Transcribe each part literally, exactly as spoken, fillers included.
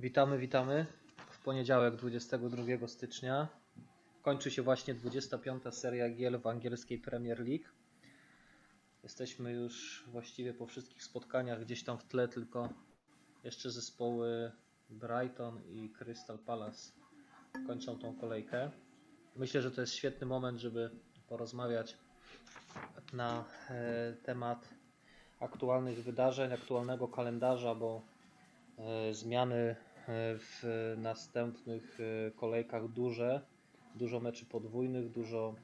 Witamy, witamy. W poniedziałek dwudziestego drugiego stycznia kończy się właśnie dwudziesta piąta seria gier w angielskiej Premier League. Jesteśmy już właściwie po wszystkich spotkaniach, gdzieś tam w tle tylko jeszcze zespoły Brighton i Crystal Palace kończą tą kolejkę. Myślę, że to jest świetny moment, żeby porozmawiać na temat aktualnych wydarzeń, aktualnego kalendarza, bo zmiany w następnych kolejkach duże, dużo meczy podwójnych, dużo,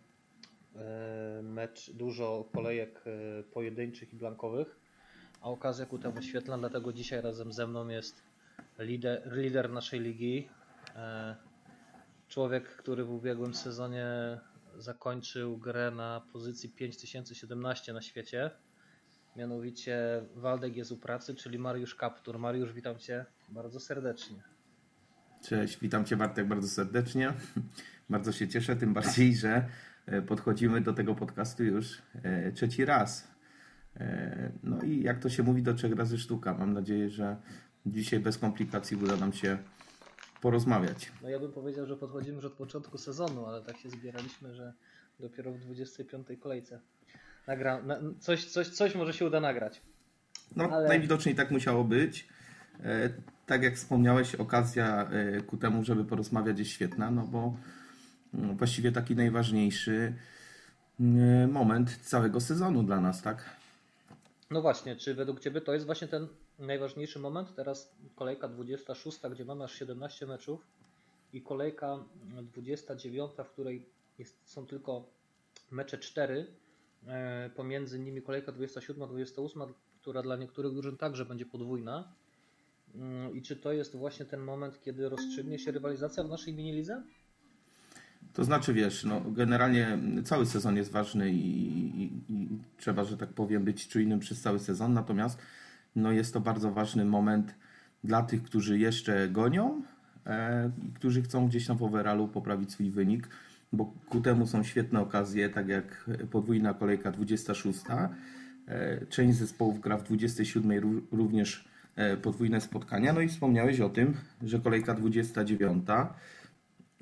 mecz, dużo kolejek pojedynczych i blankowych, a okazja ku temu świetna, dlatego dzisiaj razem ze mną jest lider, lider naszej ligi, człowiek, który w ubiegłym sezonie zakończył grę na pozycji pięć tysięcy siedemnaście na świecie. Mianowicie Waldek jest u pracy, czyli Mariusz Kaptur. Mariusz, witam Cię bardzo serdecznie. Cześć, witam Cię Bartek bardzo serdecznie. Bardzo się cieszę, tym bardziej, że podchodzimy do tego podcastu już trzeci raz. No i jak to się mówi, do trzech razy sztuka. Mam nadzieję, że dzisiaj bez komplikacji uda nam się porozmawiać. No ja bym powiedział, że podchodzimy już od początku sezonu, ale tak się zbieraliśmy, że dopiero w dwudziestej piątej kolejce. Nagra... Coś, coś, coś może się uda nagrać. No, ale... najwidoczniej tak musiało być. E, tak jak wspomniałeś, okazja e, ku temu, żeby porozmawiać jest świetna, no bo no, właściwie taki najważniejszy e, moment całego sezonu dla nas, tak? No właśnie, czy według Ciebie to jest właśnie ten najważniejszy moment? Teraz kolejka dwudziesta szósta, gdzie mamy aż siedemnaście meczów i kolejka dwudziesta dziewiąta, w której jest, są tylko mecze cztery. Pomiędzy nimi kolejka dwudziesta siódma dwudziesta ósma, która dla niektórych drużyn także będzie podwójna. I czy to jest właśnie ten moment, kiedy rozstrzygnie się rywalizacja w naszej minilidze? To znaczy, wiesz, no generalnie cały sezon jest ważny i, i, i trzeba, że tak powiem, być czujnym przez cały sezon. Natomiast no, jest to bardzo ważny moment dla tych, którzy jeszcze gonią e, i którzy chcą gdzieś tam w overallu poprawić swój wynik. Bo ku temu są świetne okazje, tak jak podwójna kolejka dwudziesta szósta. Część zespołów gra w dwudziestej siódmej również podwójne spotkania. No i wspomniałeś o tym, że kolejka dwudziesta dziewiąta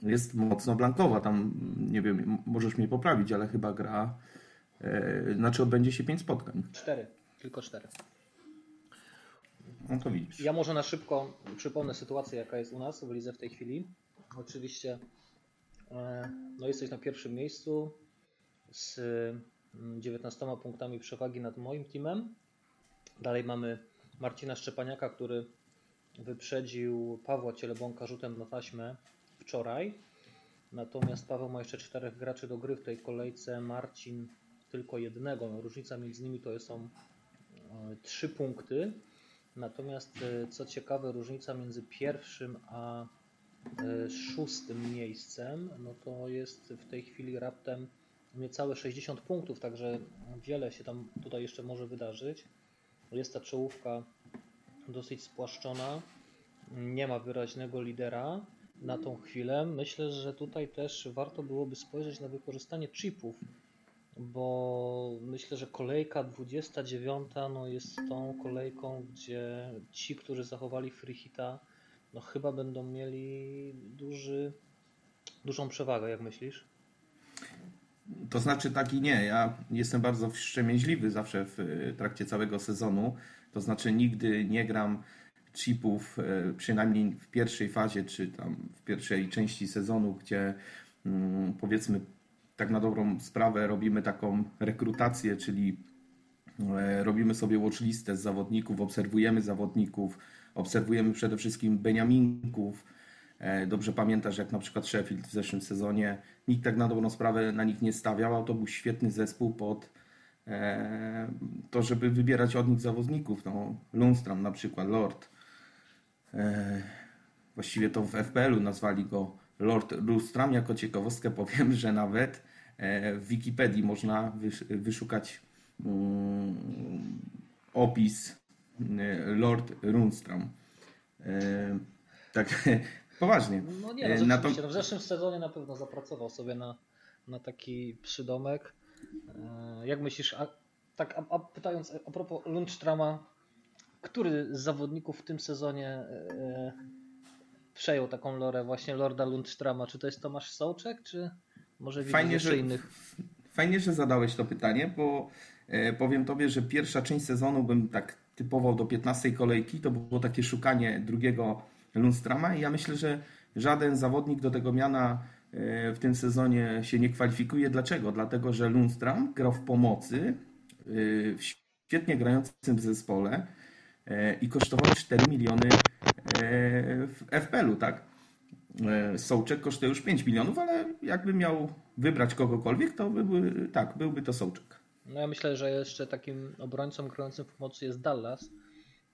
jest mocno blankowa. Tam, nie wiem, możesz mnie poprawić, ale chyba gra, znaczy odbędzie się pięć spotkań. Cztery, tylko cztery. No to widzisz. Ja może na szybko przypomnę sytuację, jaka jest u nas w lidze w tej chwili. Oczywiście... No jesteś na pierwszym miejscu z dziewiętnastoma punktami przewagi nad moim teamem. Dalej mamy Marcina Szczepaniaka, który wyprzedził Pawła Cielebąka rzutem na taśmę wczoraj. Natomiast Paweł ma jeszcze czterech graczy do gry w tej kolejce, Marcin tylko jednego. No, różnica między nimi to są trzy punkty. Natomiast co ciekawe, różnica między pierwszym a szóstym miejscem, no to jest w tej chwili raptem niecałe sześćdziesiąt punktów, także wiele się tam tutaj jeszcze może wydarzyć. Jest ta czołówka dosyć spłaszczona, nie ma wyraźnego lidera na tą chwilę. Myślę, że tutaj też warto byłoby spojrzeć na wykorzystanie chipów, bo myślę, że kolejka dwudziesta dziewiąta no jest tą kolejką, gdzie ci, którzy zachowali free hita, no chyba będą mieli duży, dużą przewagę, jak myślisz? To znaczy tak i nie. Ja jestem bardzo wstrzemięźliwy zawsze w trakcie całego sezonu. To znaczy nigdy nie gram chipów, przynajmniej w pierwszej fazie, czy tam w pierwszej części sezonu, gdzie powiedzmy tak na dobrą sprawę robimy taką rekrutację, czyli robimy sobie watchlistę z zawodników, obserwujemy zawodników, obserwujemy przede wszystkim Beniaminków. Dobrze pamiętasz, jak na przykład Sheffield w zeszłym sezonie, nikt tak na dobrą sprawę na nich nie stawiał, a to był świetny zespół pod to, żeby wybierać od nich zawodników. No, Lundstram na przykład, Lord. Właściwie to w F P L-u nazwali go Lord Lundstram. Jako ciekawostkę powiem, że nawet w Wikipedii można wyszukać opis Lord Lundstram. E, tak, poważnie. No nie, no, Natom... no w zeszłym sezonie na pewno zapracował sobie na, na taki przydomek. E, jak myślisz, a, tak a, a pytając a propos Lundstrama, który z zawodników w tym sezonie e, przejął taką lorę właśnie Lorda Lundstrama. Czy to jest Tomasz Sołczek, czy może fajnie, jeszcze że, innych? Fajnie, że zadałeś to pytanie, bo e, powiem Tobie, że pierwsza część sezonu bym tak typował do piętnastej kolejki. To było takie szukanie drugiego Lundstrama i ja myślę, że żaden zawodnik do tego miana w tym sezonie się nie kwalifikuje. Dlaczego? Dlatego, że Lundstram grał w pomocy w świetnie grającym zespole i kosztował cztery miliony w F P L-u, tak? Sołczek kosztuje już pięć milionów, ale jakby miał wybrać kogokolwiek, to byłby, tak, byłby to Sołczek. No ja myślę, że jeszcze takim obrońcą grającym w pomocy jest Dallas,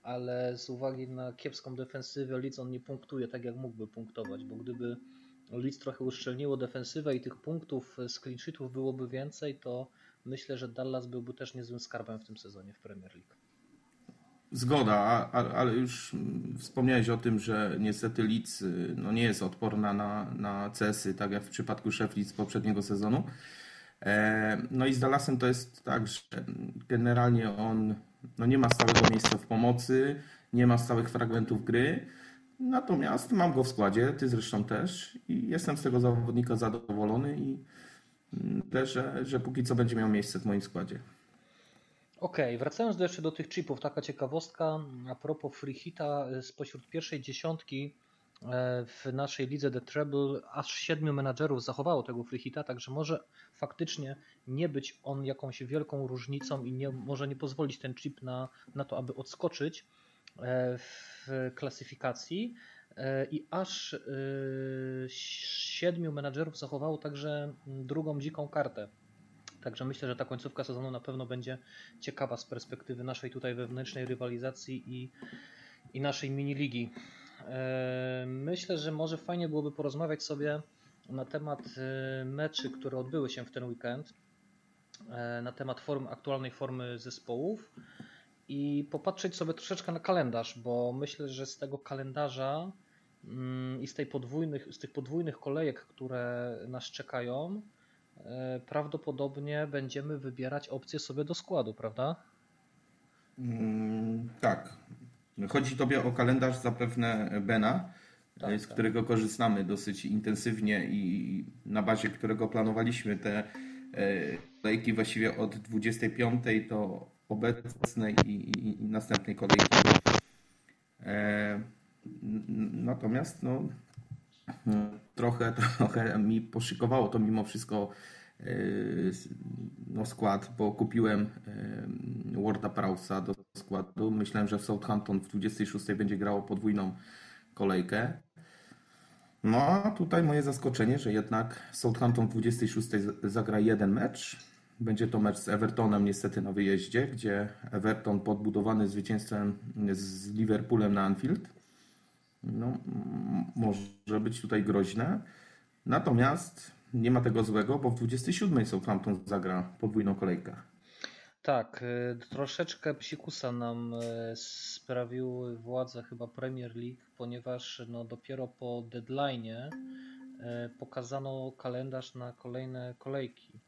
ale z uwagi na kiepską defensywę Leeds on nie punktuje tak, jak mógłby punktować, bo gdyby Leeds trochę uszczelniło defensywę i tych punktów z clean sheetów byłoby więcej, to myślę, że Dallas byłby też niezłym skarbem w tym sezonie w Premier League. Zgoda, ale już wspomniałeś o tym, że niestety Leeds no nie jest odporna na, na cesy, tak jak w przypadku Sheffield z poprzedniego sezonu. No i z Dallasem to jest tak, że generalnie on no nie ma stałego miejsca w pomocy, nie ma stałych fragmentów gry. Natomiast mam go w składzie, ty zresztą też i jestem z tego zawodnika zadowolony i myślę, że, że póki co będzie miał miejsce w moim składzie. Okej, okay, wracając jeszcze do tych chipów, taka ciekawostka a propos free hita, spośród pierwszej dziesiątki w naszej lidze The Treble aż siedmiu menadżerów zachowało tego free hita, także może faktycznie nie być on jakąś wielką różnicą i nie, może nie pozwolić ten chip na, na to, aby odskoczyć w klasyfikacji i aż siedmiu menadżerów zachowało także drugą dziką kartę. Także myślę, że ta końcówka sezonu na pewno będzie ciekawa z perspektywy naszej tutaj wewnętrznej rywalizacji i, i naszej miniligi. Myślę, że może fajnie byłoby porozmawiać sobie na temat meczy, które odbyły się w ten weekend, na temat form, aktualnej formy zespołów i popatrzeć sobie troszeczkę na kalendarz, bo myślę, że z tego kalendarza i z, tej podwójnych, z tych podwójnych kolejek, które nas czekają, prawdopodobnie będziemy wybierać opcje sobie do składu, prawda? Mm, tak. Chodzi Tobie o kalendarz zapewne Bena, tak, z tak. którego korzystamy dosyć intensywnie i na bazie którego planowaliśmy te kolejki właściwie od dwudziestej piątej do obecnej i, i, i następnej kolejki. E, natomiast no, trochę, trochę mi poszykowało to mimo wszystko e, no, skład, bo kupiłem e, Warda-Prowse'a do składu. Myślałem, że w Southampton w dwudziestej szóstej będzie grało podwójną kolejkę. No a tutaj moje zaskoczenie, że jednak Southampton w dwudziestej szóstej zagra jeden mecz. Będzie to mecz z Evertonem niestety na wyjeździe, gdzie Everton podbudowany zwycięstwem z Liverpoolem na Anfield. No, może być tutaj groźne. Natomiast nie ma tego złego, bo w dwudziestej siódmej Southampton zagra podwójną kolejkę. Tak, troszeczkę psikusa nam sprawiły władze chyba Premier League, ponieważ no dopiero po deadline'ie pokazano kalendarz na kolejne kolejki.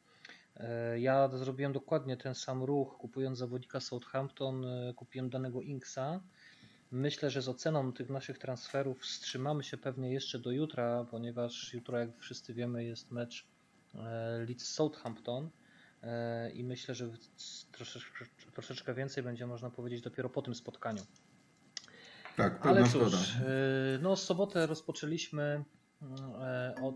Ja zrobiłem dokładnie ten sam ruch, kupując zawodnika Southampton, kupiłem danego Inksa. Myślę, że z oceną tych naszych transferów wstrzymamy się pewnie jeszcze do jutra, ponieważ jutro, jak wszyscy wiemy, jest mecz Leeds-Southampton i myślę, że troszeczkę więcej będzie można powiedzieć dopiero po tym spotkaniu. Tak, ale cóż, no sobotę rozpoczęliśmy od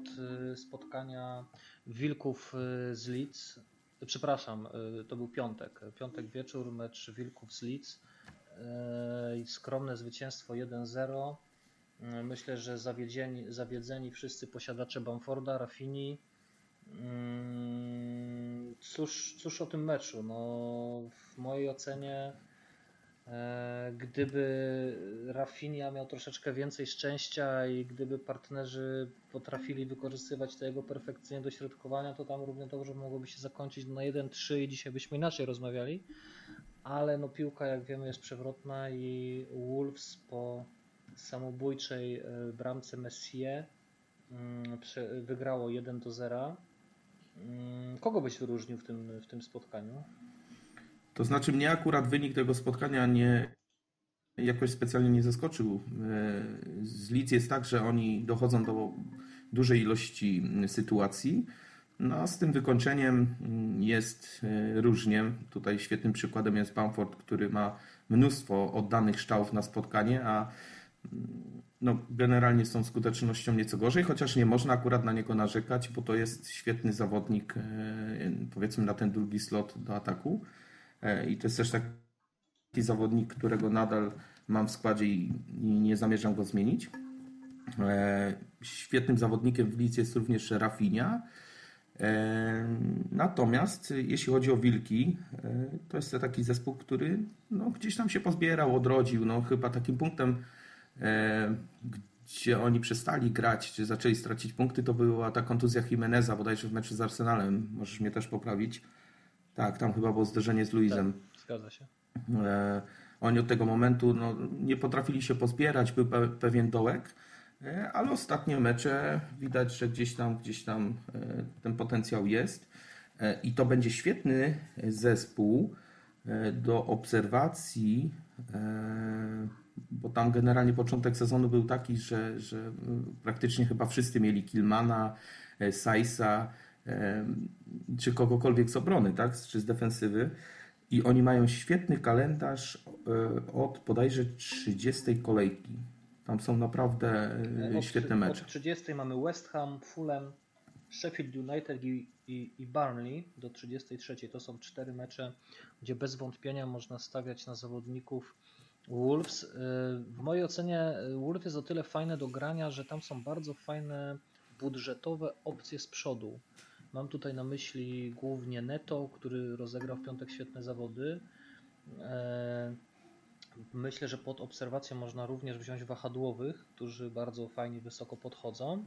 spotkania Wilków z Leeds, przepraszam, to był piątek, piątek wieczór, mecz Wilków z Leeds, skromne zwycięstwo jeden zero, myślę, że zawiedzeni, zawiedzeni wszyscy posiadacze Bamforda, Rafini, cóż, cóż o tym meczu, no, w mojej ocenie gdyby Rafinha miał troszeczkę więcej szczęścia i gdyby partnerzy potrafili wykorzystywać to jego perfekcyjne dośrodkowania, to tam równie dobrze mogłoby się zakończyć na jeden trzy i dzisiaj byśmy inaczej rozmawiali, ale no piłka, jak wiemy, jest przewrotna i Wolves po samobójczej bramce Messier wygrało jeden do zera. Kogo byś wyróżnił w tym, w tym spotkaniu? To znaczy mnie akurat wynik tego spotkania nie jakoś specjalnie nie zaskoczył. Z Leeds jest tak, że oni dochodzą do dużej ilości sytuacji. No, z tym wykończeniem jest różnie. Tutaj świetnym przykładem jest Bamford, który ma mnóstwo oddanych strzałów na spotkanie, a no, generalnie z tą skutecznością nieco gorzej, chociaż nie można akurat na niego narzekać, bo to jest świetny zawodnik, powiedzmy, na ten drugi slot do ataku. I to jest też taki zawodnik, którego nadal mam w składzie i nie zamierzam go zmienić. Świetnym zawodnikiem w Leeds jest również Rafinha. Natomiast jeśli chodzi o Wilki, to jest to taki zespół, który no, gdzieś tam się pozbierał, odrodził. No, chyba takim punktem, gdzie oni przestali grać, czy zaczęli stracić punkty, to była ta kontuzja Jimeneza bodajże w meczu z Arsenalem. Możesz mnie też poprawić. Tak, tam chyba było zderzenie z Luizem. Tak, zgadza się. Oni od tego momentu no, nie potrafili się pozbierać, był pe- pewien dołek. Ale ostatnie mecze widać, że gdzieś tam, gdzieś tam ten potencjał jest i to będzie świetny zespół do obserwacji, bo tam generalnie początek sezonu był taki, że, że praktycznie chyba wszyscy mieli Kilmana, Saisa czy kogokolwiek z obrony, tak? Czy z defensywy. I oni mają świetny kalendarz od bodajże trzydziestej kolejki. Tam są naprawdę od, świetne mecze. Od trzydziestej mamy West Ham, Fulham, Sheffield United i, i, i Burnley do trzydziestej trzeciej. To są cztery mecze, gdzie bez wątpienia można stawiać na zawodników Wolves. W mojej ocenie Wolves jest o tyle fajne do grania, że tam są bardzo fajne budżetowe opcje z przodu. Mam tutaj na myśli głównie Neto, który rozegrał w piątek świetne zawody. Myślę, że pod obserwację można również wziąć wahadłowych, którzy bardzo fajnie wysoko podchodzą.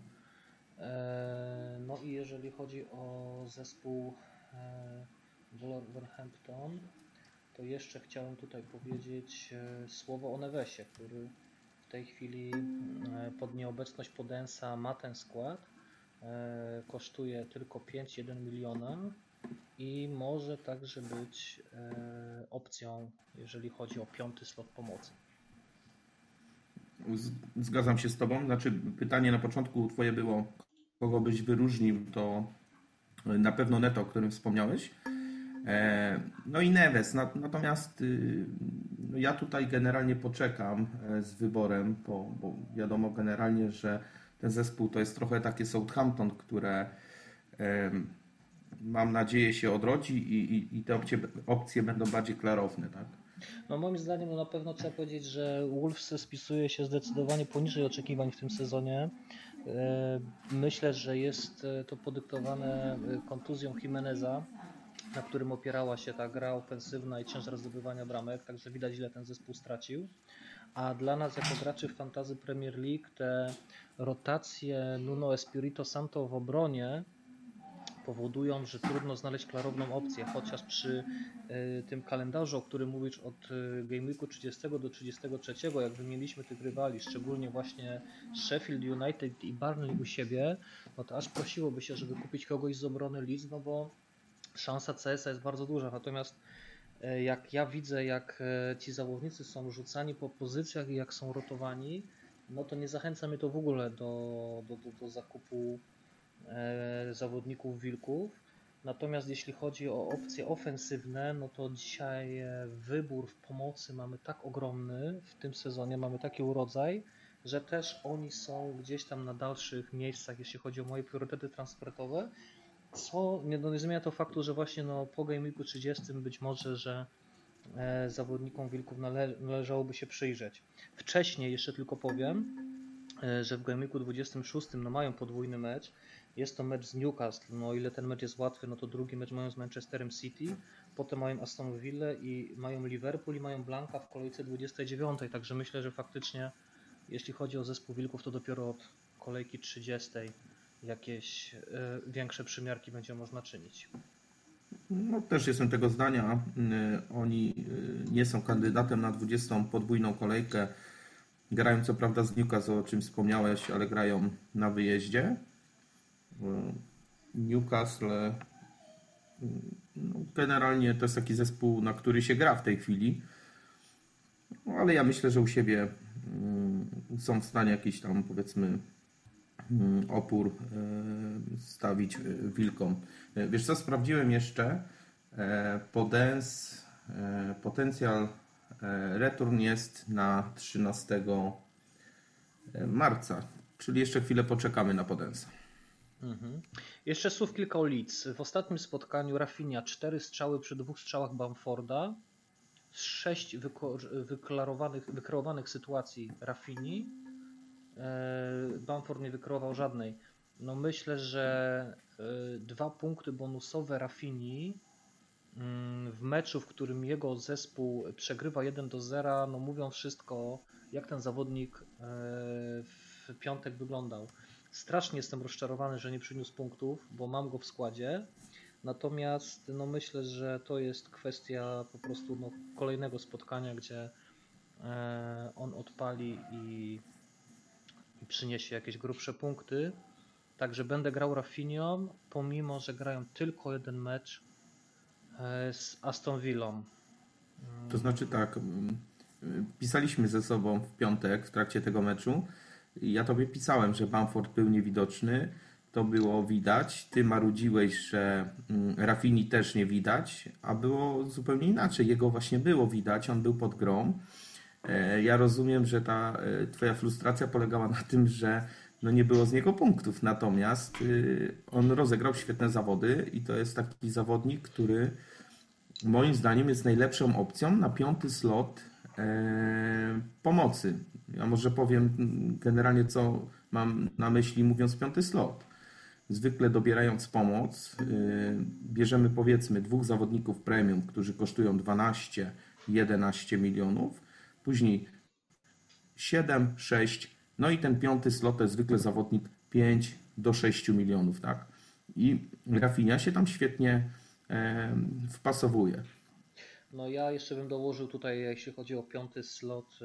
No i jeżeli chodzi o zespół Wolverhampton, to jeszcze chciałem tutaj powiedzieć słowo o Nevesie, który w tej chwili pod nieobecność Podensa ma ten skład. Kosztuje tylko pięć przecinek jeden miliona. I może także być e, opcją, jeżeli chodzi o piąty slot pomocy. Zgadzam się z Tobą. Znaczy, pytanie na początku Twoje było, kogo byś wyróżnił, to na pewno Neto, o którym wspomniałeś. E, no i Neves. Natomiast y, no ja tutaj generalnie poczekam z wyborem, bo, bo wiadomo generalnie, że ten zespół to jest trochę takie Southampton, które... Y, mam nadzieję się odrodzi i, i, i te opcje, opcje będą bardziej klarowne, tak? No moim zdaniem no na pewno trzeba powiedzieć, że Wolves spisuje się zdecydowanie poniżej oczekiwań w tym sezonie. Myślę, że jest to podyktowane kontuzją Jimeneza, na którym opierała się ta gra ofensywna i ciężar zdobywania bramek, także widać, ile ten zespół stracił. A dla nas jako graczy w Fantasy Premier League te rotacje Nuno Espirito Santo w obronie powodują, że trudno znaleźć klarowną opcję, chociaż przy y, tym kalendarzu, o którym mówisz od y, Game Weeku trzydziestego do trzydziestego trzeciego, jak wymieniliśmy tych rywali, szczególnie właśnie Sheffield United i Burnley u siebie, no to aż prosiłoby się, żeby kupić kogoś z obrony Leeds, no bo szansa C S a jest bardzo duża, natomiast y, jak ja widzę, jak y, ci zawodnicy są rzucani po pozycjach i jak są rotowani, no to nie zachęca mnie to w ogóle do, do, do, do zakupu zawodników Wilków. Natomiast jeśli chodzi o opcje ofensywne, no to dzisiaj wybór w pomocy mamy tak ogromny, w tym sezonie mamy taki urodzaj, że też oni są gdzieś tam na dalszych miejscach, jeśli chodzi o moje priorytety transferowe, co nie, no nie zmienia to faktu, że właśnie no, po Game Weeku trzydziestym być może, że e, zawodnikom Wilków nale, należałoby się przyjrzeć. Wcześniej jeszcze tylko powiem, e, że w Game Weeku dwudziestym szóstym no, mają podwójny mecz. Jest to mecz z Newcastle, no o ile ten mecz jest łatwy, no to drugi mecz mają z Manchesterem City, potem mają Aston Villę i mają Liverpool i mają Blanka w kolejce dwudziestej dziewiątej, także myślę, że faktycznie jeśli chodzi o zespół Wilków, to dopiero od kolejki trzydziestej jakieś y, większe przymiarki będzie można czynić. No też jestem tego zdania, oni nie są kandydatem na dwudziestą podwójną kolejkę, grają co prawda z Newcastle, o czym wspomniałeś, ale grają na wyjeździe. Newcastle no generalnie to jest taki zespół, na który się gra w tej chwili. No, ale ja myślę, że u siebie są w stanie jakiś tam, powiedzmy, opór stawić Wilkom. Wiesz co, sprawdziłem jeszcze. Podens, potencjal return jest na trzynastego marca, czyli jeszcze chwilę poczekamy na Podensa. Mhm. Jeszcze słów kilka o Leeds. W ostatnim spotkaniu Rafinha cztery strzały przy dwóch strzałach Bamforda, z sześć wyklarowanych, wykreowanych sytuacji Rafinhi. Bamford nie wykreował żadnej. No myślę, że dwa punkty bonusowe Rafinhi w meczu, w którym jego zespół przegrywa jeden do zera, no mówią wszystko, jak ten zawodnik w piątek wyglądał. Strasznie jestem rozczarowany, że nie przyniósł punktów, bo mam go w składzie. Natomiast no myślę, że to jest kwestia po prostu no, kolejnego spotkania, gdzie on odpali i, i przyniesie jakieś grubsze punkty. Także będę grał Rafinhą, pomimo że grają tylko jeden mecz z Aston Villą. To znaczy tak, pisaliśmy ze sobą w piątek w trakcie tego meczu. Ja tobie pisałem, że Bamford był niewidoczny, to było widać. Ty marudziłeś, że Rafinhi też nie widać, a było zupełnie inaczej. Jego właśnie było widać, on był pod grą. Ja rozumiem, że ta twoja frustracja polegała na tym, że no nie było z niego punktów, natomiast on rozegrał świetne zawody i to jest taki zawodnik, który moim zdaniem jest najlepszą opcją na piąty slot pomocy. Ja może powiem generalnie, co mam na myśli, mówiąc piąty slot. Zwykle dobierając pomoc, bierzemy powiedzmy dwóch zawodników premium, którzy kosztują dwanaście jedenaście milionów, później siedem sześć, no i ten piąty slot to jest zwykle zawodnik pięć do sześciu milionów, tak? I Rafinha się tam świetnie wpasowuje. No ja jeszcze bym dołożył tutaj, jeśli chodzi o piąty slot,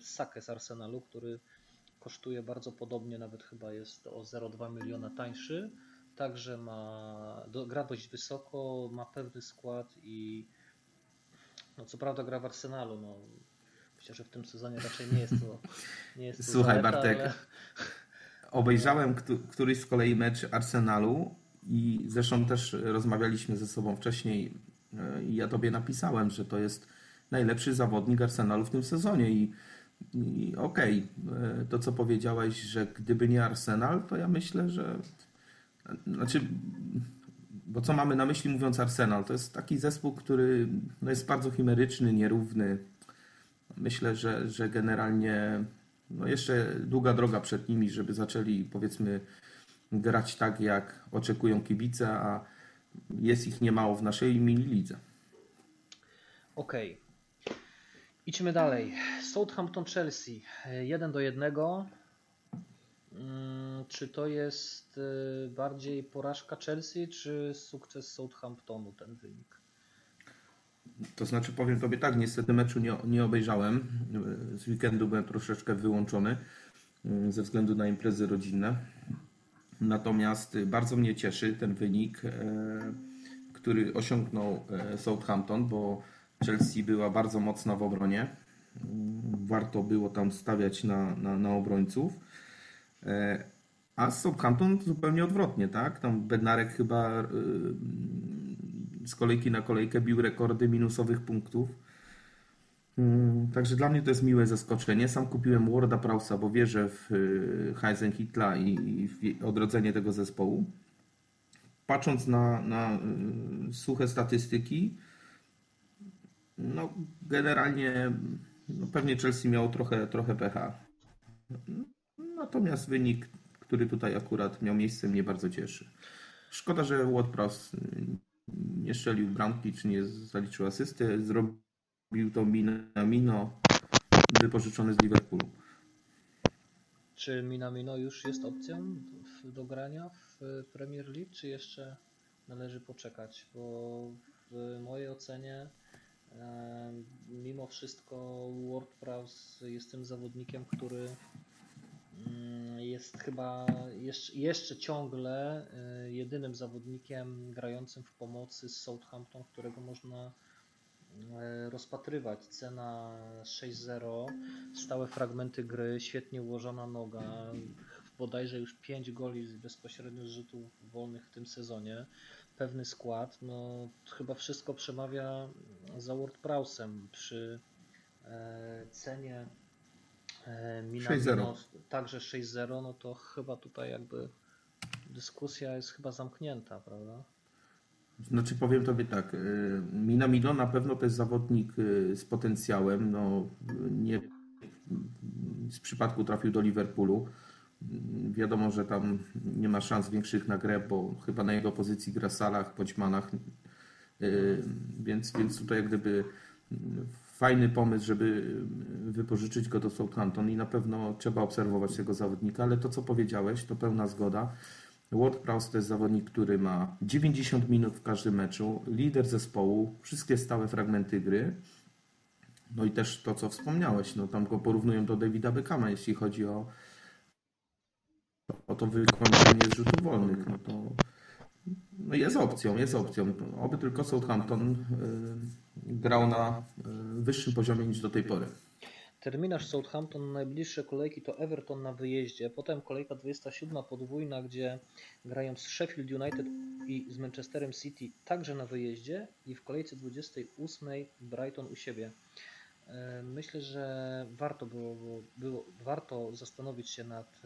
Sakę z Arsenalu, który kosztuje bardzo podobnie, nawet chyba jest o zero przecinek dwa miliona tańszy, także ma, gra dość wysoko, ma pewny skład i no co prawda gra w Arsenalu, no myślę, że w tym sezonie raczej nie jest to, nie jest to Słuchaj zaleta, Bartek, ale... obejrzałem któryś z kolei mecz Arsenalu i zresztą też rozmawialiśmy ze sobą wcześniej. Ja tobie napisałem, że to jest najlepszy zawodnik Arsenalu w tym sezonie i, i okej, okay, to co powiedziałeś, że gdyby nie Arsenal, to ja myślę, że znaczy, bo co mamy na myśli mówiąc Arsenal, to jest taki zespół, który no jest bardzo chimeryczny, nierówny. Myślę, że, że generalnie no jeszcze długa droga przed nimi, żeby zaczęli powiedzmy grać tak, jak oczekują kibice, a jest ich niemało w naszej mini lidze. Okej. Okay. Idźmy dalej. Southampton Chelsea jeden do jednego. Czy to jest bardziej porażka Chelsea, czy sukces Southamptonu ten wynik? To znaczy powiem tobie tak, niestety meczu nie, nie obejrzałem. Z weekendu byłem troszeczkę wyłączony ze względu na imprezy rodzinne. Natomiast bardzo mnie cieszy ten wynik, który osiągnął Southampton, bo Chelsea była bardzo mocna w obronie. Warto było tam stawiać na, na, na obrońców. A Southampton zupełnie odwrotnie, tak? Tam Bednarek chyba z kolejki na kolejkę bił rekordy minusowych punktów. Także dla mnie to jest miłe zaskoczenie. Sam kupiłem Warda-Prowse'a, bo wierzę w Heisenhüttla i w odrodzenie tego zespołu. Patrząc na, na suche statystyki, no generalnie no pewnie Chelsea miało trochę, trochę pecha. Natomiast wynik, który tutaj akurat miał miejsce, mnie bardzo cieszy. Szkoda, że Ward-Prowse nie strzelił bramki, czy nie zaliczył asysty. Zrobił Bił to Minamino wypożyczony z Liverpoolu. Czy Minamino już jest opcją do grania w Premier League, czy jeszcze należy poczekać? Bo w mojej ocenie mimo wszystko Ward-Prowse jest tym zawodnikiem, który jest chyba jeszcze ciągle jedynym zawodnikiem grającym w pomocy z Southampton, którego można rozpatrywać. Cena sześć zero, stałe fragmenty gry, świetnie ułożona noga, bodajże już pięć goli bezpośrednio z rzutów wolnych w tym sezonie, pewny skład, no chyba wszystko przemawia za Ward-Prowse'em przy e, cenie e, Minamino także sześć zero, no to chyba tutaj jakby dyskusja jest chyba zamknięta, prawda? Znaczy powiem Tobie tak, Minamino na pewno to jest zawodnik z potencjałem, no nie z przypadku trafił do Liverpoolu. Wiadomo, że tam nie ma szans większych na grę, bo chyba na jego pozycji gra Salah bądź Manach, więc, więc tutaj jak gdyby fajny pomysł, żeby wypożyczyć go do Southampton i na pewno trzeba obserwować tego zawodnika, ale to co powiedziałeś to pełna zgoda. Ward-Prowse to jest zawodnik, który ma dziewięćdziesiąt minut w każdym meczu, lider zespołu, wszystkie stałe fragmenty gry. No i też to co wspomniałeś, no tam go porównują do Davida Beckhama, jeśli chodzi o o to wykończenie z rzutów wolnych, no to no jest opcją, jest opcją. Oby tylko Southampton grał na wyższym poziomie niż do tej pory. Terminarz Southampton, najbliższe kolejki to Everton na wyjeździe, potem kolejka dwudziesta siódma podwójna, gdzie grają z Sheffield United i z Manchesterem City także na wyjeździe i w kolejce dwudziestej ósmej Brighton u siebie. Myślę, że warto było, było, było warto zastanowić się nad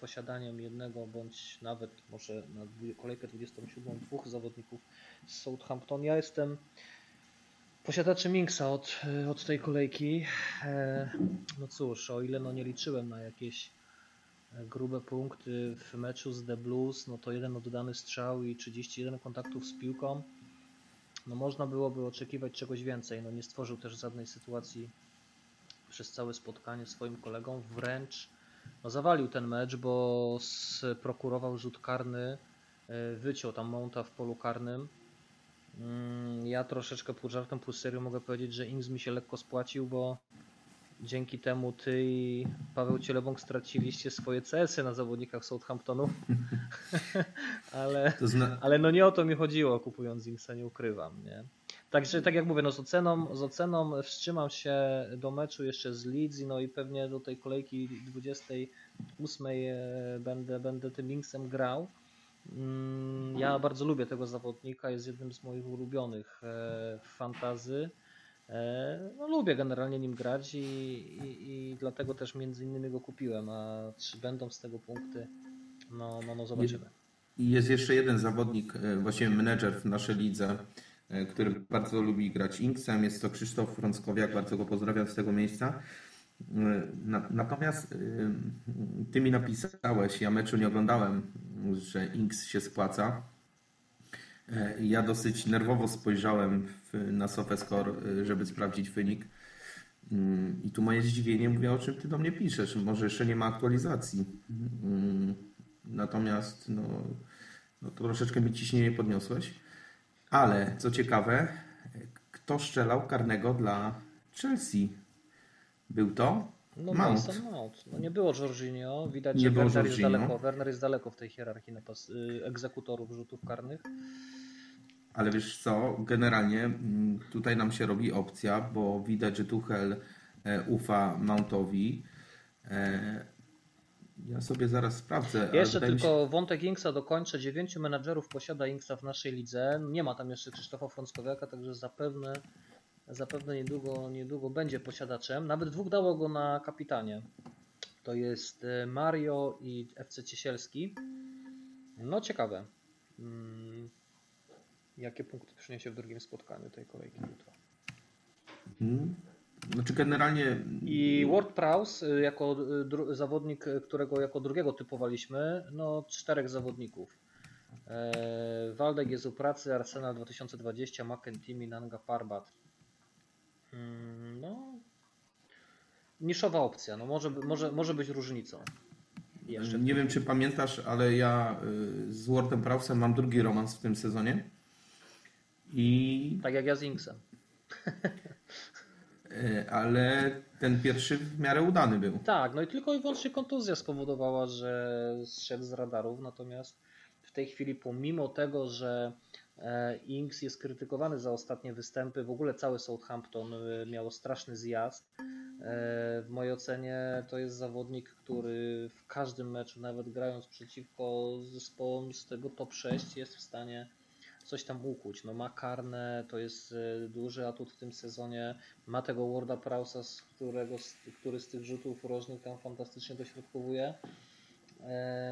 posiadaniem jednego bądź nawet może na kolejkę dwudziestą siódmą dwóch zawodników z Southampton. Ja jestem posiadaczem Minksa od, od tej kolejki. No cóż, o ile no nie liczyłem na jakieś grube punkty w meczu z The Blues, no to jeden oddany strzał i trzydzieści jeden kontaktów z piłką. No można byłoby oczekiwać czegoś więcej, no nie stworzył też żadnej sytuacji przez całe spotkanie swoim kolegom, wręcz no zawalił ten mecz, bo sprokurował rzut karny, wyciął tam Mounta w polu karnym. Ja troszeczkę pół żartem, pół serio mogę powiedzieć, że Ings mi się lekko spłacił, bo dzięki temu ty i Paweł Cielebąg straciliście swoje C S-y na zawodnikach Southamptonu, ale, zna... ale no nie o to mi chodziło, kupując Inksa, nie ukrywam. Nie? Także tak jak mówię, no z oceną, z oceną wstrzymam się do meczu jeszcze z Leeds, no i pewnie do tej kolejki dwudziestej ósmej będę, będę tym Inksem grał. Ja bardzo lubię tego zawodnika, jest jednym z moich ulubionych fantazy. No, lubię generalnie nim grać i, i, i dlatego też między innymi go kupiłem, a czy będą z tego punkty, no, no, no zobaczymy. I jest jeszcze jeden zawodnik, właściwie menedżer w naszej lidze, który bardzo lubi grać Inksem, jest to Krzysztof Frąckowiak, bardzo go pozdrawiam z tego miejsca. Natomiast ty mi napisałeś, ja meczu nie oglądałem, że Inks się spłaca. Ja dosyć nerwowo spojrzałem na SofaScore, żeby sprawdzić wynik i tu moje zdziwienie, mówię, o czym ty do mnie piszesz, może jeszcze nie ma aktualizacji, natomiast no, no to troszeczkę mi ciśnienie podniosłeś, ale co ciekawe, kto strzelał karnego dla Chelsea? Był to no, Mount. Mount. No nie było Jorginho, widać, nie że było Werner, Jorginho. Jest daleko. Werner jest daleko w tej hierarchii pas- egzekutorów rzutów karnych. Ale wiesz co, generalnie tutaj nam się robi opcja, bo widać, że Tuchel ufa Mountowi. Ja sobie zaraz sprawdzę. Ja jeszcze tylko się... wątek Inksa dokończę. Dziewięciu menadżerów posiada Inksa w naszej lidze. Nie ma tam jeszcze Krzysztofa Frąckowiaka, także zapewne Zapewne niedługo, niedługo będzie posiadaczem. Nawet dwóch dało go na kapitanie. To jest Mario i F C Ciesielski. No ciekawe, jakie punkty przyniesie w drugim spotkaniu tej kolejki jutro. Hmm. Znaczy generalnie... I Ward-Prowse jako dru- zawodnik, którego jako drugiego typowaliśmy, no czterech zawodników. Eee, Waldek jest u pracy, Arsenal dwa tysiące dwadzieścia, McEntimi, Nanga, Parbat. No, niszowa opcja, no może, może, może być różnicą. Jeszcze nie wiem, czy pamiętasz, ale ja z Ward-Prowse'em mam drugi romans w tym sezonie. I tak jak ja z Inksem. Ale ten pierwszy w miarę udany był. Tak, no i tylko i wyłącznie kontuzja spowodowała, że zszedł z radarów, natomiast w tej chwili pomimo tego, że Ings jest krytykowany za ostatnie występy, w ogóle cały Southampton miało straszny zjazd. W mojej ocenie to jest zawodnik, który w każdym meczu, nawet grając przeciwko zespołom z tego top sześć, jest w stanie coś tam ukłuć. No, ma karne, to jest duży atut w tym sezonie, ma tego Warda-Prowse'a, z którego, który z tych rzutów rożnych tam fantastycznie dośrodkowuje.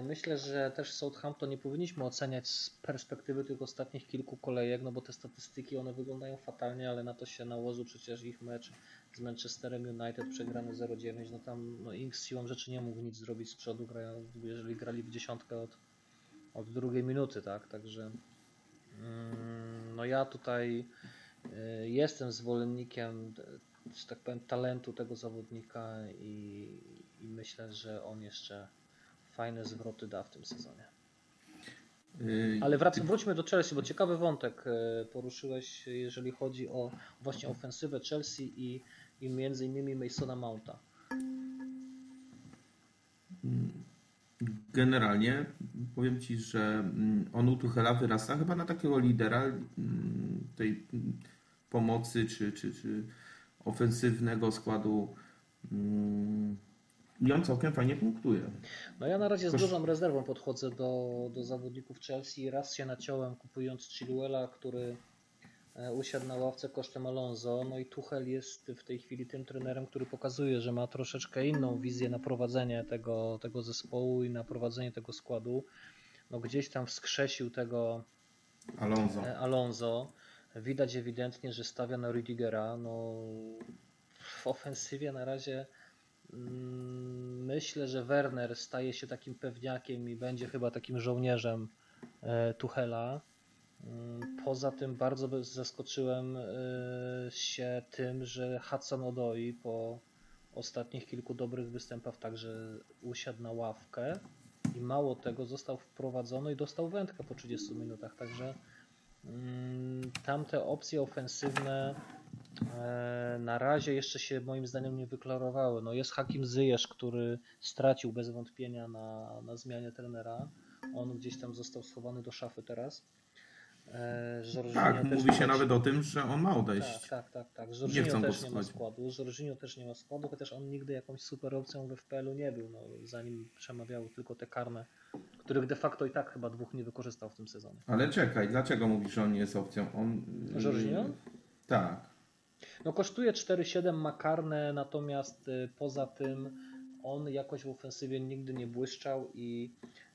Myślę, że też Southampton nie powinniśmy oceniać z perspektywy tych ostatnich kilku kolejek, no bo te statystyki one wyglądają fatalnie, ale na to się nałożył przecież ich mecz z Manchesterem United przegrany zero dziewięć, no tam no Ings siłą rzeczy nie mógł nic zrobić z przodu, grają, jeżeli grali w dziesiątkę od, od drugiej minuty, tak, także mm, no ja tutaj y, jestem zwolennikiem, że tak powiem, talentu tego zawodnika i, i myślę, że on jeszcze fajne zwroty da w tym sezonie. Ale wrac- wróćmy do Chelsea, bo ciekawy wątek poruszyłeś, jeżeli chodzi o właśnie ofensywę Chelsea i, i między innymi Masona Mounta. Generalnie powiem Ci, że on u Tuchela wyrasta chyba na takiego lidera tej pomocy czy, czy, czy ofensywnego składu. I on całkiem fajnie punktuje. No ja na razie z dużą rezerwą podchodzę do, do zawodników Chelsea. Raz się naciąłem, kupując Chilwella, który usiadł na ławce kosztem Alonso. No i Tuchel jest w tej chwili tym trenerem, który pokazuje, że ma troszeczkę inną wizję na prowadzenie tego, tego zespołu i na prowadzenie tego składu. No gdzieś tam wskrzesił tego Alonso. Alonso. Widać ewidentnie, że stawia na Rüdigera. No w ofensywie na razie myślę, że Werner staje się takim pewniakiem i będzie chyba takim żołnierzem Tuchela. Poza tym bardzo zaskoczyłem się tym, że Hudson-Odoi po ostatnich kilku dobrych występach także usiadł na ławkę i mało tego, został wprowadzony i dostał wędkę po trzydziestu minutach, także tamte opcje ofensywne na razie jeszcze się moim zdaniem nie wyklarowały. No jest Hakim Ziyech, który stracił bez wątpienia na, na zmianie trenera. On gdzieś tam został schowany do szafy teraz. Jorginho tak, mówi się chodzi... nawet o tym, że on ma odejść. Tak, tak, tak. tak. Nie chcą też nie ma składu. Jorginho też nie ma składu, chociaż on nigdy jakąś super opcją w F P L-u nie był. No, zanim przemawiały tylko te karne, których de facto i tak chyba dwóch nie wykorzystał w tym sezonie. Ale czekaj, dlaczego mówisz, że on nie jest opcją? On... Jorginho? Tak. No kosztuje cztery siedem, ma karne, natomiast poza tym on jakoś w ofensywie nigdy nie błyszczał i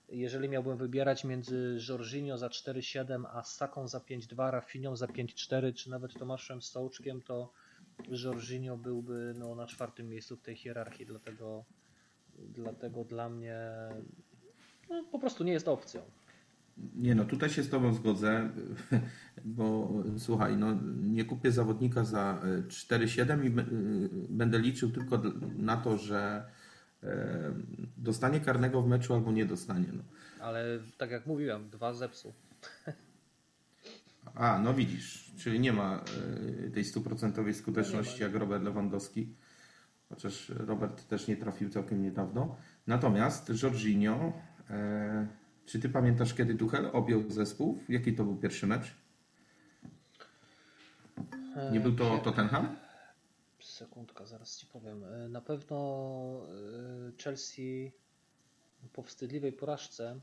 jeżeli miałbym wybierać między Jorginho za cztery siedem, a Saką za pięć dwa, Rafinią za pięć cztery, czy nawet Tomaszem Sołczkiem, to Jorginho byłby no, na czwartym miejscu w tej hierarchii, dlatego, dlatego dla mnie no, po prostu nie jest opcją. Nie no, tutaj się z Tobą zgodzę, bo słuchaj, no, nie kupię zawodnika za cztery siedem i b- będę liczył tylko na to, że e, dostanie karnego w meczu albo nie dostanie. No. Ale tak jak mówiłem, dwa zepsuł. A, no widzisz, czyli nie ma tej stuprocentowej skuteczności no jak Robert Lewandowski, chociaż Robert też nie trafił całkiem niedawno. Natomiast Jorginho... E, Czy Ty pamiętasz, kiedy Tuchel objął zespół? Jaki to był pierwszy mecz? Nie był to Tottenham? Sekundka, zaraz Ci powiem. Na pewno Chelsea po wstydliwej porażce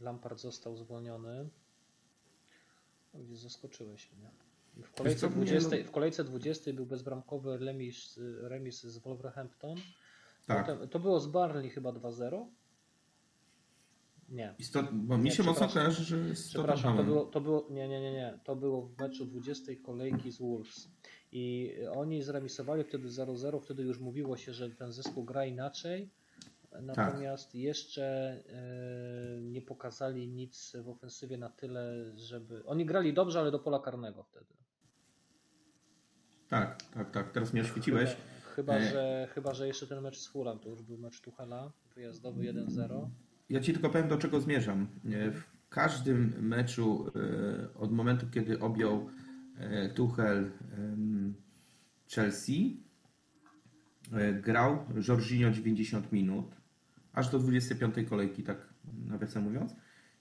Lampard został zwolniony. Gdzie zaskoczyłeś mnie. W kolejce, dwudziestej, w kolejce dwudziestej był bezbramkowy remis, remis z Wolverhampton. Tak. Potem, to było z Burnley chyba dwa zero? Nie. Sto, bo mi nie, się mocno kojarzy, że z Przepraszam, to było, to było, nie, nie, nie, nie. To było w meczu dwudziestej kolejki z Wolves. I oni zremisowali wtedy zero zero, wtedy już mówiło się, że ten zespół gra inaczej. Natomiast tak. jeszcze y, nie pokazali nic w ofensywie na tyle, żeby... Oni grali dobrze, ale do pola karnego wtedy. Tak, tak, tak. Teraz mnie oświeciłeś. Chyba że, chyba, że jeszcze ten mecz z Fulham, to już był mecz Tuchela, wyjazdowy jeden zero. Ja Ci tylko powiem, do czego zmierzam. W każdym meczu od momentu, kiedy objął Tuchel Chelsea, grał Jorginho dziewięćdziesiąt minut, aż do dwudziestej piątej kolejki, tak nawiasem mówiąc.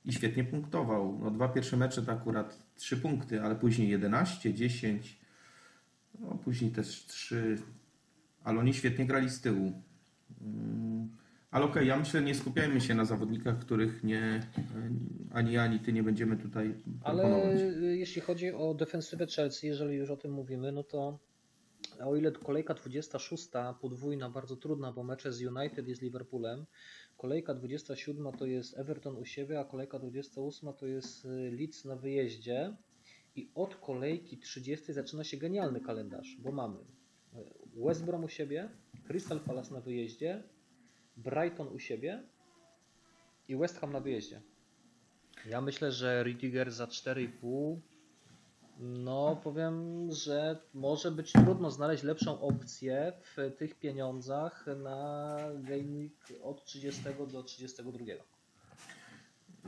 i świetnie punktował. No, dwa pierwsze mecze to akurat trzy punkty, ale później jedenaście, dziesięć, no, później też trzy, ale oni świetnie grali z tyłu. Ale okej, okay, ja myślę, nie skupiajmy się na zawodnikach, których nie, ani ja, ani ty nie będziemy tutaj proponować. Ale jeśli chodzi o defensywę Chelsea, jeżeli już o tym mówimy, no to o ile kolejka dwudziesta szósta podwójna bardzo trudna, bo mecze z United jest Liverpoolem, kolejka dwudziesta siódma to jest Everton u siebie, a kolejka dwudziesta ósma to jest Leeds na wyjeździe i od kolejki trzydziestej zaczyna się genialny kalendarz, bo mamy West Brom u siebie, Crystal Palace na wyjeździe, Brighton u siebie i West Ham na wyjeździe. Ja myślę, że Riediger za cztery i pół, no powiem, że może być trudno znaleźć lepszą opcję w tych pieniądzach na Game Week od trzydziestego do trzydziestego drugiego.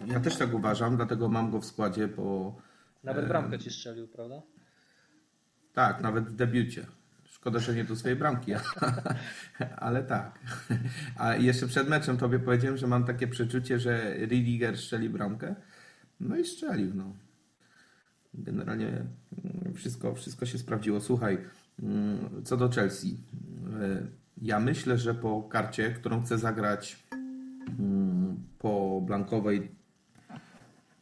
Ja też tak uważam, dlatego mam go w składzie, bo... Nawet bramkę ci strzelił, prawda? Tak, nawet w debiucie. Szkoda, że nie do swojej bramki, ale tak. A jeszcze przed meczem tobie powiedziałem, że mam takie przeczucie, że Riediger strzeli bramkę. No i strzelił. No. Generalnie wszystko, wszystko się sprawdziło. Słuchaj, co do Chelsea. Ja myślę, że po karcie, którą chcę zagrać po blankowej,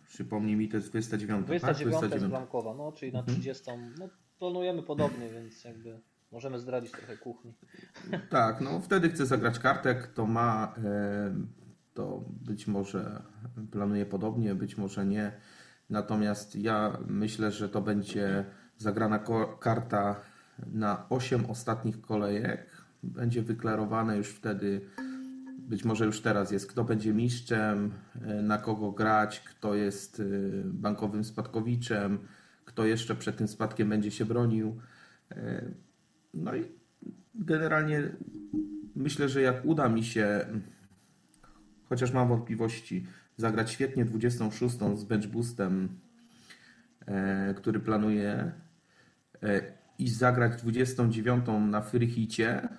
przypomnij mi, to jest dwudziesta dziewiąta. dwudziesta dziewiąta, tak? dwudziesta dziewiąta jest blankowa, no, czyli na trzydziestą. No, planujemy podobnie, więc jakby... Możemy zdradzić trochę kuchni. Tak, no wtedy chcę zagrać kartek, to ma, to być może planuję podobnie, być może nie. Natomiast ja myślę, że to będzie zagrana karta na osiem ostatnich kolejek. Będzie wyklarowane już wtedy, być może już teraz jest, kto będzie mistrzem, na kogo grać, kto jest bankowym spadkowiczem, kto jeszcze przed tym spadkiem będzie się bronił. No i generalnie myślę, że jak uda mi się, chociaż mam wątpliwości, zagrać świetnie dwudziestą szóstą z bench boostem, który planuję, i zagrać dwudziestą dziewiątą na free hicie,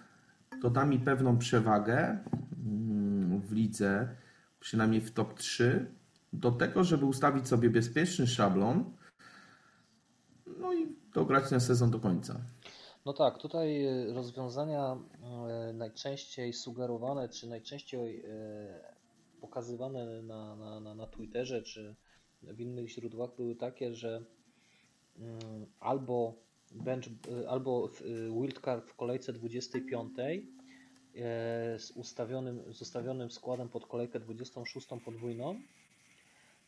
to da mi pewną przewagę w lidze, przynajmniej w top trzy, do tego, żeby ustawić sobie bezpieczny szablon, no i dograć ten sezon do końca. No tak, tutaj rozwiązania najczęściej sugerowane, czy najczęściej pokazywane na, na, na Twitterze, czy w innych źródłach były takie, że albo, bench, albo wildcard w kolejce dwudziestej piątej z ustawionym, z ustawionym składem pod kolejkę dwudziestą szóstą podwójną,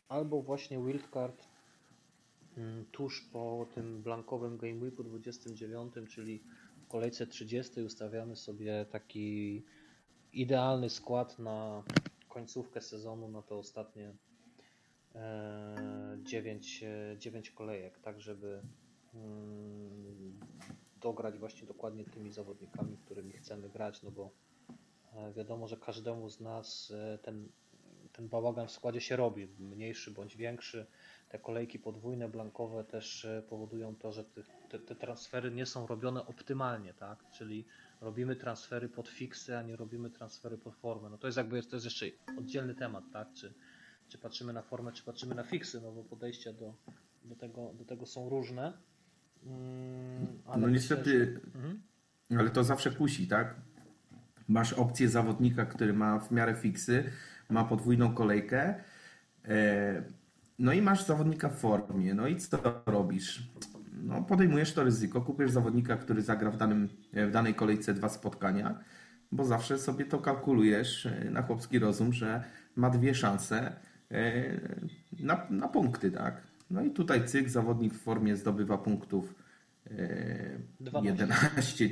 albo właśnie wildcard tuż po tym blankowym game weeku dwudziestym dziewiątym, czyli w kolejce trzydziestej ustawiamy sobie taki idealny skład na końcówkę sezonu, na te ostatnie dziewięć kolejek, tak żeby dograć właśnie dokładnie tymi zawodnikami, którymi chcemy grać, no bo wiadomo, że każdemu z nas ten ten bałagan w składzie się robi, mniejszy bądź większy. Te kolejki podwójne, blankowe też powodują to, że te, te, te transfery nie są robione optymalnie, tak? Czyli robimy transfery pod fiksy, a nie robimy transfery pod formę. No to jest jakby to jest jeszcze oddzielny temat, tak? Czy, czy patrzymy na formę, czy patrzymy na fiksy, no bo podejścia do, do, tego, do tego są różne. Hmm, ale no niestety, też... mhm. ale to zawsze kusi, tak? Masz opcję zawodnika, który ma w miarę fiksy, ma podwójną kolejkę, no i masz zawodnika w formie, no i co robisz? No podejmujesz to ryzyko, kupujesz zawodnika, który zagra w, danym, w danej kolejce dwa spotkania, bo zawsze sobie to kalkulujesz na chłopski rozum, że ma dwie szanse na, na punkty, tak? No i tutaj cyk, zawodnik w formie zdobywa punktów jedenaście,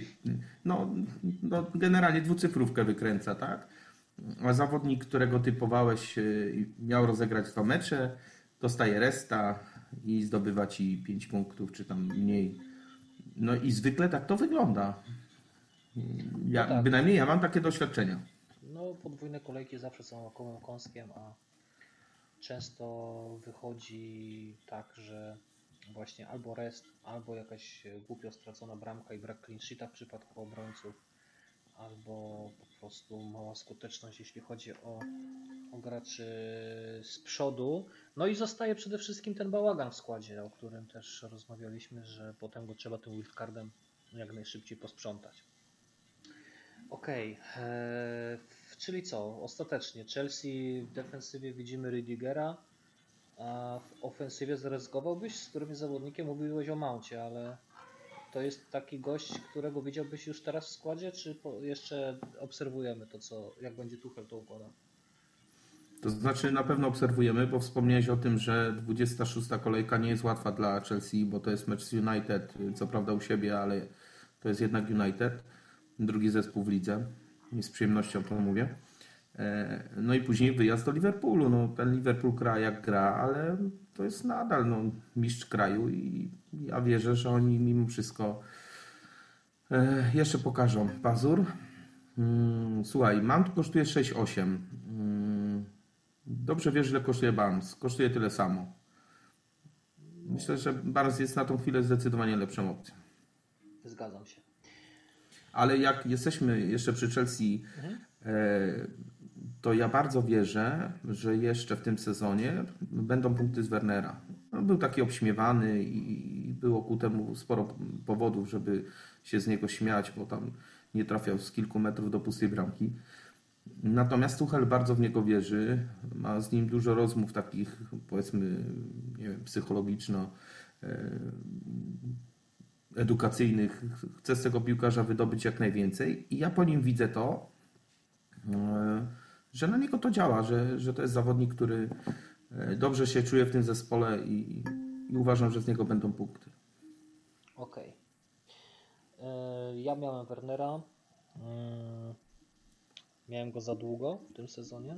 no, no generalnie dwucyfrówkę wykręca, tak? A zawodnik, którego typowałeś, miał rozegrać dwa mecze, dostaje resta i zdobywa ci pięć punktów, czy tam mniej. No i zwykle tak to wygląda. Ja, no tak. Bynajmniej ja mam takie doświadczenia. No podwójne kolejki zawsze są okołem kąskiem, a często wychodzi tak, że właśnie albo rest, albo jakaś głupio stracona bramka i brak clean sheeta w przypadku obrońców, albo po prostu mała skuteczność, jeśli chodzi o, o graczy z przodu. No i zostaje przede wszystkim ten bałagan w składzie, o którym też rozmawialiśmy, że potem go trzeba tym wildcardem jak najszybciej posprzątać. Okej, okay. Czyli co? Ostatecznie Chelsea w defensywie widzimy Rüdigera, a w ofensywie zaryzykowałbyś, z którym zawodnikiem mówiłeś o Mouncie, ale to jest taki gość, którego widziałbyś już teraz w składzie, czy jeszcze obserwujemy to, co, jak będzie Tuchel to układał? To znaczy na pewno obserwujemy, bo wspomniałeś o tym, że dwudziesta szósta kolejka nie jest łatwa dla Chelsea, bo to jest mecz z United, co prawda u siebie, ale to jest jednak United, drugi zespół w lidze. I z przyjemnością to mówię. No i później wyjazd do Liverpoolu. No, ten Liverpool gra jak gra, ale to jest nadal no, mistrz kraju i ja wierzę, że oni mimo wszystko jeszcze pokażą pazur. Słuchaj, Mount kosztuje sześć osiem. Dobrze wiesz, ile kosztuje Barnes. Kosztuje tyle samo. Myślę, że Barnes jest na tą chwilę zdecydowanie lepszą opcją. Zgadzam się. Ale jak jesteśmy jeszcze przy Chelsea, to ja bardzo wierzę, że jeszcze w tym sezonie będą punkty z Wernera. On był taki obśmiewany i było ku temu sporo powodów, żeby się z niego śmiać, bo tam nie trafiał z kilku metrów do pustej bramki. Natomiast Tuchel bardzo w niego wierzy, ma z nim dużo rozmów takich, powiedzmy, nie wiem, psychologiczno edukacyjnych, chcę z tego piłkarza wydobyć jak najwięcej i ja po nim widzę to, że na niego to działa, że, że to jest zawodnik, który dobrze się czuje w tym zespole i, i uważam, że z niego będą punkty. Okej. Okay. Ja miałem Wernera. Miałem go za długo w tym sezonie.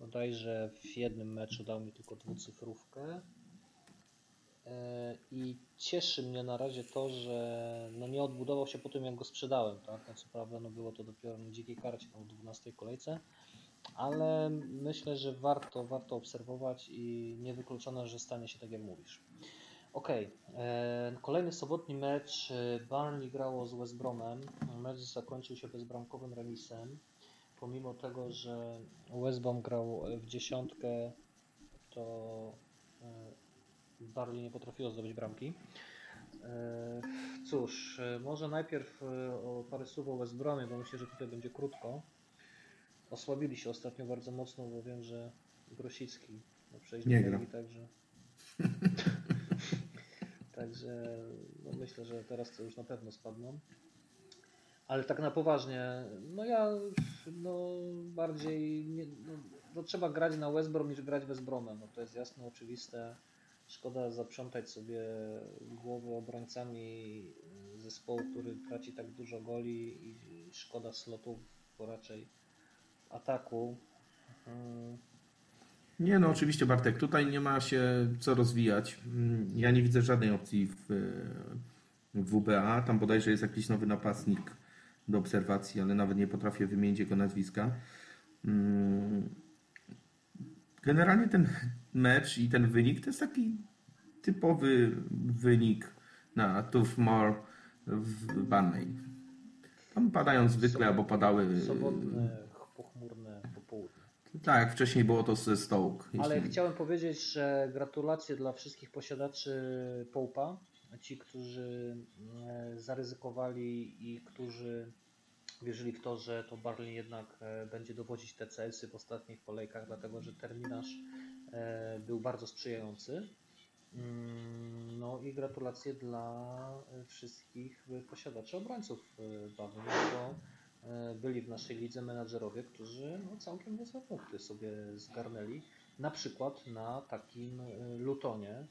Bodajże w jednym meczu dał mi tylko dwucyfrówkę. I cieszy mnie na razie to, że no nie odbudował się po tym, jak go sprzedałem, tak? No co prawda no było to dopiero na dzikiej karcie tam w dwunastej kolejce, ale myślę, że warto, warto obserwować i niewykluczone, że stanie się tak, jak mówisz. Okej, okay. Kolejny sobotni mecz, Burnley grało z West Bromem, mecz zakończył się bezbramkowym remisem, pomimo tego, że West Brom grał w dziesiątkę, to Burnley nie potrafiło zdobyć bramki. Cóż, może najpierw o parę słów o West Bromie, bo myślę, że tutaj będzie krótko. Osłabili się ostatnio bardzo mocno, bo wiem, że Grosicki no przejść do Belgii, także także no myślę, że teraz to już na pewno spadną. Ale tak na poważnie, no ja no bardziej nie, no, no trzeba grać na West Brom niż grać West Bromem, no to jest jasne, oczywiste. Szkoda zaprzątać sobie głowy obrońcami zespołu, który traci tak dużo goli i szkoda slotów, bo raczej ataku. Hmm. Nie no, oczywiście Bartek, tutaj nie ma się co rozwijać. Ja nie widzę żadnej opcji w, w W B A. Tam bodajże jest jakiś nowy napastnik do obserwacji, ale nawet nie potrafię wymienić jego nazwiska. Hmm. Generalnie ten mecz i ten wynik to jest taki typowy wynik na Turf Moor w Burnley. Tam padają zwykle, albo padały... Sobotne, pochmurne popołudnie. Tak, jak wcześniej było to ze Stoke. Ale jeśli... chciałem powiedzieć, że gratulacje dla wszystkich posiadaczy Poupa. Ci, którzy zaryzykowali i którzy wierzyli w to, że to Burnley jednak będzie dowodzić te C S-y w ostatnich kolejkach, dlatego że terminarz był bardzo sprzyjający. No i gratulacje dla wszystkich posiadaczy obrońców Burnley, bo byli w naszej lidze menadżerowie, którzy no całkiem niezłe punkty sobie zgarnęli. Na przykład na takim Lutonie,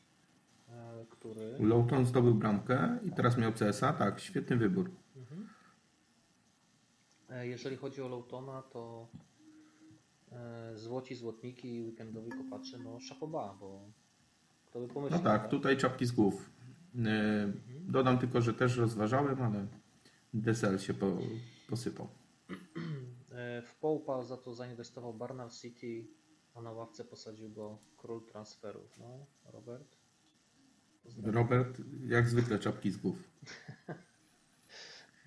który... Luton zdobył bramkę i teraz miał C S-a. Tak, świetny wybór. Mhm. Jeżeli chodzi o Loutona, to złoci, złotniki i weekendowi kopaczy, no szapoba, bo kto by pomyślał. No tak, tak, tutaj czapki z głów. Dodam tylko, że też rozważałem, ale D S L się po, posypał. W Poupa za to zainwestował Barnard City, a na ławce posadził go król transferów. No, Robert? Pozdrawiam. Robert, jak zwykle czapki z głów.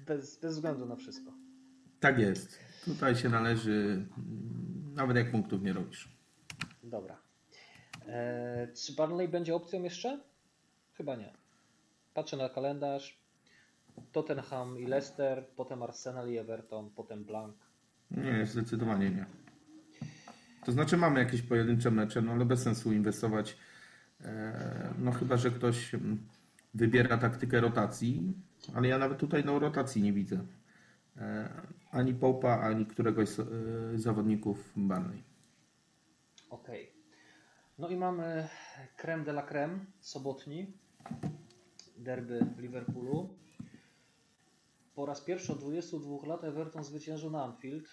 Bez, bez względu na wszystko. Tak jest. Tutaj się należy, nawet jak punktów nie robisz. Dobra. Eee, czy Burnley będzie opcją jeszcze? Chyba nie. Patrzę na kalendarz. Tottenham i Leicester, potem Arsenal i Everton, potem Blank. Nie, zdecydowanie nie. To znaczy mamy jakieś pojedyncze mecze, no ale bez sensu inwestować. No chyba, że ktoś wybiera taktykę rotacji, ale ja nawet tutaj no, rotacji nie widzę. Ani Popa, ani któregoś z zawodników Burnley. Okej. Okay. No i mamy creme de la creme, sobotni. Derby w Liverpoolu. Po raz pierwszy od dwudziestu dwóch lat Everton zwyciężył na Anfield.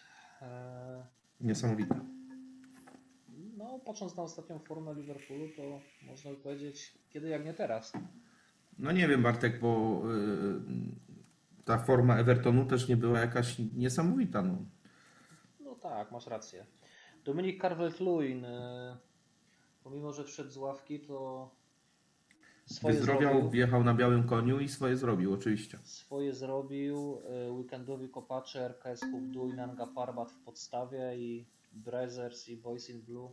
Niesamowite. No, patrząc na ostatnią formę Liverpoolu, to można by powiedzieć, kiedy jak nie teraz. No nie wiem, Bartek, bo yy, ta forma Evertonu też nie była jakaś niesamowita. No, no tak, masz rację. Dominik Calvert-Lewin, yy, pomimo że wszedł z ławki, to swoje Wyzdrowiał, zrobił. Wjechał na białym koniu i swoje zrobił, oczywiście. Swoje zrobił. Yy, weekendowi kopacze R K S Kubdu i Nanga Parbat w podstawie i Brazzers i Boys in Blue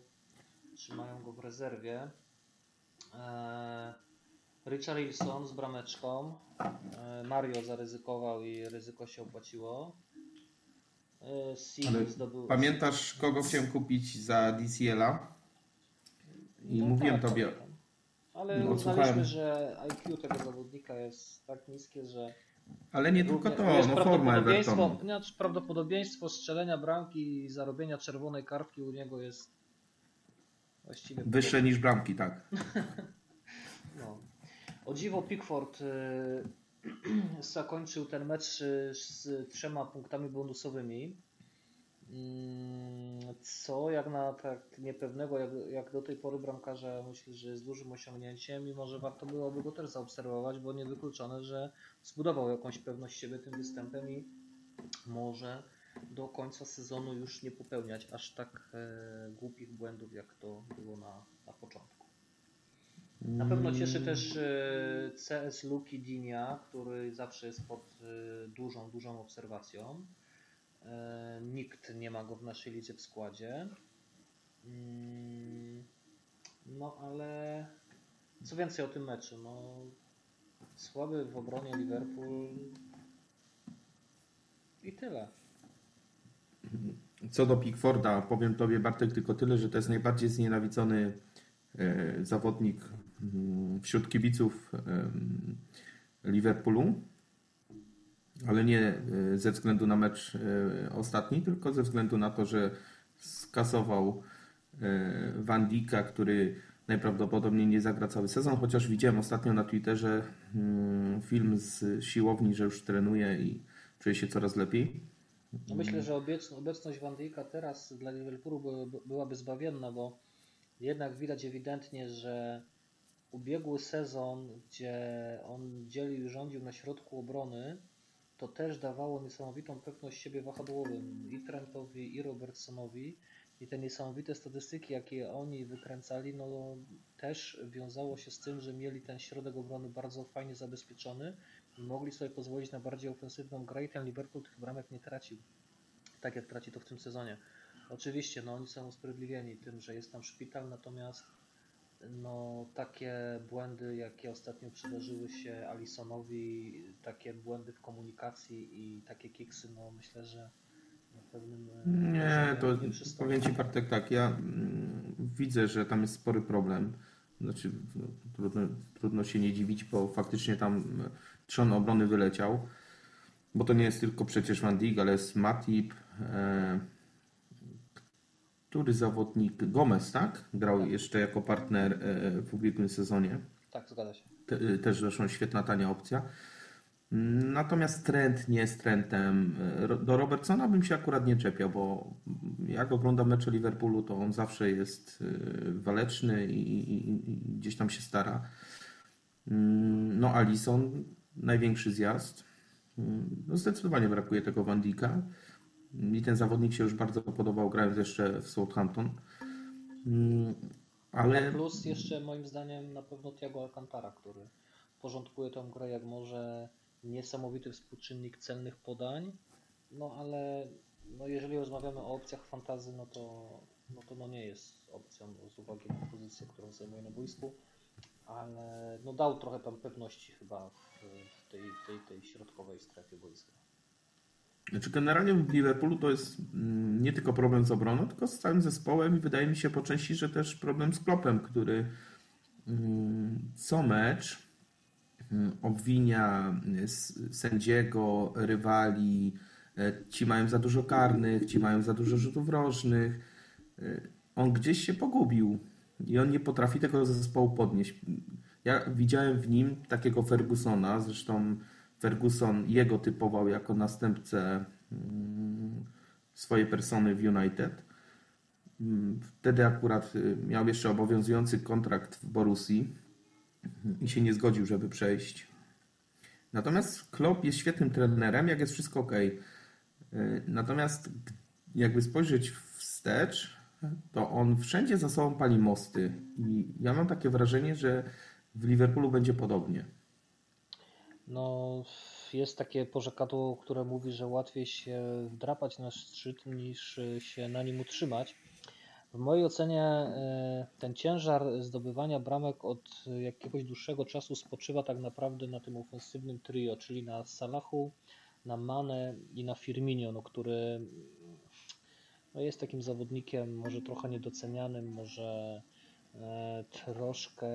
trzymają go w rezerwie. Richard Wilson z brameczką. Mario zaryzykował i ryzyko się opłaciło. Zdobył... Pamiętasz, kogo chciałem kupić za D C L-a? I no mówiłem tak, tobie. Ale uznaliśmy, że I Q tego zawodnika jest tak niskie, że... Ale nie tylko to, wiesz, no forma Evertonu. Prawdopodobieństwo strzelenia bramki i zarobienia czerwonej kartki u niego jest właściwie... Wyższe podobne. Niż bramki, tak. No. O dziwo Pickford zakończył ten mecz z trzema punktami bonusowymi, co jak na tak niepewnego, jak, jak do tej pory bramkarza myślę, że jest dużym osiągnięciem i może warto byłoby go też zaobserwować, bo niewykluczone, że zbudował jakąś pewność siebie tym występem i może do końca sezonu już nie popełniać aż tak e, głupich błędów, jak to było na, na początku. Na pewno cieszy też e, C S Luki Dinia, który zawsze jest pod e, dużą, dużą obserwacją. Nikt nie ma go w naszej lidze w składzie. No ale co więcej o tym meczu? No, słaby w obronie Liverpool i tyle. Co do Pickforda, powiem tobie, Bartek, tylko tyle, że to jest najbardziej znienawidzony zawodnik wśród kibiców Liverpoolu. Ale nie ze względu na mecz ostatni, tylko ze względu na to, że skasował Van Dijk'a, który najprawdopodobniej nie zagra cały sezon, chociaż widziałem ostatnio na Twitterze film z siłowni, że już trenuje i czuje się coraz lepiej. Myślę, że obecność Van Dijk'a teraz dla Liverpoolu byłaby zbawienna, bo jednak widać ewidentnie, że ubiegły sezon, gdzie on dzielił i rządził na środku obrony, to też dawało niesamowitą pewność siebie wahadłowym i Trentowi, i Robertsonowi. I te niesamowite statystyki, jakie oni wykręcali, no też wiązało się z tym, że mieli ten środek obrony bardzo fajnie zabezpieczony i mogli sobie pozwolić na bardziej ofensywną grę i ten Liverpool tych bramek nie tracił, tak jak traci to w tym sezonie. Oczywiście, no oni są usprawiedliwieni tym, że jest tam szpital, natomiast no takie błędy, jakie ostatnio przydarzyły się Alisonowi, takie błędy w komunikacji i takie kiksy, no myślę, że na pewnym... Nie, to nie powiem Ci, Bartek, tak, ja mm, widzę, że tam jest spory problem. Znaczy no, trudno, trudno się nie dziwić, bo faktycznie tam trzon obrony wyleciał, bo to nie jest tylko przecież Van Dijk, ale jest Matip, e, który zawodnik, Gomez, tak? Grał tak. Jeszcze jako partner w ubiegłym sezonie. Tak, zgadza się. Te, też zresztą świetna, tania opcja. Natomiast Trent nie jest Trentem. Do Robertsona bym się akurat nie czepiał, bo jak oglądam mecze Liverpoolu, to on zawsze jest waleczny i, i, i gdzieś tam się stara. No Alisson, największy zjazd. No zdecydowanie brakuje tego Van Dijk'a. Mi ten zawodnik się już bardzo podobał, grając jeszcze w Southampton. Ale... Plus jeszcze moim zdaniem na pewno Thiago Alcantara, który porządkuje tę grę jak może, niesamowity współczynnik celnych podań No ale no jeżeli rozmawiamy o opcjach fantasy, no to no to no nie jest opcją z uwagi na pozycję, którą zajmuje na boisku, ale no dał trochę tam pewności chyba w tej, tej, tej środkowej strefie boiska. Znaczy generalnie w Liverpoolu to jest nie tylko problem z obroną, tylko z całym zespołem i wydaje mi się po części, że też problem z Kloppem, który co mecz obwinia sędziego, rywali, ci mają za dużo karnych, ci mają za dużo rzutów rożnych. On gdzieś się pogubił i on nie potrafi tego zespołu podnieść. Ja widziałem w nim takiego Fergusona, zresztą Ferguson jego typował jako następcę swojej persony w United. Wtedy akurat miał jeszcze obowiązujący kontrakt w Borussii i się nie zgodził, żeby przejść. Natomiast Klopp jest świetnym trenerem, jak jest wszystko ok. Natomiast jakby spojrzeć wstecz, to on wszędzie za sobą pali mosty. I ja mam takie wrażenie, że w Liverpoolu będzie podobnie. No, jest takie porzekadło, które mówi, że łatwiej się wdrapać na szczyt niż się na nim utrzymać. W mojej ocenie ten ciężar zdobywania bramek od jakiegoś dłuższego czasu spoczywa tak naprawdę na tym ofensywnym trio, czyli na Salahu, na Mane i na Firminie, no, który no, jest takim zawodnikiem może trochę niedocenianym, może troszkę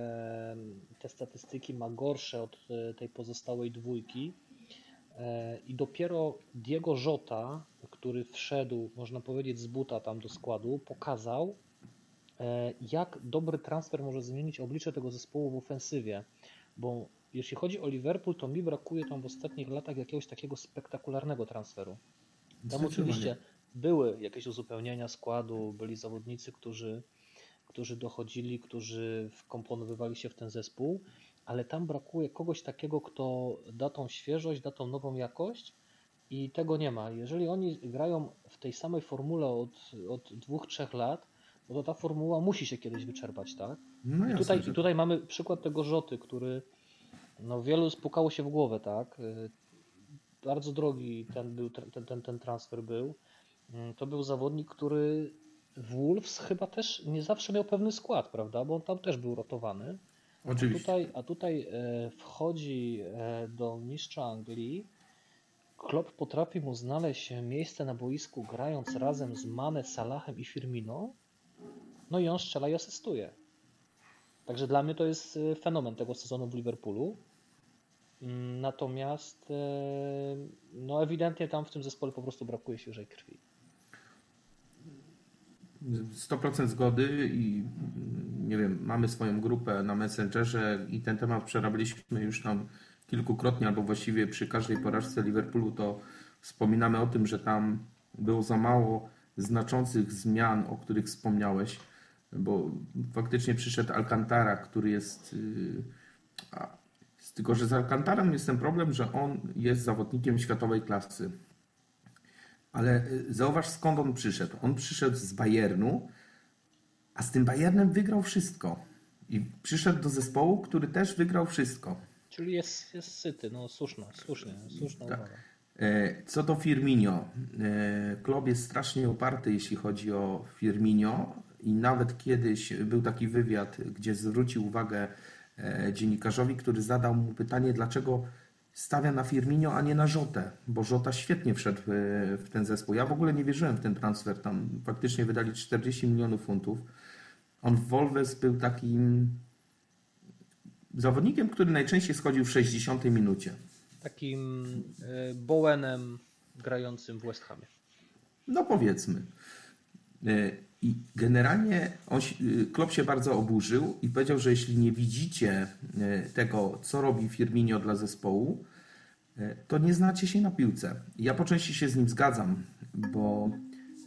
te statystyki ma gorsze od tej pozostałej dwójki i dopiero Diego Jota, który wszedł, można powiedzieć, z buta tam do składu, pokazał, jak dobry transfer może zmienić oblicze tego zespołu w ofensywie, bo jeśli chodzi o Liverpool, to mi brakuje tam w ostatnich latach jakiegoś takiego spektakularnego transferu. Tam oczywiście były jakieś uzupełnienia składu, byli zawodnicy, którzy którzy dochodzili, którzy wkomponowywali się w ten zespół, ale tam brakuje kogoś takiego, kto da tą świeżość, da tą nową jakość i tego nie ma. Jeżeli oni grają w tej samej formule od, od dwóch, trzech lat, no to ta formuła musi się kiedyś wyczerpać, tak? No jasne, I, tutaj, że... I tutaj mamy przykład tego Rzoty, który no wielu spukało się w głowę, tak? Bardzo drogi ten, był, ten, ten, ten transfer był. To był zawodnik, który Wolves chyba też nie zawsze miał pewny skład, prawda? Bo on tam też był rotowany. Oczywiście. A tutaj, a tutaj wchodzi do mistrza Anglii. Klopp potrafi mu znaleźć miejsce na boisku, grając razem z Mane, Salahem i Firmino. No i on strzela i asystuje. Także dla mnie to jest fenomen tego sezonu w Liverpoolu. Natomiast no ewidentnie tam w tym zespole po prostu brakuje świeżej krwi. sto procent zgody i nie wiem, mamy swoją grupę na Messengerze i ten temat przerabiliśmy już tam kilkukrotnie, albo właściwie przy każdej porażce Liverpoolu to wspominamy o tym, że tam było za mało znaczących zmian, o których wspomniałeś, bo faktycznie przyszedł Alcantara, który jest... Tylko, że z Alcantarem jest ten problem, że on jest zawodnikiem światowej klasy. Ale zauważ, skąd on przyszedł. On przyszedł z Bayernu, a z tym Bayernem wygrał wszystko. I przyszedł do zespołu, który też wygrał wszystko. Czyli jest, jest syty, no słuszna, słusznie, słuszna tak. Uwaga. Co do Firmino. Klopp jest strasznie uparty, jeśli chodzi o Firmino. I nawet kiedyś był taki wywiad, gdzie zwrócił uwagę dziennikarzowi, który zadał mu pytanie, dlaczego stawia na Firmino, a nie na Jotę, bo Jota świetnie wszedł w ten zespół. Ja w ogóle nie wierzyłem w ten transfer, tam faktycznie wydali czterdzieści milionów funtów. On w Wolves był takim zawodnikiem, który najczęściej schodził w sześćdziesiątej minucie. Takim Bowenem grającym w West Hamie. No powiedzmy. I generalnie on, Klopp się bardzo oburzył i powiedział, że jeśli nie widzicie tego, co robi Firmino dla zespołu, to nie znacie się na piłce. Ja po części się z nim zgadzam, bo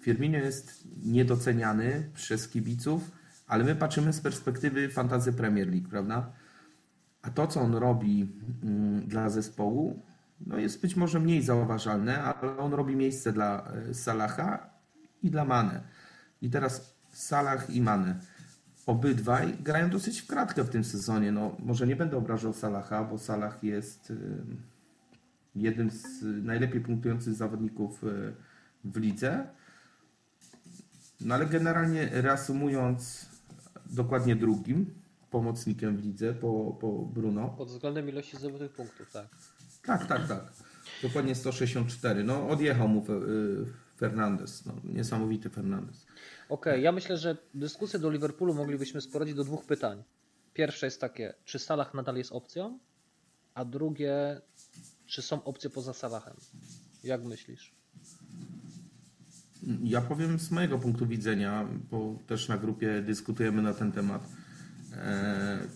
Firmino jest niedoceniany przez kibiców, ale my patrzymy z perspektywy fantasy Premier League, prawda? A to, co on robi dla zespołu, no jest być może mniej zauważalne, ale on robi miejsce dla Salaha i dla Mane. I teraz Salah i Mane. Obydwaj grają dosyć w kratkę w tym sezonie. No, może nie będę obrażał Salaha, bo Salah jest jeden z najlepiej punktujących zawodników w lidze. No ale generalnie reasumując, dokładnie drugim pomocnikiem w lidze po, po Bruno. Pod względem ilości zdobytych punktów, tak. Tak, tak, tak. Dokładnie sto sześćdziesiąt cztery. No odjechał mu Fernandes. No, niesamowity Fernandes. Okej, okay, ja myślę, że dyskusję do Liverpoolu moglibyśmy sprowadzić do dwóch pytań. Pierwsze jest takie, czy Salah nadal jest opcją? A drugie, czy są opcje poza Salahem? Jak myślisz? Ja powiem z mojego punktu widzenia, bo też na grupie dyskutujemy na ten temat.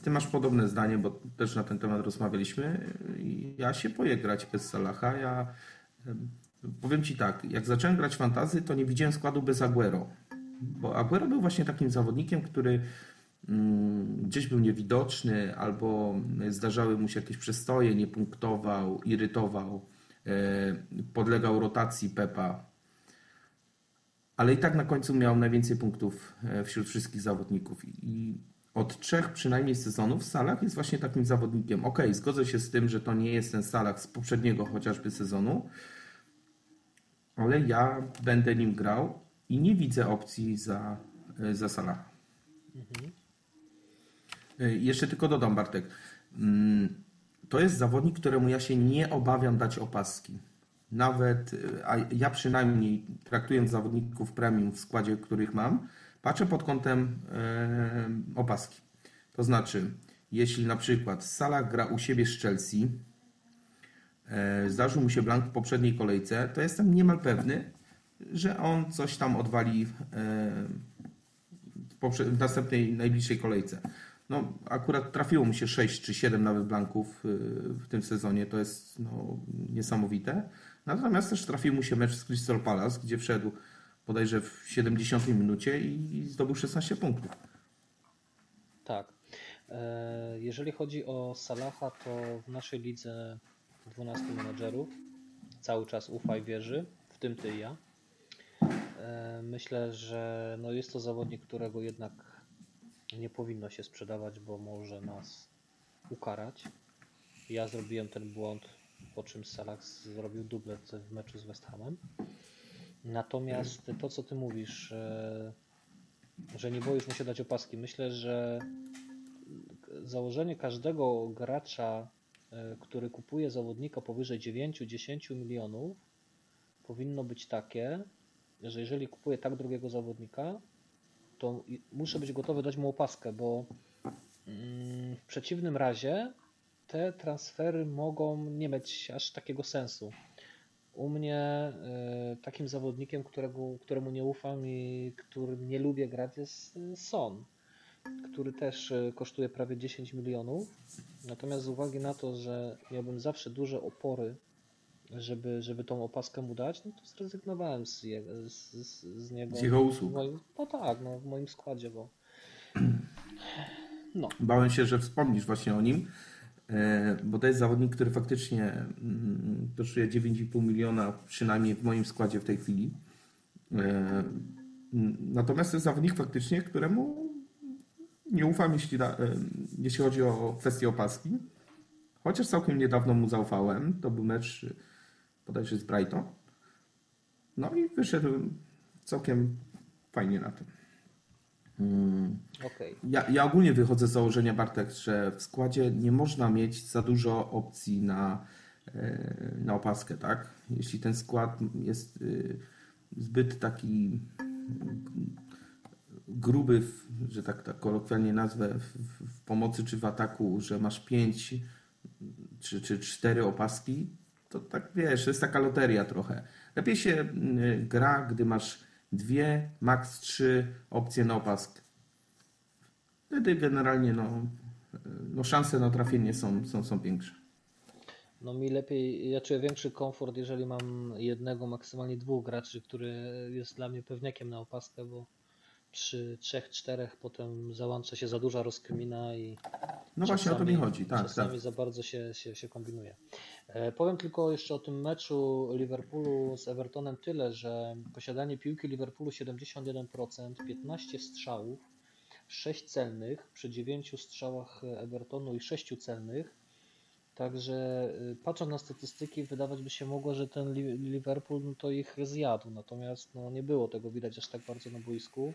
Ty masz podobne zdanie, bo też na ten temat rozmawialiśmy. Ja się boję grać bez Salaha. Ja powiem Ci tak, jak zacząłem grać fantasy, to nie widziałem składu bez Aguero. Bo Aguero był właśnie takim zawodnikiem, który gdzieś był niewidoczny albo zdarzały mu się jakieś przestoje, nie punktował, irytował, podlegał rotacji Pepa. Ale i tak na końcu miał najwięcej punktów wśród wszystkich zawodników. I od trzech przynajmniej sezonów Salah jest właśnie takim zawodnikiem. Okej, okay, zgodzę się z tym, że to nie jest ten Salah z poprzedniego chociażby sezonu, ale ja będę nim grał i nie widzę opcji za, za Salaha. Mhm. Jeszcze tylko dodam, Bartek. To jest zawodnik, któremu ja się nie obawiam dać opaski. Nawet, a ja przynajmniej traktując zawodników premium w składzie, których mam, patrzę pod kątem yy, opaski. To znaczy, jeśli na przykład Salah gra u siebie z Chelsea, yy, zdarzył mu się blank w poprzedniej kolejce, to jestem niemal pewny, że on coś tam odwali yy, w, poprze- w następnej, najbliższej kolejce. No, akurat trafiło mu się sześć czy siedem nawet blanków w tym sezonie, to jest no, niesamowite. Natomiast też trafił mu się mecz z Crystal Palace, gdzie wszedł bodajże w siedemdziesiątej minucie i zdobył szesnaście punktów. Tak. Jeżeli chodzi o Salaha, to w naszej lidze dwunastu menadżerów cały czas ufa i wierzy, w tym ty i ja. Myślę, że no jest to zawodnik, którego jednak nie powinno się sprzedawać, bo może nas ukarać. Ja zrobiłem ten błąd, po czym Salah zrobił dublet w meczu z West Hamem. Natomiast to, co ty mówisz, że nie boisz mu się dać opaski. Myślę, że założenie każdego gracza, który kupuje zawodnika powyżej dziewięć do dziesięciu milionów, powinno być takie, że jeżeli kupuje tak drugiego zawodnika, to muszę być gotowy dać mu opaskę, bo w przeciwnym razie te transfery mogą nie mieć aż takiego sensu. U mnie takim zawodnikiem, którego, któremu nie ufam i którym nie lubię grać, jest Son, który też kosztuje prawie dziesięć milionów. Natomiast z uwagi na to, że miałbym zawsze duże opory, żeby, żeby tą opaskę mu dać, no to zrezygnowałem z, je, z, z niego. Z jego usług. Moim, no tak, no, w moim składzie, bo... No. Bałem się, że wspomnisz właśnie o nim, bo to jest zawodnik, który faktycznie kosztuje dziewięć i pół miliona, przynajmniej w moim składzie w tej chwili. Natomiast to jest zawodnik faktycznie, któremu nie ufam, jeśli, da, jeśli chodzi o kwestię opaski. Chociaż całkiem niedawno mu zaufałem, to był mecz bodajże z Brighton. No i wyszedłem całkiem fajnie na tym. Hmm. Okay. Ja, ja ogólnie wychodzę z założenia, Bartek, że w składzie nie można mieć za dużo opcji na, na opaskę, tak? Jeśli ten skład jest zbyt taki gruby, że tak, tak kolokwialnie nazwę, w, w pomocy czy w ataku, że masz pięć Czy, czy cztery opaski, to tak wiesz, to jest taka loteria trochę. Lepiej się gra, gdy masz dwie, max trzy opcje na opaskę. Wtedy generalnie no, no szanse na trafienie są, są, są większe. No mi lepiej, ja czuję większy komfort, jeżeli mam jednego, maksymalnie dwóch graczy, który jest dla mnie pewniakiem na opaskę, bo przy trzech, czterech potem załącza się za duża rozkmina i no właśnie o to mi chodzi. Tak, czasami tak. Za bardzo się, się, się kombinuje. E, powiem tylko jeszcze o tym meczu Liverpoolu z Evertonem tyle, że posiadanie piłki Liverpoolu siedemdziesiąt jeden procent, piętnaście strzałów, sześć celnych przy dziewięciu strzałach Evertonu i sześciu celnych. Także patrząc na statystyki, wydawać by się mogło, że ten Liverpool no to ich zjadł, natomiast no, nie było tego widać aż tak bardzo na boisku.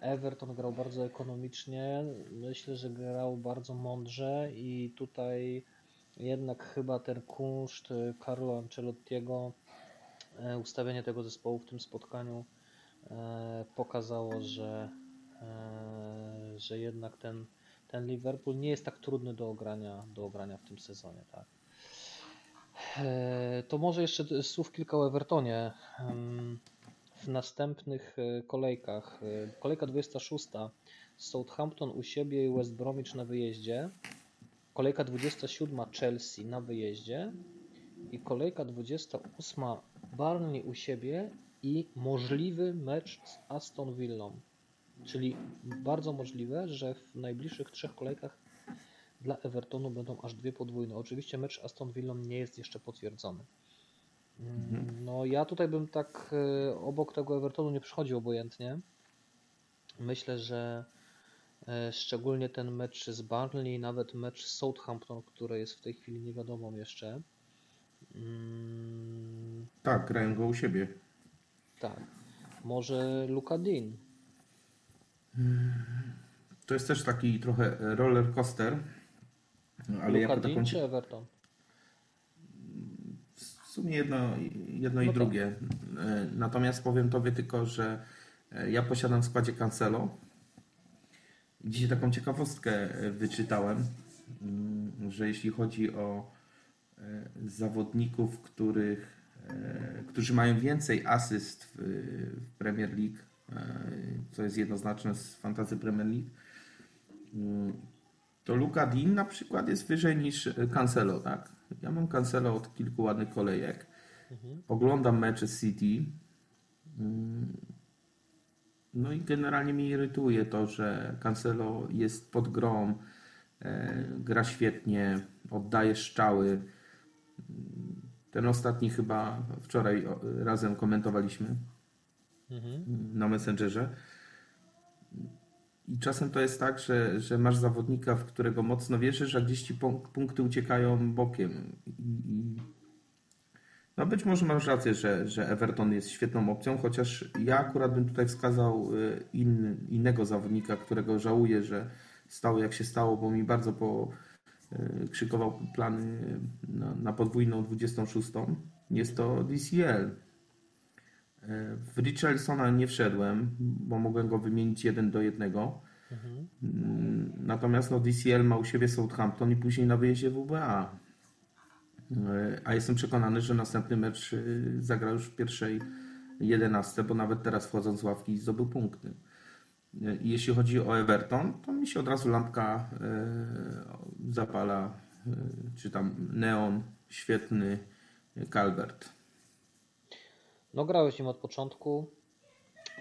Everton grał bardzo ekonomicznie, myślę, że grał bardzo mądrze i tutaj jednak chyba ten kunszt Carlo Ancelottiego, ustawienie tego zespołu w tym spotkaniu pokazało, że, że jednak ten Ten Liverpool nie jest tak trudny do ogrania, do ogrania w tym sezonie. Tak. To może jeszcze słów kilka o Evertonie. W następnych kolejkach. Kolejka dwudziesta szósta. Southampton u siebie i West Bromwich na wyjeździe. Kolejka dwudziesta siódma. Chelsea na wyjeździe. I kolejka dwudziesta ósma. Burnley u siebie i możliwy mecz z Aston Villą. Czyli bardzo możliwe, że w najbliższych trzech kolejkach dla Evertonu będą aż dwie podwójne. Oczywiście mecz Aston Villą nie jest jeszcze potwierdzony. No ja tutaj bym tak obok tego Evertonu nie przychodził obojętnie. Myślę, że szczególnie ten mecz z Burnley, nawet mecz z Southampton, który jest w tej chwili niewiadomą jeszcze. Tak, grają go u siebie. Tak. Może Luka Dean. To jest też taki trochę roller coaster, ale Luka jako taką... czy Everton? W sumie jedno, jedno no i tak. Drugie. Natomiast powiem Tobie tylko, że ja posiadam w składzie Cancelo. Dzisiaj taką ciekawostkę wyczytałem, że jeśli chodzi o zawodników, których, którzy mają więcej asyst w Premier League, co jest jednoznaczne z Fantasy Premier League, to Luka Dean na przykład jest wyżej niż Cancelo, tak? Ja mam Cancelo od kilku ładnych kolejek. Mhm. Oglądam mecze City. No i generalnie mnie irytuje to, że Cancelo jest pod grą, gra świetnie, oddaje strzały. Ten ostatni chyba wczoraj razem komentowaliśmy na Messengerze. I czasem to jest tak, że, że masz zawodnika, w którego mocno wierzysz, a gdzieś ci punkty uciekają bokiem. I, no być może masz rację, że, że Everton jest świetną opcją, chociaż ja akurat bym tutaj wskazał in, innego zawodnika, którego żałuję, że stało jak się stało, bo mi bardzo pokrzykował plany na, na podwójną dwudziestą szóstą. Jest to D C L. W Richarlisona nie wszedłem, bo mogłem go wymienić jeden do jednego. Mhm. Natomiast no, D C L ma u siebie Southampton i później na wyjeździe W B A. A jestem przekonany, że następny mecz zagra już w pierwszej jedenastce, bo nawet teraz wchodząc z ławki zdobył punkty. I jeśli chodzi o Everton, to mi się od razu lampka zapala, czy tam neon, świetny Calvert. No grałeś nim od początku,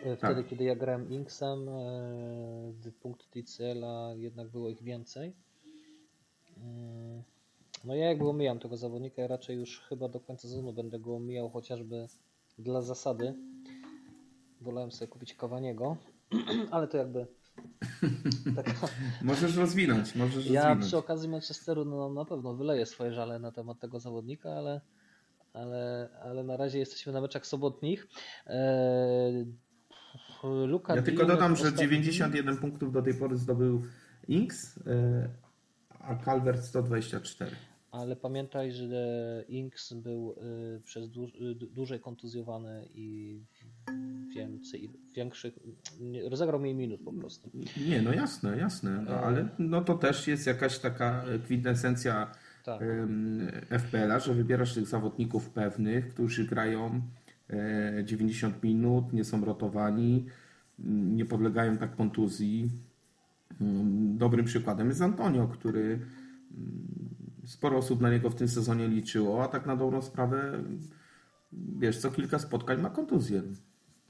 wtedy tak. Kiedy ja grałem Inksem, punkty T C L-a jednak było ich więcej. No ja jakby omijam tego zawodnika i raczej już chyba do końca sezonu będę go omijał chociażby dla zasady. Wolałem sobie kupić Cavaniego, ale to jakby... Taka... Możesz rozwinąć, możesz rozwinąć. Ja przy okazji Manchesteru no, na pewno wyleję swoje żale na temat tego zawodnika, ale... Ale, ale na razie jesteśmy na meczach sobotnich. Eee, Luka ja tylko dodam, że ostatni... dziewięćdziesiąt jeden punktów do tej pory zdobył Inks, a Calvert sto dwadzieścia cztery. Ale pamiętaj, że Inks był przez dłuż, dłużej kontuzjowany i więcej, większych, rozegrał mniej minut po prostu. Nie, no jasne, jasne, no, ale no to też jest jakaś taka kwintesencja tak. F P L-a, że wybierasz tych zawodników pewnych, którzy grają dziewięćdziesiąt minut, nie są rotowani, nie podlegają tak kontuzji. Dobrym przykładem jest Antonio, który sporo osób na niego w tym sezonie liczyło, a tak na dobrą sprawę, wiesz, co kilka spotkań ma kontuzję.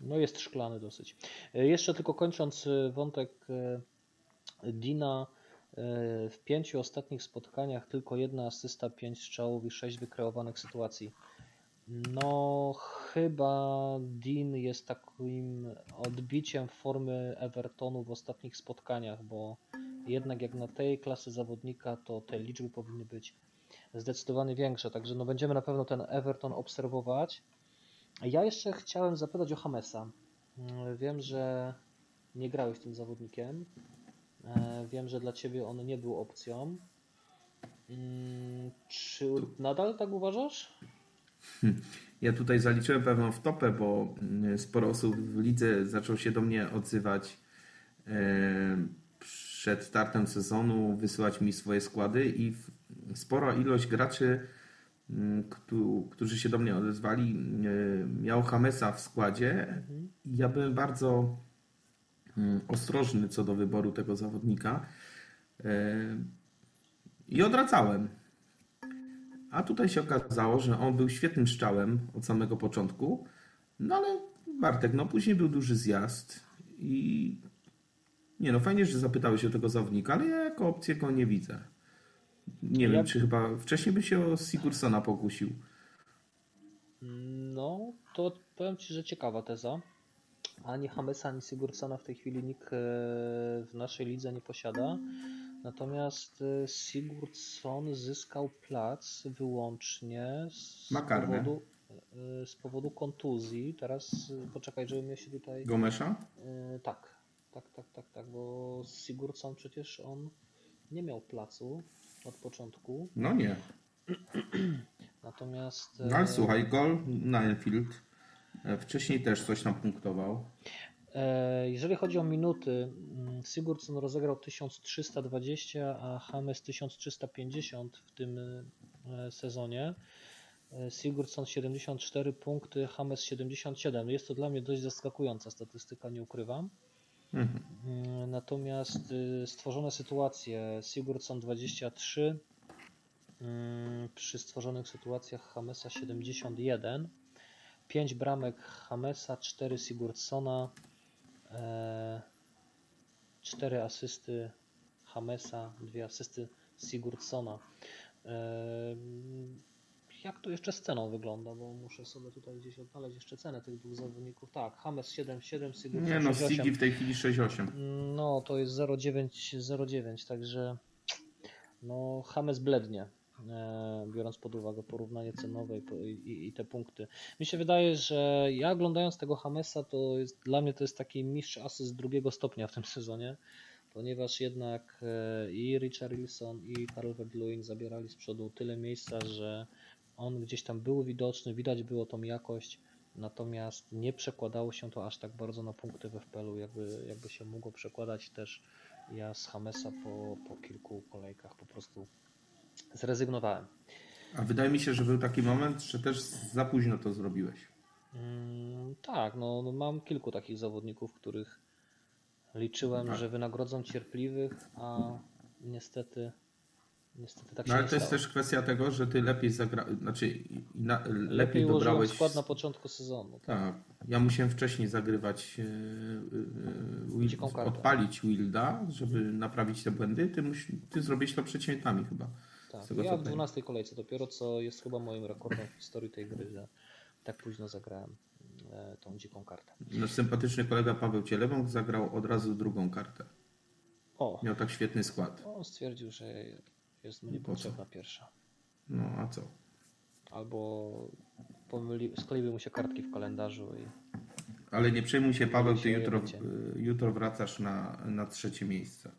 No jest szklany dosyć. Jeszcze tylko kończąc wątek Dina, w pięciu ostatnich spotkaniach tylko jedna asysta, pięć strzałów i sześć wykreowanych sytuacji. No chyba Dean jest takim odbiciem formy Evertonu w ostatnich spotkaniach, bo jednak jak na tej klasy zawodnika to te liczby powinny być zdecydowanie większe, także no będziemy na pewno ten Everton obserwować. Ja jeszcze chciałem zapytać o Hamesa. Wiem, że nie grałeś tym zawodnikiem, wiem, że dla Ciebie on nie był opcją. Czy nadal tak uważasz? Ja tutaj zaliczyłem pewną wtopę, bo sporo osób w lidze zaczął się do mnie odzywać przed startem sezonu, wysyłać mi swoje składy i spora ilość graczy, którzy się do mnie odezwali, miał Hamesa w składzie. Ja byłem bardzo ostrożny co do wyboru tego zawodnika i odracałem. A tutaj się okazało, że on był świetnym strzałem od samego początku. No ale Bartek, no później był duży zjazd i nie no, fajnie, że zapytałeś o tego zawodnika, ale ja jako opcję go nie widzę. Nie ja... wiem, czy chyba wcześniej by się o Sigursona pokusił. No, to powiem Ci, że ciekawa teza. Ani Hamesa, ani Sigursona w tej chwili nikt w naszej lidze nie posiada. Natomiast Sigurdsson zyskał plac wyłącznie z powodu, z powodu kontuzji. Teraz poczekaj, żebym ja się tutaj... Gomesza? Tak, tak, tak, tak, tak, bo Sigurdsson przecież on nie miał placu od początku. No nie. Natomiast... No ale słuchaj, gol na Enfield. Wcześniej też coś tam punktował. Jeżeli chodzi o minuty, Sigurdsson rozegrał tysiąc trzysta dwadzieścia, a James tysiąc trzysta pięćdziesiąt w tym sezonie. Sigurdsson siedemdziesiąt cztery punkty, James siedemdziesiąt siedem. Jest to dla mnie dość zaskakująca statystyka, nie ukrywam. Mhm. Natomiast stworzone sytuacje, Sigurdsson dwadzieścia trzy, przy stworzonych sytuacjach Jamesa siedemdziesiąt jeden, pięć bramek Jamesa, cztery Sigurdssona, cztery asysty Hamesa, dwie asysty Sigurdssona. Jak to jeszcze z ceną wygląda? Bo muszę sobie tutaj gdzieś odnaleźć jeszcze cenę tych dwóch zawodników. Tak, Hames siedem siedem, Sigurdsson Nie no, Sigi w tej chwili sześć osiem. No to jest zero dziewięć, także no Hames blednie, biorąc pod uwagę porównanie cenowe i, i te punkty. Mi się wydaje, że ja oglądając tego Hamesa, to jest, dla mnie to jest taki mistrz asyst drugiego stopnia w tym sezonie, ponieważ jednak i Richarlison i Calvert-Lewin zabierali z przodu tyle miejsca, że on gdzieś tam był widoczny, widać było tą jakość, natomiast nie przekładało się to aż tak bardzo na punkty w F P L-u, jakby, jakby się mogło przekładać też. Ja z Hamesa po, po kilku kolejkach po prostu zrezygnowałem. A wydaje mi się, że był taki moment, że też za późno to zrobiłeś. Mm, tak, no, no mam kilku takich zawodników, których liczyłem, tak, że wynagrodzą cierpliwych, a niestety niestety tak się no, ale nie to stało. Jest też kwestia tego, że ty lepiej zagrałeś, znaczy na, lepiej, lepiej dobrałeś skład na początku sezonu. Tak, tak. Ja musiałem wcześniej zagrywać, yy, yy, dziką kartę. Odpalić Wilda, żeby hmm. naprawić te błędy. Ty, mus, ty zrobiłeś to przed świętami chyba. Tak, ja w dwunastej kolejce dopiero, co jest chyba moim rekordem w historii tej gry, że tak późno zagrałem tą dziką kartę. Nasz sympatyczny kolega Paweł Cielewąg zagrał od razu drugą kartę. O. Miał tak świetny skład. On stwierdził, że jest mu niepotrzebna pierwsza. No a co? Albo pomyli, skleiły mu się kartki w kalendarzu. I... Ale nie przejmuj się Paweł, ty jutro, jutro wracasz na, na trzecie miejsce.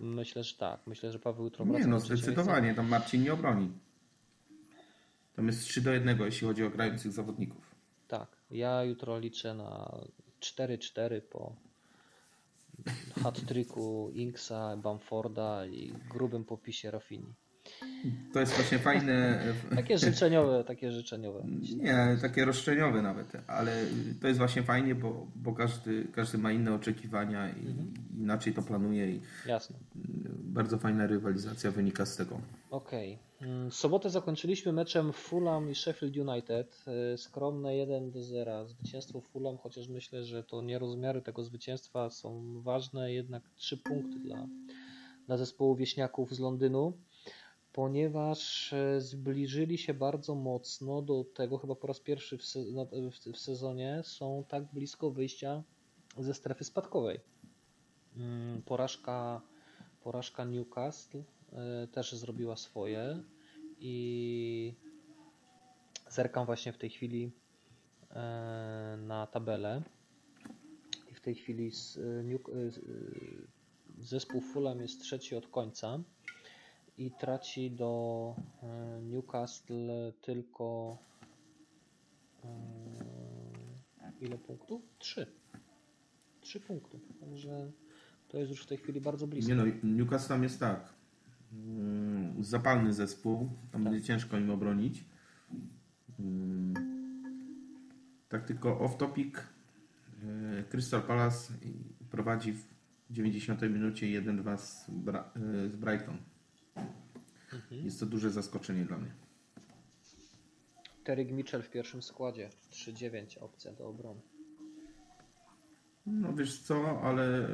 Myślę, że tak. Myślę, że Paweł jutro wraca. Nie, no zdecydowanie. Tam Marcin nie obroni. Tam jest trzy do jednego, jeśli chodzi o grających zawodników. Tak. Ja jutro liczę na cztery cztery po hat-tricku Inksa, Bamforda i grubym popisie Rafini. To jest właśnie fajne... takie życzeniowe, takie życzeniowe. Nie, takie roszczeniowe nawet. Ale to jest właśnie fajnie, bo, bo każdy, każdy ma inne oczekiwania i mhm. inaczej to planuje. I jasne. Bardzo fajna rywalizacja wynika z tego. Okej. Okay. Sobotę zakończyliśmy meczem Fulham i Sheffield United. Skromne jeden do zera. Zwycięstwo Fulham, chociaż myślę, że to nierozmiary tego zwycięstwa są ważne. Jednak trzy punkty dla, dla zespołu wieśniaków z Londynu, ponieważ zbliżyli się bardzo mocno do tego, chyba po raz pierwszy w sezonie są tak blisko wyjścia ze strefy spadkowej. Porażka, porażka Newcastle też zrobiła swoje i zerkam właśnie w tej chwili na tabelę. I w tej chwili zespół Fulham jest trzeci od końca i traci do Newcastle tylko ile punktów? Trzy. Trzy punkty. Także to jest już w tej chwili bardzo blisko. Nie no, Newcastle tam jest tak. Zapalny zespół. Tam tak. Będzie ciężko im obronić. Tak tylko off topic. Crystal Palace prowadzi w dziewięćdziesiątej minucie jeden dwa z, Bra- z Brighton. Mhm. Jest to duże zaskoczenie dla mnie. Terry Mitchell w pierwszym składzie. trzy dziewięć opcja do obrony. No wiesz co, ale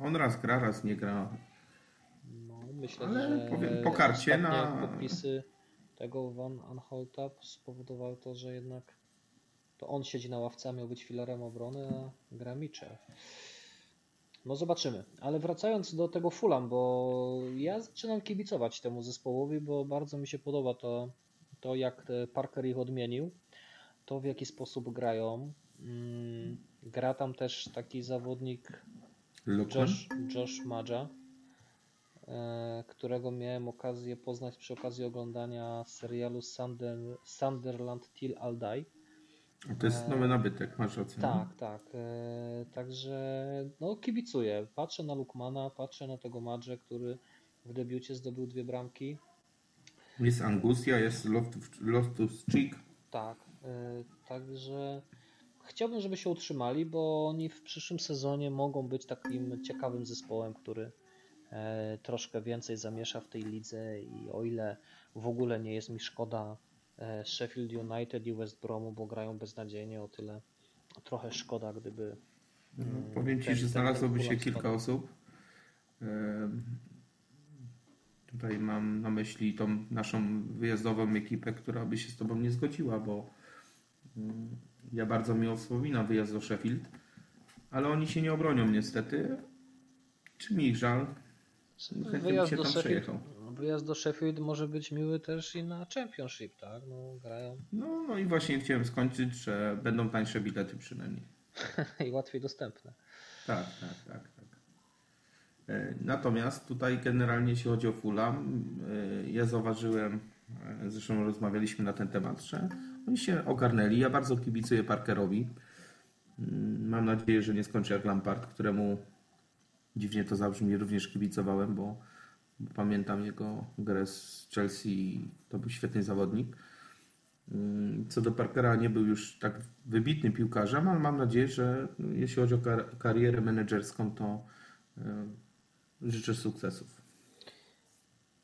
on raz gra, raz nie gra. No myślę, ale że powiem, po karcie na podpisy tego Van Aanholta spowodowały to, że jednak to on siedzi na ławce, a miał być filarem obrony, a gra Mitchell. No zobaczymy. Ale wracając do tego Fulham, bo ja zaczynam kibicować temu zespołowi, bo bardzo mi się podoba to, to jak Parker ich odmienił, to w jaki sposób grają. Gra tam też taki zawodnik Josh, Josh Madja, którego miałem okazję poznać przy okazji oglądania serialu Sunder, Sunderland Till I'll Die. To jest nowy nabytek, masz rację. Tak, tak. Także no, kibicuję. Patrzę na Lukmana, patrzę na tego Madja, który w debiucie zdobył dwie bramki. Jest Angusia, jest Loftus-Cheek. Tak, także chciałbym, żeby się utrzymali, bo oni w przyszłym sezonie mogą być takim ciekawym zespołem, który troszkę więcej zamiesza w tej lidze i o ile w ogóle nie jest mi szkoda Sheffield United i West Bromu, bo grają beznadziejnie, o tyle trochę szkoda, gdyby... No, powiem Ci, ten, że znalazłoby się kilka spadł. osób. Tutaj mam na myśli tą naszą wyjazdową ekipę, która by się z Tobą nie zgodziła, bo ja bardzo miło wspominam wyjazd do Sheffield, ale oni się nie obronią niestety. Czy mi ich żal? Chętnie się tam Sheffield, przejechał. Wyjazd do Sheffield może być miły też i na Championship, tak? No, grają. No, no i właśnie chciałem skończyć, że będą tańsze bilety przynajmniej. I łatwiej dostępne. Tak, tak, tak, tak. Natomiast tutaj generalnie jeśli chodzi o Fulham, ja zauważyłem, zresztą rozmawialiśmy na ten temat, że oni się ogarnęli. Ja bardzo kibicuję Parkerowi. Mam nadzieję, że nie skończy jak Lampard, któremu dziwnie to zabrzmi, również kibicowałem, bo pamiętam jego grę z Chelsea, to był świetny zawodnik. Co do Parkera, nie był już tak wybitnym piłkarzem, ale mam nadzieję, że jeśli chodzi o kar- karierę menedżerską, to życzę sukcesów.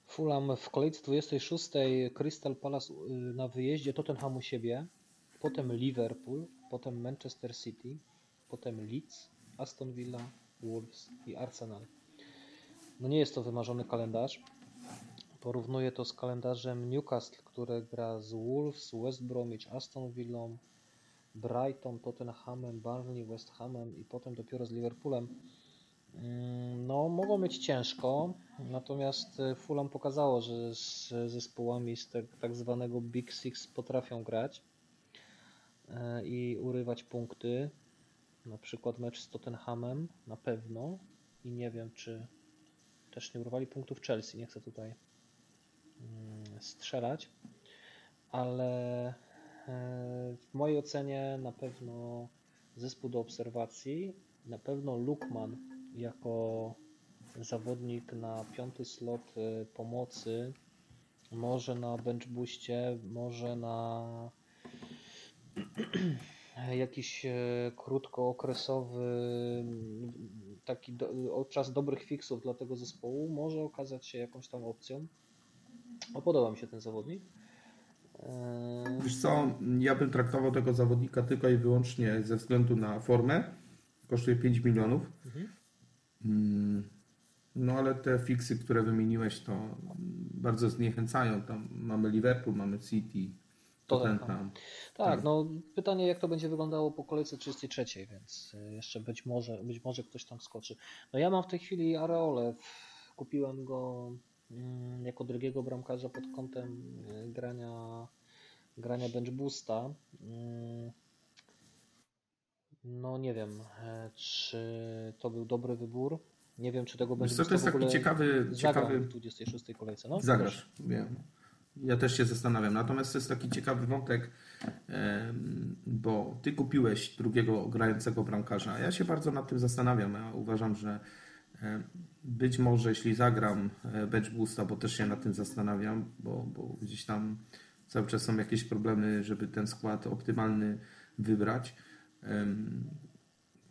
Fulham w kolejce dwudziestej szóstej, Crystal Palace na wyjeździe, Tottenham u siebie, potem Liverpool, potem Manchester City, potem Leeds, Aston Villa, Wolves i Arsenal. No nie jest to wymarzony kalendarz. Porównuję to z kalendarzem Newcastle, które gra z Wolves, West Bromwich, Aston Villą, Brighton, Tottenhamem, Burnley, West Hamem i potem dopiero z Liverpoolem. No, mogą mieć ciężko, natomiast Fulham pokazało, że z zespołami z tak zwanego Big Six potrafią grać i urywać punkty. Na przykład mecz z Tottenhamem na pewno i nie wiem, czy też nie urwali punktów Chelsea, nie chcę tutaj strzelać, ale w mojej ocenie na pewno zespół do obserwacji, na pewno Lukman jako zawodnik na piąty slot pomocy, może na bench booście, może na jakiś krótkookresowy taki do, czas dobrych fiksów dla tego zespołu może okazać się jakąś tam opcją. O, podoba mi się ten zawodnik. Wiesz co, ja bym traktował tego zawodnika tylko i wyłącznie ze względu na formę. Kosztuje pięć milionów. Mhm. No ale te fiksy, które wymieniłeś, to bardzo zniechęcają. Tam mamy Liverpool, mamy City. Tottenham. Tak, no pytanie jak to będzie wyglądało po kolejce trzydziestej trzeciej, więc jeszcze być może, być może ktoś tam skoczy. No ja mam w tej chwili Areolę, kupiłem go jako drugiego bramkarza pod kątem grania, grania bench boosta. No nie wiem, czy to był dobry wybór. Nie wiem, czy tego będzie. To jest taki ciekawy, ciekawy w dwudziestej szóstej kolejce. No, zagrasz, wiem. Ja też się zastanawiam. Natomiast to jest taki ciekawy wątek, bo ty kupiłeś drugiego grającego bramkarza. Ja się bardzo nad tym zastanawiam. Ja uważam, że być może jeśli zagram bench boosta, bo też się nad tym zastanawiam, bo, bo gdzieś tam cały czas są jakieś problemy, żeby ten skład optymalny wybrać.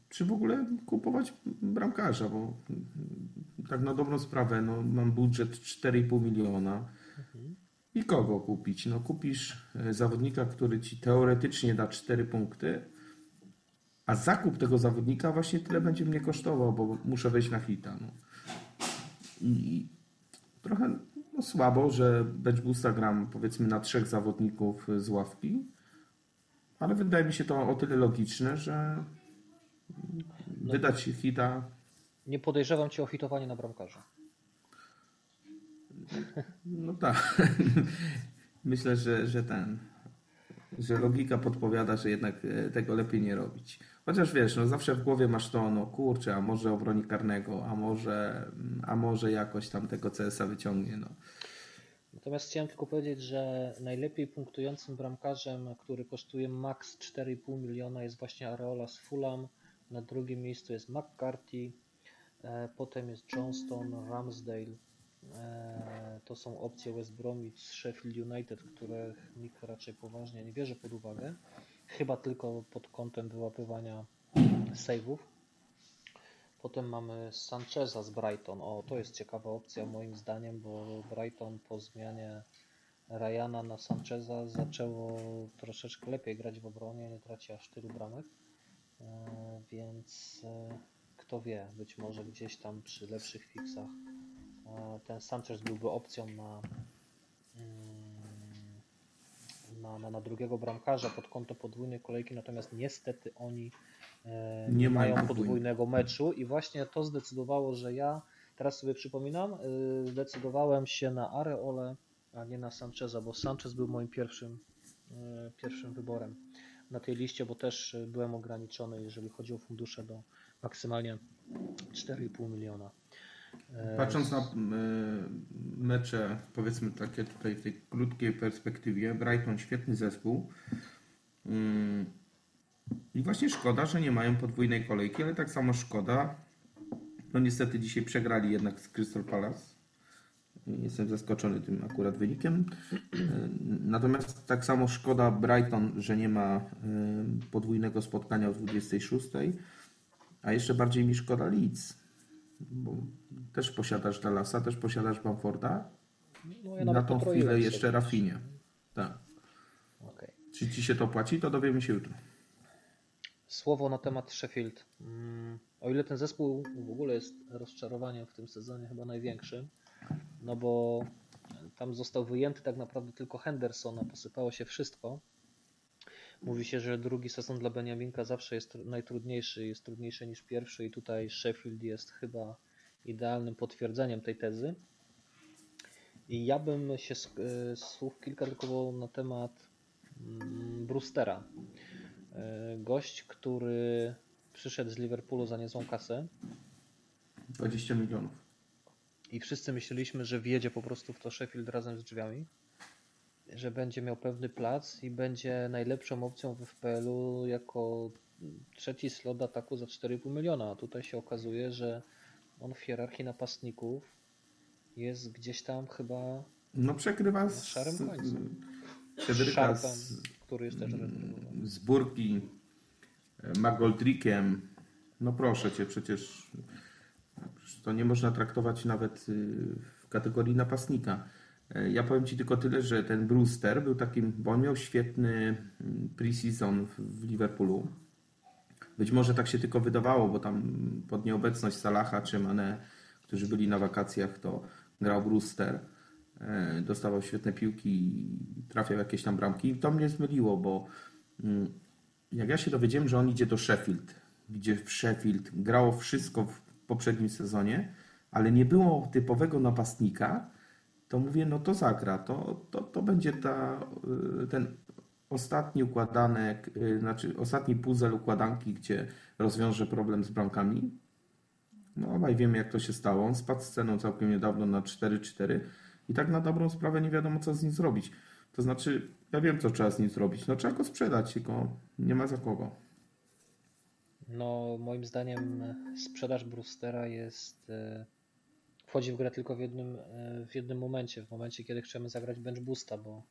Czy w ogóle kupować bramkarza, bo tak na dobrą sprawę, no, mam budżet cztery i pół miliona. Mhm. I kogo kupić? No, kupisz zawodnika, który ci teoretycznie da cztery punkty, a zakup tego zawodnika właśnie tyle będzie mnie kosztował, bo muszę wejść na hita. No. I trochę no, słabo, że bench boosta gram powiedzmy na trzech zawodników z ławki, ale wydaje mi się to o tyle logiczne, że wydać no, hita. Nie podejrzewam cię o hitowanie na bramkarza. No tak. Myślę, że, że ten, że logika podpowiada, że jednak tego lepiej nie robić. Chociaż wiesz, no zawsze w głowie masz to, no kurczę, a może obroni karnego, a może, a może jakoś tam tego C S a wyciągnie. No. Natomiast chciałem tylko powiedzieć, że najlepiej punktującym bramkarzem, który kosztuje maks cztery i pół miliona, jest właśnie Areola z Fulham. Na drugim miejscu jest McCarthy, potem jest Johnston, Ramsdale. To są opcje West Bromwich, Sheffield United, których nikt raczej poważnie nie bierze pod uwagę. Chyba tylko pod kątem wyłapywania save'ów. Potem mamy Sancheza z Brighton. O, to jest ciekawa opcja moim zdaniem, bo Brighton po zmianie Ryana na Sancheza zaczęło troszeczkę lepiej grać w obronie, nie traci aż tylu bramek. Więc kto wie, być może gdzieś tam przy lepszych fixach ten Sanchez byłby opcją na, na, na, na drugiego bramkarza pod konto podwójnej kolejki, natomiast niestety oni nie, nie mają podwójnego meczu i właśnie to zdecydowało, że ja teraz sobie przypominam, zdecydowałem się na Areolę, a nie na Sancheza, bo Sanchez był moim pierwszym, pierwszym wyborem na tej liście, bo też byłem ograniczony, jeżeli chodzi o fundusze, do maksymalnie cztery i pół miliona. Patrząc na mecze, powiedzmy takie tutaj w tej krótkiej perspektywie, Brighton świetny zespół i właśnie szkoda, że nie mają podwójnej kolejki, ale tak samo szkoda, no niestety dzisiaj przegrali jednak z Crystal Palace. Jestem zaskoczony tym akurat wynikiem. Natomiast tak samo szkoda Brighton, że nie ma podwójnego spotkania o dwudziestej szóstej, a jeszcze bardziej mi szkoda Leeds, bo też posiadasz Dallasa, też posiadasz Bamforda, no ja na tą chwilę jeszcze Rafinię. Tak. Okay. Czy ci się to płaci, to dowiemy się jutro. Słowo na temat Sheffield. O ile ten zespół w ogóle jest rozczarowaniem w tym sezonie chyba największym, no bo tam został wyjęty tak naprawdę tylko Henderson, a posypało się wszystko. Mówi się, że drugi sezon dla Beniaminka zawsze jest najtrudniejszy, jest trudniejszy niż pierwszy i tutaj Sheffield jest chyba idealnym potwierdzeniem tej tezy. I ja bym się słów kilka tylko na temat Brewstera. Gość, który przyszedł z Liverpoolu za niezłą kasę. dwadzieścia milionów. I wszyscy myśleliśmy, że wjedzie po prostu w to Sheffield razem z drzwiami, że będzie miał pewny plac i będzie najlepszą opcją w F P L u jako trzeci slot ataku za cztery i pół miliona. A tutaj się okazuje, że on w hierarchii napastników jest gdzieś tam chyba no przegrywa z szarym końcu. Przegrywa z, który jest też z Burki, Magoldrickiem. No proszę cię, przecież to nie można traktować nawet w kategorii napastnika. Ja powiem ci tylko tyle, że ten Brewster był takim, bo on miał świetny pre-season w Liverpoolu. Być może tak się tylko wydawało, bo tam pod nieobecność Salaha czy Mane, którzy byli na wakacjach, to grał Brewster. Dostawał świetne piłki i trafiał jakieś tam bramki. I to mnie zmyliło, bo jak ja się dowiedziałem, że on idzie do Sheffield, gdzie w Sheffield grało wszystko w poprzednim sezonie, ale nie było typowego napastnika, to mówię, no to zagra, to, to, to będzie ta, ten ostatni układanek, znaczy ostatni puzzle układanki, gdzie rozwiąże problem z bramkami. No obaj wiemy, jak to się stało. On spadł z ceną całkiem niedawno na cztery cztery i tak na dobrą sprawę nie wiadomo, co z nim zrobić. To znaczy, ja wiem, co trzeba z nim zrobić. No trzeba go sprzedać, tylko nie ma za kogo. No moim zdaniem sprzedaż Brewstera jest... wchodzi w grę tylko w jednym, w jednym momencie, w momencie, kiedy chcemy zagrać bench boosta, bo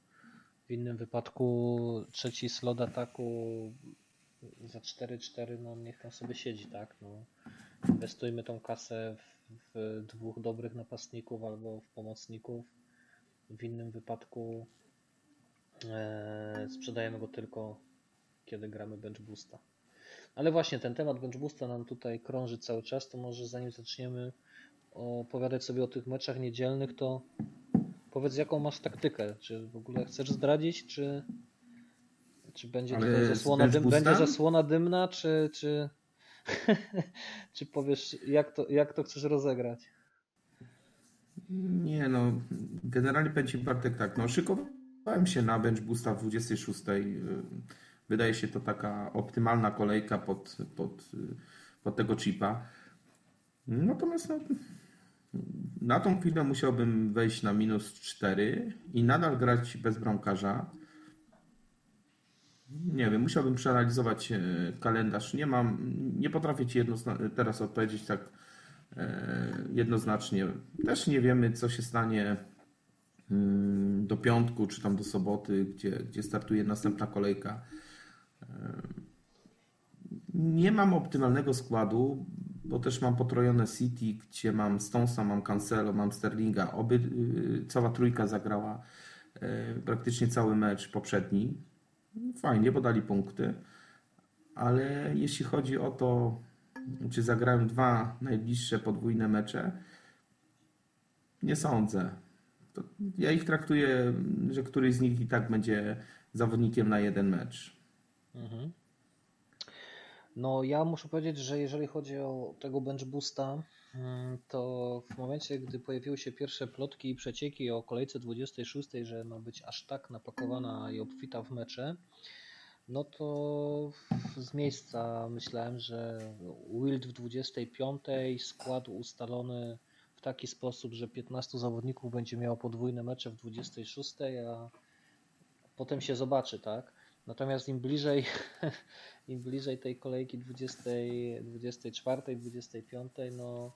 w innym wypadku trzeci slot ataku za cztery cztery, no niech tam sobie siedzi, tak? No, inwestujmy tą kasę w, w dwóch dobrych napastników albo w pomocników. W innym wypadku e, sprzedajemy go tylko, kiedy gramy bench boosta. Ale właśnie ten temat bench boosta nam tutaj krąży cały czas, to może zanim zaczniemy opowiadać sobie o tych meczach niedzielnych, to powiedz, jaką masz taktykę, czy w ogóle chcesz zdradzić, czy, czy będzie, zasłona, dym, będzie zasłona dymna, czy, czy, czy powiesz, jak to, jak to chcesz rozegrać? Nie no, generalnie będzie Bartek tak, no szykowałem się na bench boosta w dwudziestej szóstej, wydaje się to taka optymalna kolejka pod, pod, pod tego chipa. Natomiast no, na tą chwilę musiałbym wejść na minus cztery i nadal grać bez bramkarza. Nie wiem, musiałbym przeanalizować kalendarz. Nie mam, nie potrafię Ci jednozna- teraz odpowiedzieć tak e, jednoznacznie. Też nie wiemy, co się stanie mm, do piątku czy tam do soboty, gdzie, gdzie startuje następna kolejka. E, nie mam optymalnego składu, bo też mam potrojone City, gdzie mam Stonesa, mam Cancelo, mam Sterlinga. Oby, yy, cała trójka zagrała yy, praktycznie cały mecz poprzedni. Fajnie, bo dali punkty. Ale jeśli chodzi o to, czy zagrałem dwa najbliższe podwójne mecze, nie sądzę. To ja ich traktuję, że któryś z nich i tak będzie zawodnikiem na jeden mecz. Mhm. No ja muszę powiedzieć, że jeżeli chodzi o tego bench boosta, to w momencie, gdy pojawiły się pierwsze plotki i przecieki o kolejce dwudziestej szóstej, że ma być aż tak napakowana i obfita w mecze, no to z miejsca myślałem, że Wild w dwudziestej piątej, skład ustalony w taki sposób, że piętnastu zawodników będzie miało podwójne mecze w dwudziestej szóstej, a potem się zobaczy, tak? Natomiast im bliżej, im bliżej tej kolejki dwudziestej, dwudziestej czwartej, dwudziestej piątej, no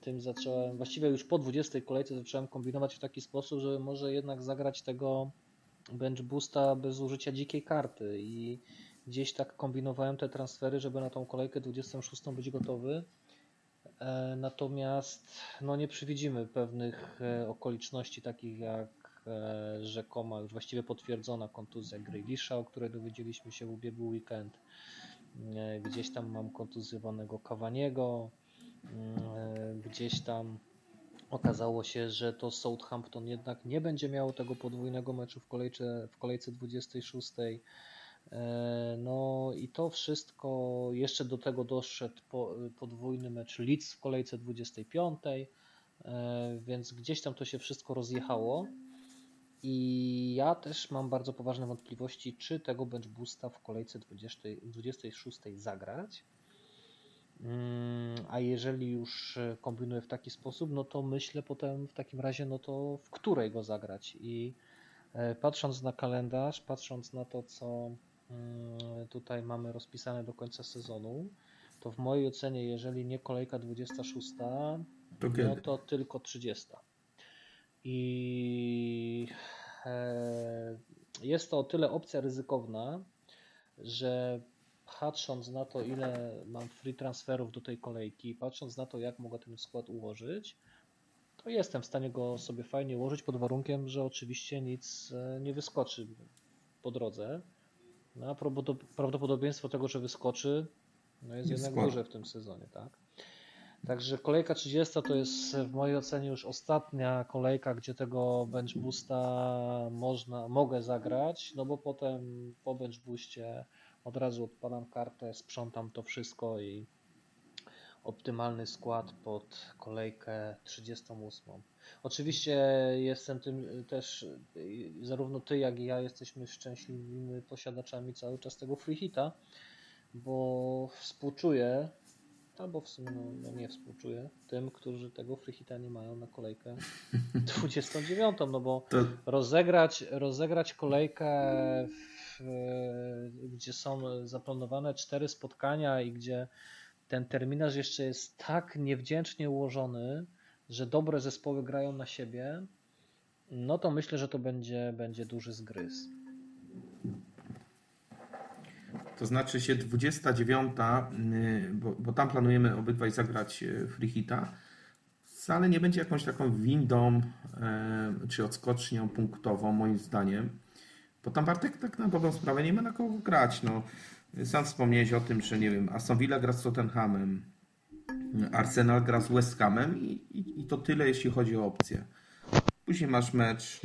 tym zacząłem, właściwie już po dwudziestej kolejce zacząłem kombinować w taki sposób, żeby może jednak zagrać tego bench boosta bez użycia dzikiej karty i gdzieś tak kombinowałem te transfery, żeby na tą kolejkę dwudziestej szóstej być gotowy. Natomiast no nie przewidzimy pewnych okoliczności takich jak rzekoma, już właściwie potwierdzona kontuzja Grealisha, o której dowiedzieliśmy się w ubiegły weekend. Gdzieś tam mam kontuzjowanego Cavaniego, gdzieś tam okazało się, że to Southampton jednak nie będzie miało tego podwójnego meczu w kolejce, w kolejce dwudziestej szóstej. No i to wszystko, jeszcze do tego doszedł podwójny mecz Leeds w kolejce dwudziestej piątej, więc gdzieś tam to się wszystko rozjechało. I ja też mam bardzo poważne wątpliwości, czy tego bench boosta w kolejce dwudziestej szóstej zagrać. A jeżeli już kombinuję w taki sposób, no to myślę potem w takim razie, no to w której go zagrać. I patrząc na kalendarz, patrząc na to, co tutaj mamy rozpisane do końca sezonu, to w mojej ocenie, jeżeli nie kolejka dwudziesta szósta, to no to tylko trzydziesta. I jest to o tyle opcja ryzykowna, że patrząc na to, ile mam free transferów do tej kolejki, patrząc na to, jak mogę ten skład ułożyć, to jestem w stanie go sobie fajnie ułożyć, pod warunkiem, że oczywiście nic nie wyskoczy po drodze. No, a prawdopodobieństwo tego, że wyskoczy, no jest jednak duże w tym sezonie, tak? Także kolejka trzydziesta to jest w mojej ocenie już ostatnia kolejka, gdzie tego bench boosta można, mogę zagrać, no bo potem po bench booście od razu odpalam kartę, sprzątam to wszystko i optymalny skład pod kolejkę trzydziestą ósmą. Oczywiście jestem tym też, zarówno ty jak i ja jesteśmy szczęśliwymi posiadaczami cały czas tego free hita, bo współczuję, albo w sumie no, nie współczuję tym, którzy tego free hita nie mają na kolejkę dwudziestą dziewiątą, no bo to... rozegrać, rozegrać kolejkę w, gdzie są zaplanowane cztery spotkania i gdzie ten terminarz jeszcze jest tak niewdzięcznie ułożony, że dobre zespoły grają na siebie, no to myślę, że to będzie, będzie duży zgryz. To znaczy się dwudziesta dziewiąta, bo, bo tam planujemy obydwaj zagrać free hita, wcale nie będzie jakąś taką windą czy odskocznią punktową moim zdaniem, bo tam Bartek tak na dobrą sprawę nie ma na kogo grać. No, sam wspomniałeś o tym, że nie wiem, Aston Villa gra z Tottenhamem, Arsenal gra z West Hamem i, i, i to tyle, jeśli chodzi o opcje. Później masz mecz...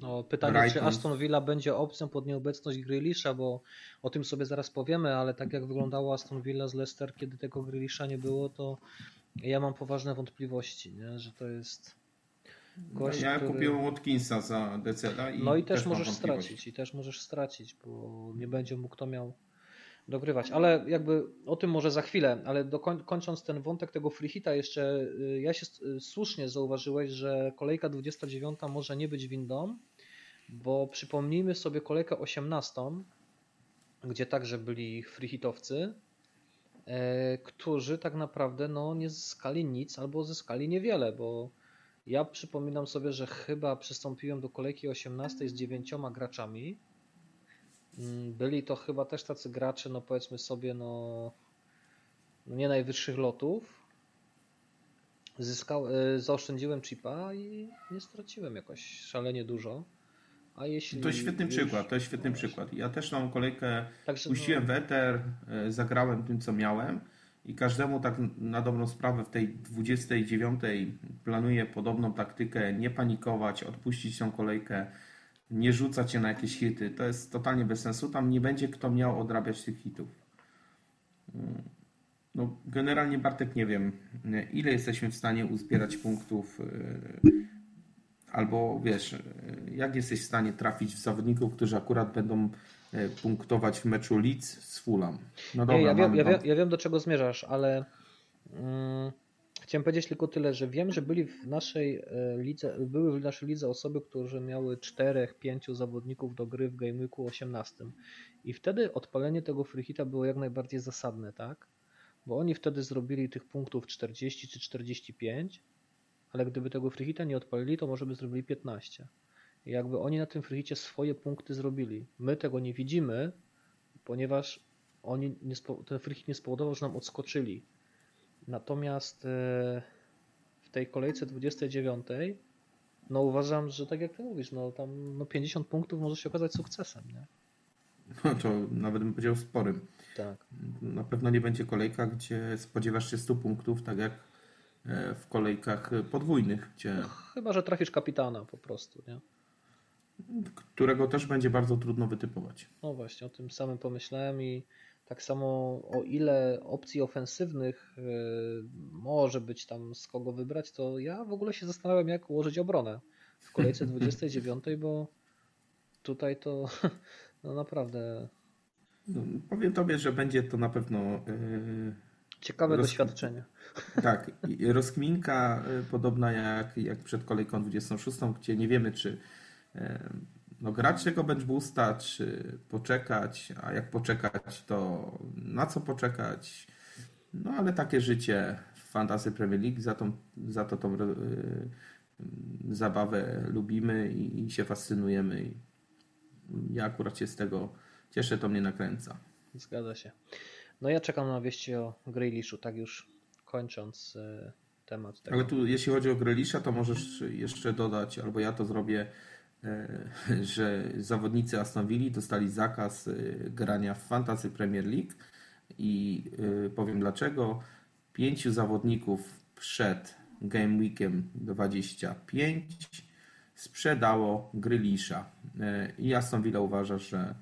No, pytanie, Brighton. Czy Aston Villa będzie opcją pod nieobecność Grealisha, bo o tym sobie zaraz powiemy, ale tak jak wyglądało Aston Villa z Leicester, kiedy tego Grealisha nie było, to ja mam poważne wątpliwości, nie? Że to jest gość, no, ja który... kupiłem Watkinsa za D C L-a i No i też, też możesz stracić, i też możesz stracić, bo nie będzie mu kto miał dogrywać, ale jakby o tym może za chwilę, ale dokoń, kończąc ten wątek tego free hita jeszcze, ja się słusznie zauważyłeś, że kolejka dwudziesta dziewiąta może nie być windą, bo przypomnijmy sobie kolejkę osiemnastą, gdzie także byli free hitowcy, yy, którzy tak naprawdę no, nie zyskali nic albo zyskali niewiele, bo ja przypominam sobie, że chyba przystąpiłem do kolejki osiemnastej z dziewięcioma graczami. Byli to chyba też tacy gracze, no powiedzmy sobie, no, no nie najwyższych lotów. Zyskał, zaoszczędziłem chipa i nie straciłem jakoś szalenie dużo. A jeśli to jest świetny już... przykład, to jest świetny no przykład. Ja też tą kolejkę Także puściłem no... w eter, zagrałem tym, co miałem i każdemu tak na dobrą sprawę w tej dwudziestej dziewiątej planuję podobną taktykę, nie panikować, odpuścić tą kolejkę, nie rzucać się na jakieś hity. To jest totalnie bez sensu. Tam nie będzie kto miał odrabiać tych hitów. No, generalnie Bartek, nie wiem, ile jesteśmy w stanie uzbierać punktów, albo wiesz, jak jesteś w stanie trafić w zawodników, którzy akurat będą punktować w meczu Leeds z Fulham. No dobra, Ej, ja, wiem, ja, wiem, ja wiem, do czego zmierzasz, ale mm, chciałem powiedzieć tylko tyle, że wiem, że byli w naszej lidze, były w naszej lidze osoby, które miały czterech, pięciu zawodników do gry w Game Weeku osiemnastym i wtedy odpalenie tego free hita było jak najbardziej zasadne, tak? Bo oni wtedy zrobili tych punktów czterdzieści czy czterdzieści pięć, ale gdyby tego free hita nie odpalili, to może by zrobili piętnaście. I jakby oni na tym free hicie swoje punkty zrobili. My tego nie widzimy, ponieważ oni nie, ten free hit nie spowodował, że nam odskoczyli. Natomiast w tej kolejce dwudziestej dziewiątej, no uważam, że tak jak ty mówisz, no tam no pięćdziesiąt punktów może się okazać sukcesem, nie? No to nawet bym powiedział sporym. Tak. Na pewno nie będzie kolejka, gdzie spodziewasz się stu punktów, tak jak w kolejkach podwójnych, gdzie... No, chyba, że trafisz kapitana po prostu, nie? Którego też będzie bardzo trudno wytypować. No właśnie, o tym samym pomyślałem i tak samo o ile opcji ofensywnych yy, może być tam z kogo wybrać, to ja w ogóle się zastanawiam, jak ułożyć obronę w kolejce dwudziestej dziewiątej, bo tutaj to no naprawdę... No, powiem tobie, że będzie to na pewno... Yy, ciekawe roz... doświadczenie. Tak, rozkminka podobna jak, jak przed kolejką dwudziestą szóstą, gdzie nie wiemy, czy... Yy, No grać tego bench boosta, czy poczekać, a jak poczekać, to na co poczekać. No ale takie życie w Fantasy Premier League, za, tą, za to tą yy, zabawę lubimy i, i się fascynujemy. I ja akurat się z tego cieszę, to mnie nakręca. Zgadza się. No ja czekam na wieści o Grealishu, tak już kończąc yy, temat tego. Ale tu jeśli chodzi o Grealisha, to możesz jeszcze dodać, albo ja to zrobię, że zawodnicy Aston Villa dostali zakaz grania w Fantasy Premier League i powiem dlaczego. Pięciu zawodników przed Game Weekiem dwudziestym piątym sprzedało Grealisha i Aston Villa uważa, że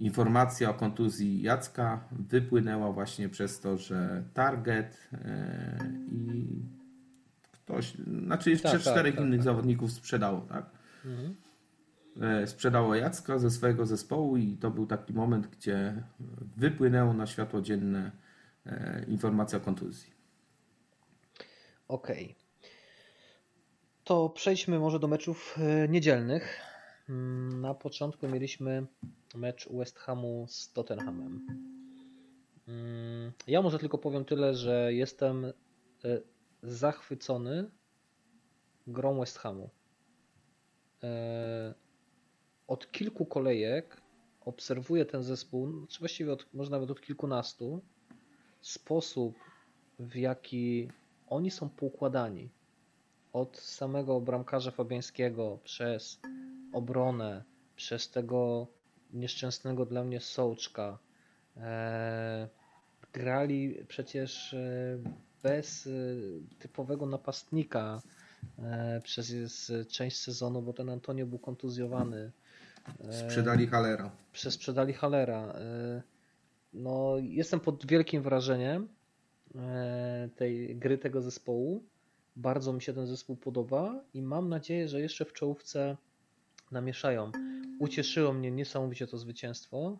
Informacja o kontuzji Jacka wypłynęła właśnie przez to, że target i ktoś, znaczy jeszcze tak, czterech tak, innych tak, zawodników tak. sprzedało, tak? Mhm. Sprzedało Jacka ze swojego zespołu i to był taki moment, gdzie wypłynęło na światło dzienne informacja o kontuzji. Okej. Okay. To przejdźmy może do meczów niedzielnych. Na początku mieliśmy mecz West Hamu z Tottenhamem. Ja może tylko powiem tyle, że jestem zachwycony grą West Hamu. Od kilku kolejek obserwuję ten zespół, czy właściwie od, może nawet od kilkunastu, sposób, w jaki oni są poukładani. Od samego bramkarza Fabiańskiego, przez obronę, przez tego nieszczęsnego dla mnie Sołczka. Eee, grali przecież bez typowego napastnika eee, przez część sezonu, bo ten Antonio był kontuzjowany. Eee, sprzedali Hallera. Przesprzedali Hallera. Eee, no, jestem pod wielkim wrażeniem eee, tej gry tego zespołu. Bardzo mi się ten zespół podoba i mam nadzieję, że jeszcze w czołówce namieszają. Ucieszyło mnie niesamowicie to zwycięstwo.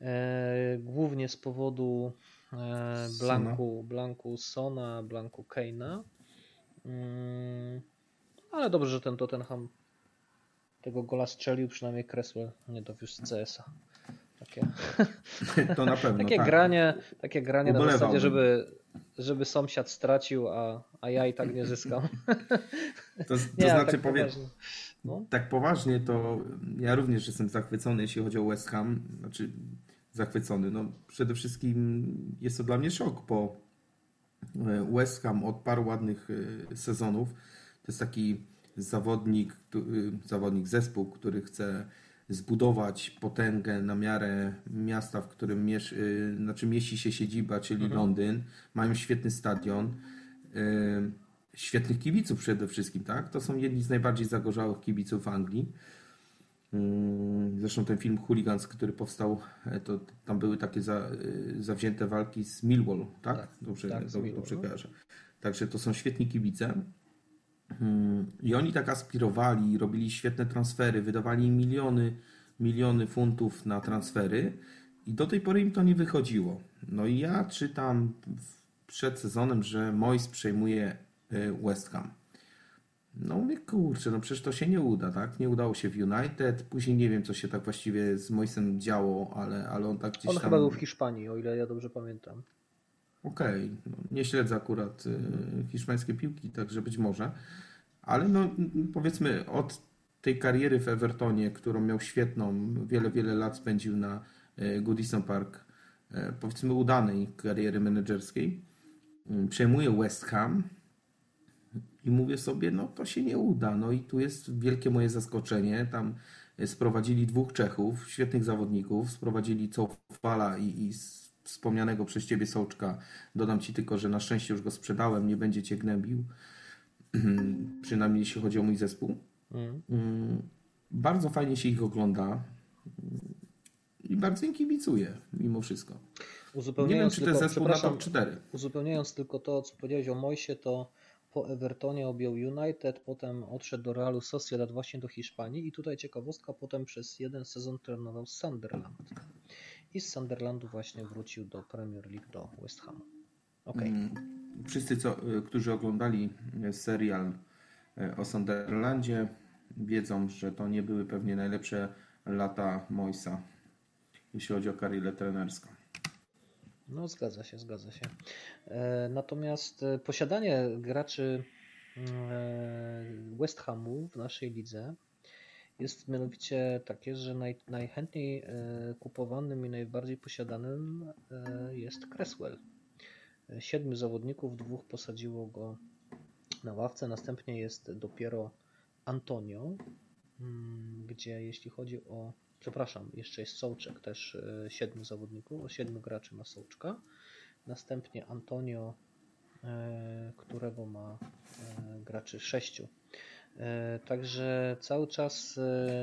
E, głównie z powodu e, Blanku, Blanku Sona, Blanku Kane'a. Mm, ale dobrze, że ten Tottenham tego gola strzelił, przynajmniej Cresswell nie dowiózł z C S a. Takie, to na pewno, takie tak. granie, takie granie na zasadzie, żeby, żeby sąsiad stracił, a, a ja i tak nie zyskam. To, to nie, znaczy tak powiem, poważnie. No. Tak poważnie, to ja również jestem zachwycony, jeśli chodzi o West Ham. Znaczy zachwycony. No, przede wszystkim jest to dla mnie szok, bo West Ham od paru ładnych sezonów to jest taki zawodnik, zawodnik zespół, który chce zbudować potęgę na miarę miasta, w którym mieści, znaczy mieści się siedziba, czyli mhm. Londyn. Mają świetny stadion, świetnych kibiców przede wszystkim, tak? To są jedni z najbardziej zagorzałych kibiców Anglii. Zresztą ten film Hooligans, który powstał, to tam były takie za, zawzięte walki z Millwall, tak? tak dobrze, tak, dobrze, Millwall. dobrze kojarzę. Także to są świetni kibice. I oni tak aspirowali, robili świetne transfery, wydawali miliony, miliony funtów na transfery i do tej pory im to nie wychodziło. No i ja czytam przed sezonem, że Moyes przejmuje West Ham. No mówię, kurczę, no przecież to się nie uda, tak? Nie udało się w United, później nie wiem, co się tak właściwie z Moyesem działo, ale, ale on tak gdzieś on tam... On chyba był w Hiszpanii, o ile ja dobrze pamiętam. Okej, okay. no, nie śledzę akurat y, hiszpańskiej piłki, także być może, ale no, powiedzmy od tej kariery w Evertonie, którą miał świetną, wiele, wiele lat spędził na y, Goodison Park, y, powiedzmy udanej kariery menedżerskiej, y, przejmuje West Ham i mówię sobie, no to się nie uda, no i tu jest wielkie moje zaskoczenie, tam sprowadzili dwóch Czechów, świetnych zawodników, sprowadzili Cofala i, i wspomnianego przez Ciebie Sołczka. Dodam Ci tylko, że na szczęście już go sprzedałem, nie będzie Cię gnębił, przynajmniej jeśli chodzi o mój zespół. Mm. Bardzo fajnie się ich ogląda i bardzo im kibicuje mimo wszystko. Nie wiem, czy ten zespół na top cztery. Uzupełniając tylko to, co powiedziałeś o Moysie, to po Evertonie objął United, potem odszedł do Realu Sociedad, właśnie do Hiszpanii i tutaj ciekawostka, potem przez jeden sezon trenował Sunderland. I z Sunderlandu właśnie wrócił do Premier League, do West Hamu. Okay. Wszyscy, co, którzy oglądali serial o Sunderlandzie, wiedzą, że to nie były pewnie najlepsze lata Moyesa, jeśli chodzi o karierę trenerską. No zgadza się, zgadza się. Natomiast posiadanie graczy West Hamu w naszej lidze jest mianowicie takie, że naj, najchętniej kupowanym i najbardziej posiadanym jest Cresswell. Siedmiu zawodników, dwóch posadziło go na ławce. Następnie jest dopiero Antonio, gdzie jeśli chodzi o... Przepraszam, jeszcze jest Sołczek, też siedmiu zawodników, siedmiu graczy ma Sołczka. Następnie Antonio, którego ma graczy sześciu. Także cały czas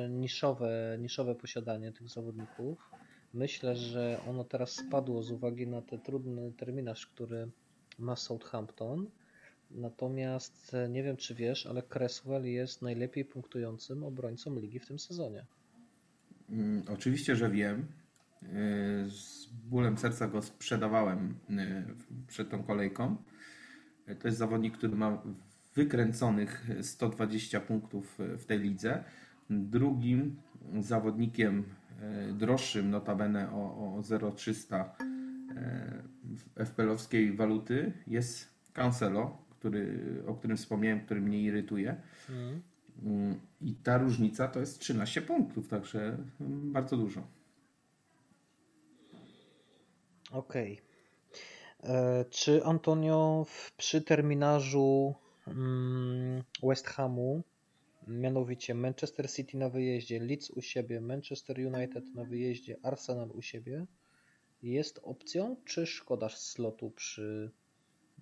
niszowe, niszowe posiadanie tych zawodników. Myślę, że ono teraz spadło z uwagi na ten trudny terminarz, który ma Southampton. Natomiast nie wiem, czy wiesz, ale Cresswell jest najlepiej punktującym obrońcą ligi w tym sezonie. Mm, oczywiście, że wiem. Z bólem serca go sprzedawałem przed tą kolejką. To jest zawodnik, który ma wykręconych sto dwadzieścia punktów w tej lidze. Drugim zawodnikiem droższym notabene o, o zero przecinek trzysta F P L-owskiej waluty jest Cancelo, który, o którym wspomniałem, który mnie irytuje. Mm. I ta różnica to jest trzynaście punktów, także bardzo dużo. Okej. Okay. Czy Antonio przy terminarzu West Hamu, mianowicie Manchester City na wyjeździe, Leeds u siebie, Manchester United na wyjeździe, Arsenal u siebie, jest opcją, czy szkodasz slotu przy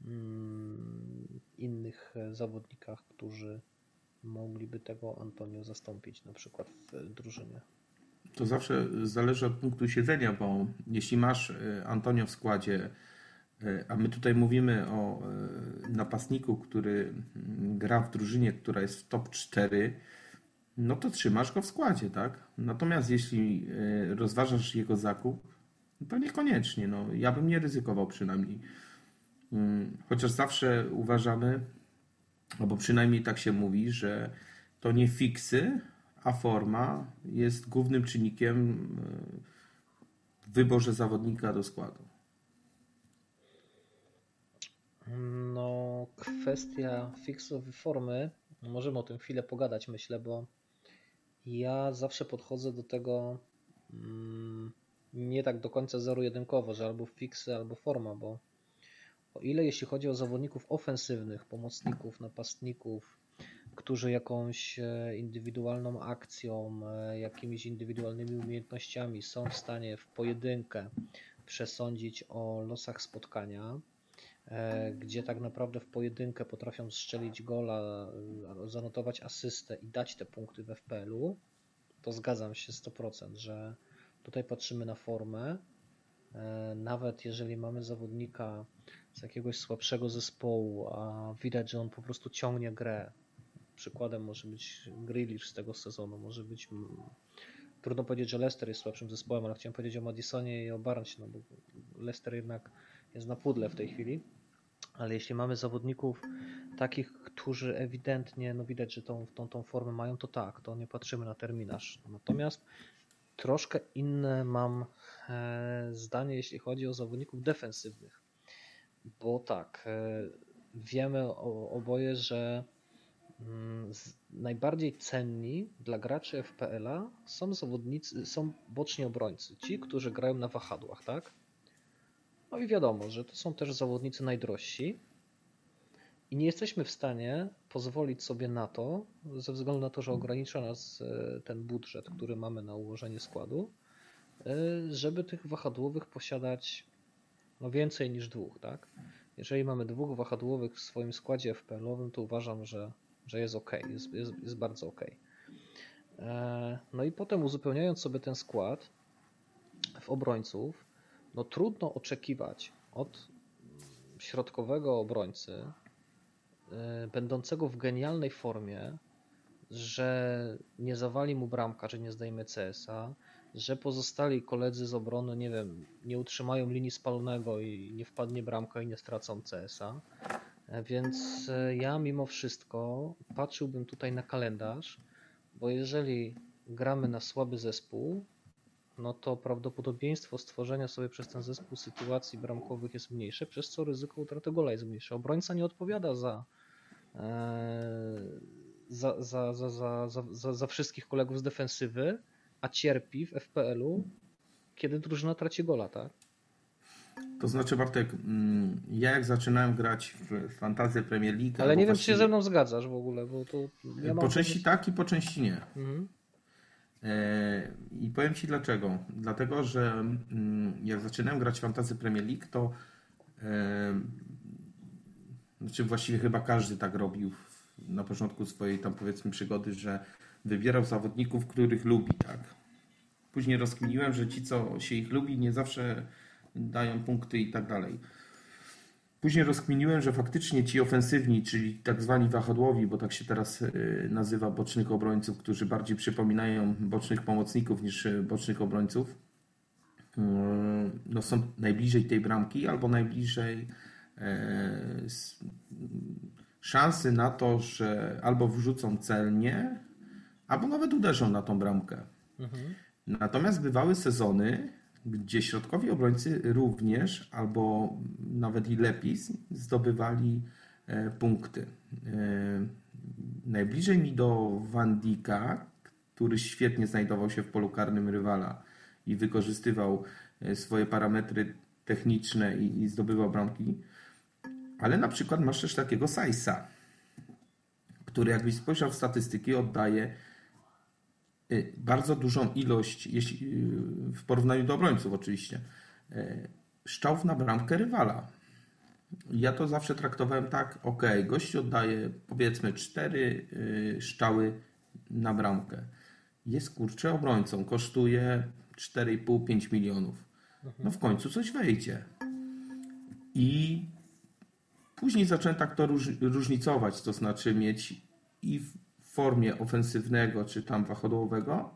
mm, innych zawodnikach, którzy mogliby tego Antonio zastąpić na przykład w drużynie? To zawsze zależy od punktu siedzenia, bo jeśli masz Antonio w składzie, a my tutaj mówimy o napastniku, który gra w drużynie, która jest w top cztery, no to trzymasz go w składzie, tak? Natomiast jeśli rozważasz jego zakup, to niekoniecznie. No, ja bym nie ryzykował przynajmniej. Chociaż zawsze uważamy, albo przynajmniej tak się mówi, że to nie fiksy, a forma jest głównym czynnikiem w wyborze zawodnika do składu. No, kwestia fiksowej formy, możemy o tym chwilę pogadać, myślę, bo ja zawsze podchodzę do tego nie tak do końca zero-jedynkowo, że albo fiksy, albo forma, bo o ile jeśli chodzi o zawodników ofensywnych, pomocników, napastników, którzy jakąś indywidualną akcją, jakimiś indywidualnymi umiejętnościami są w stanie w pojedynkę przesądzić o losach spotkania, gdzie tak naprawdę w pojedynkę potrafią strzelić gola, zanotować asystę i dać te punkty w F P L-u, to zgadzam się sto procent, że tutaj patrzymy na formę. Nawet jeżeli mamy zawodnika z jakiegoś słabszego zespołu, a widać, że on po prostu ciągnie grę, przykładem może być Grealish z tego sezonu, może być, trudno powiedzieć, że Leicester jest słabszym zespołem, ale chciałem powiedzieć o Madisonie i o Barnes, no bo Leicester jednak jest na pudle w tej chwili, ale jeśli mamy zawodników takich, którzy ewidentnie, no widać, że tą, tą, tą formę mają, to tak, to nie patrzymy na terminarz. Natomiast troszkę inne mam zdanie, jeśli chodzi o zawodników defensywnych, bo tak, wiemy oboje, że najbardziej cenni dla graczy F P L-a są zawodnicy, są boczni obrońcy, ci, którzy grają na wahadłach, tak? No i wiadomo, że to są też zawodnicy najdrożsi i nie jesteśmy w stanie pozwolić sobie na to, ze względu na to, że ogranicza nas ten budżet, który mamy na ułożenie składu, żeby tych wahadłowych posiadać no więcej niż dwóch, tak? Jeżeli mamy dwóch wahadłowych w swoim składzie F P L-owym, to uważam, że, że jest ok, jest, jest, jest bardzo ok. No i potem uzupełniając sobie ten skład w obrońców, no trudno oczekiwać od środkowego obrońcy, będącego w genialnej formie, że nie zawali mu bramka, że nie zdejmie C S a, że pozostali koledzy z obrony, nie wiem, nie utrzymają linii spalonego i nie wpadnie bramka i nie stracą C S a. Więc ja mimo wszystko patrzyłbym tutaj na kalendarz, bo jeżeli gramy na słaby zespół, no to prawdopodobieństwo stworzenia sobie przez ten zespół sytuacji bramkowych jest mniejsze, przez co ryzyko utraty gola jest mniejsze. Obrońca nie odpowiada za, e, za, za, za, za, za, za wszystkich kolegów z defensywy, a cierpi w F P L-u, kiedy drużyna traci gola, tak? To znaczy, Bartek, ja jak zaczynałem grać w Fantasy Premier League... Ale nie wiem, właściwie... czy się ze mną zgadzasz w ogóle, bo to... Ja mam po części powiedzieć... tak i po części nie. Mhm. I powiem Ci dlaczego. Dlatego, że jak zaczynałem grać w Fantasy Premier League, to znaczy właściwie chyba każdy tak robił na początku swojej tam powiedzmy przygody, że wybierał zawodników, których lubi, tak? później rozkminiłem, że ci, co się ich lubi, nie zawsze dają punkty i tak dalej. Później rozkminiłem, że faktycznie ci ofensywni, czyli tak zwani wahadłowi, bo tak się teraz nazywa bocznych obrońców, którzy bardziej przypominają bocznych pomocników niż bocznych obrońców, no są najbliżej tej bramki albo najbliżej szansy na to, że albo wrzucą celnie, albo nawet uderzą na tą bramkę. Mhm. Natomiast bywały sezony, gdzie środkowi obrońcy również, albo nawet i lepiej, zdobywali punkty. Najbliżej mi do Van Dijk'a, który świetnie znajdował się w polu karnym rywala i wykorzystywał swoje parametry techniczne i zdobywał bramki, ale na przykład masz też takiego Sajsa, który jakbyś spojrzał w statystyki, oddaje bardzo dużą ilość, jeśli, w porównaniu do obrońców oczywiście, strzałów na bramkę rywala. Ja to zawsze traktowałem tak, ok, gość oddaje powiedzmy cztery strzały na bramkę. Jest kurczę obrońcą, kosztuje cztery i pół do pięciu milionów. No w końcu coś wejdzie. I później zacząłem tak to różnicować, to znaczy mieć i formie ofensywnego, czy tam wachodłowego,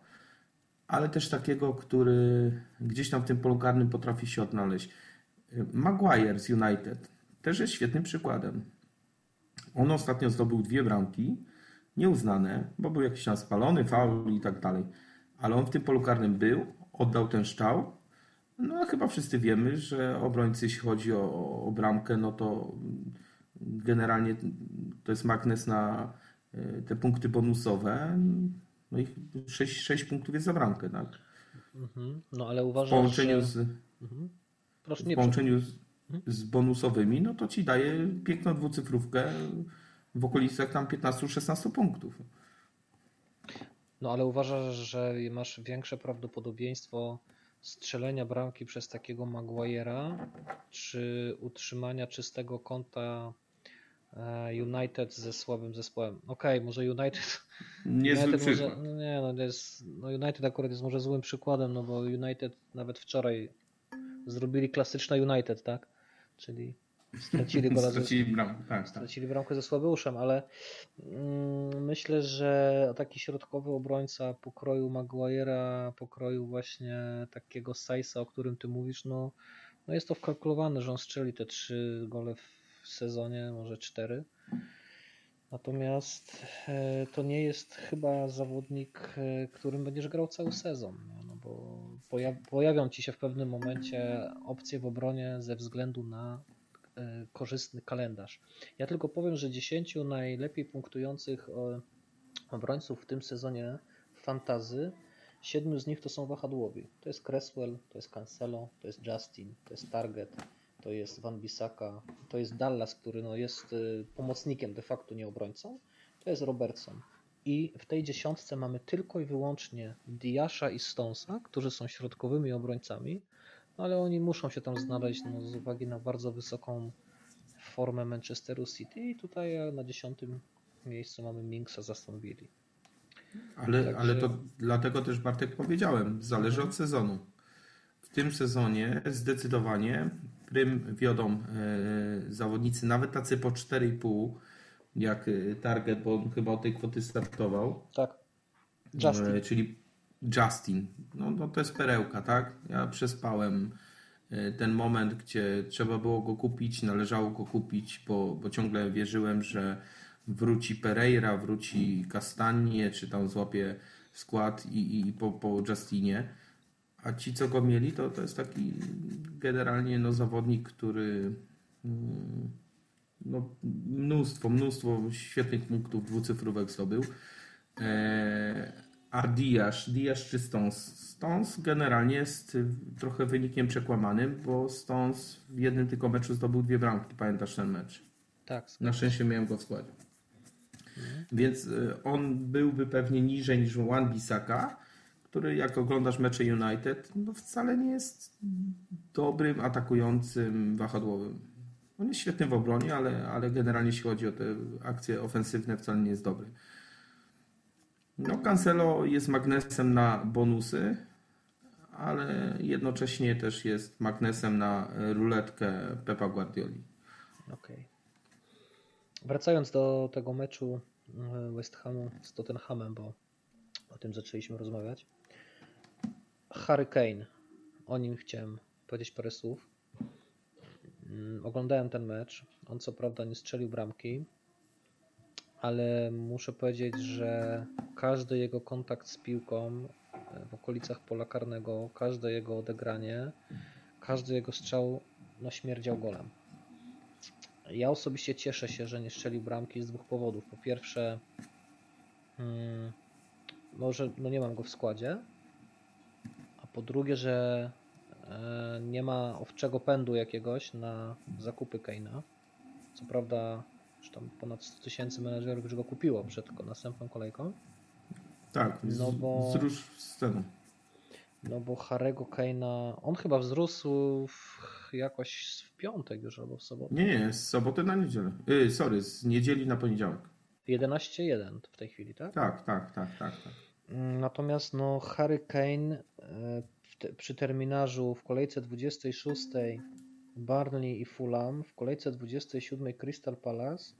ale też takiego, który gdzieś tam w tym polu karnym potrafi się odnaleźć. Maguire z United też jest świetnym przykładem. On ostatnio zdobył dwie bramki, nieuznane, bo był jakiś tam spalony, faul i tak dalej, ale on w tym polu karnym był, oddał ten strzał, no a chyba wszyscy wiemy, że obrońcy, jeśli chodzi o, o bramkę, no to generalnie to jest magnes na te punkty bonusowe, no i sześć, sześć punktów jest za bramkę, tak? Mhm. No ale uważam, w połączeniu, że... z, mhm. Proszę, w połączeniu z, z bonusowymi, no to ci daje piękną dwucyfrówkę w okolicach tam piętnaście do szesnastu punktów. No ale uważasz, że masz większe prawdopodobieństwo strzelenia bramki przez takiego Maguire'a, czy utrzymania czystego konta United ze słabym zespołem. Okej, okay, może United... Niezły przykład. Może, nie, no jest, no United akurat jest może złym przykładem, no bo United nawet wczoraj zrobili klasyczne United, tak? Czyli stracili, stracili, ze, bram, tak, stracili tak. bramkę ze Słabeuszem, ale mm, myślę, że taki środkowy obrońca pokroju Maguire'a, pokroju właśnie takiego Sajsa, o którym ty mówisz, no, no jest to wkalkulowane, że on strzeli te trzy gole w w sezonie, może cztery. Natomiast to nie jest chyba zawodnik, którym będziesz grał cały sezon, no bo pojawią ci się w pewnym momencie opcje w obronie ze względu na korzystny kalendarz. Ja tylko powiem, że dziesięciu najlepiej punktujących obrońców w tym sezonie w fantasy, siedmiu z nich to są wahadłowi. To jest Cresswell, to jest Cancelo, to jest Justin, to jest Target, to jest Wan-Bissaka, to jest Dallas, który no jest pomocnikiem de facto, nie obrońcą, to jest Robertson. I w tej dziesiątce mamy tylko i wyłącznie Diasza i Stonesa, którzy są środkowymi obrońcami, ale oni muszą się tam znaleźć no, z uwagi na bardzo wysoką formę Manchesteru City i tutaj na dziesiątym miejscu mamy Minksa z Aston Villi. Ale, Także... ale to dlatego też Bartek powiedziałem, zależy od sezonu. W tym sezonie zdecydowanie prym wiodą zawodnicy, nawet tacy po cztery i pół, jak Target, bo on chyba o tej kwoty startował. Tak. Justin. Czyli Justin. No, no to jest perełka, tak? Ja przespałem ten moment, gdzie trzeba było go kupić, należało go kupić, bo, bo ciągle wierzyłem, że wróci Pereira, wróci Kastanie, czy tam złapie skład i, i po, po Justinie. A ci, co go mieli, to, to jest taki generalnie no, zawodnik, który no, mnóstwo, mnóstwo świetnych punktów dwucyfrówek zdobył. Eee, a Diasz, Diasz czy Stones? Stones generalnie jest trochę wynikiem przekłamanym, bo Stones w jednym tylko meczu zdobył dwie bramki. Pamiętasz ten mecz? Tak. Na szczęście miałem go w składzie. Mhm. Więc on byłby pewnie niżej niż Wan-Bissaka, który jak oglądasz mecze United, no wcale nie jest dobrym, atakującym wahadłowym. On jest świetny w obronie, ale, ale generalnie jeśli chodzi o te akcje ofensywne, wcale nie jest dobry. No Cancelo jest magnesem na bonusy, ale jednocześnie też jest magnesem na ruletkę Pepa Guardioli. Okej. Wracając do tego meczu West Hamu z Tottenhamem, bo o tym zaczęliśmy rozmawiać. Harry Kane, o nim chciałem powiedzieć parę słów. Oglądałem ten mecz, on co prawda nie strzelił bramki, ale muszę powiedzieć, że każdy jego kontakt z piłką w okolicach pola karnego, każde jego odegranie, każdy jego strzał no śmierdział golem. Ja osobiście cieszę się, że nie strzelił bramki z dwóch powodów. Po pierwsze, hmm, może no nie mam go w składzie, a po drugie, że e, nie ma owczego pędu jakiegoś na zakupy Kane'a. Co prawda, że tam ponad sto tysięcy menedżerów już go kupiło przed następną kolejką. Tak, no bo, wzrósł scenę. No bo Harry'ego Kane'a, on chyba wzrósł w, jakoś w piątek już albo w sobotę. Nie, nie, z soboty na niedzielę. Yy, sorry, z niedzieli na poniedziałek. jedenaście jeden w tej chwili, tak? Tak, tak, tak, tak. tak. Natomiast no Harry Kane te, przy terminarzu w kolejce dwudziestej szóstej Burnley i Fulham, w kolejce dwudziestej siódmej Crystal Palace,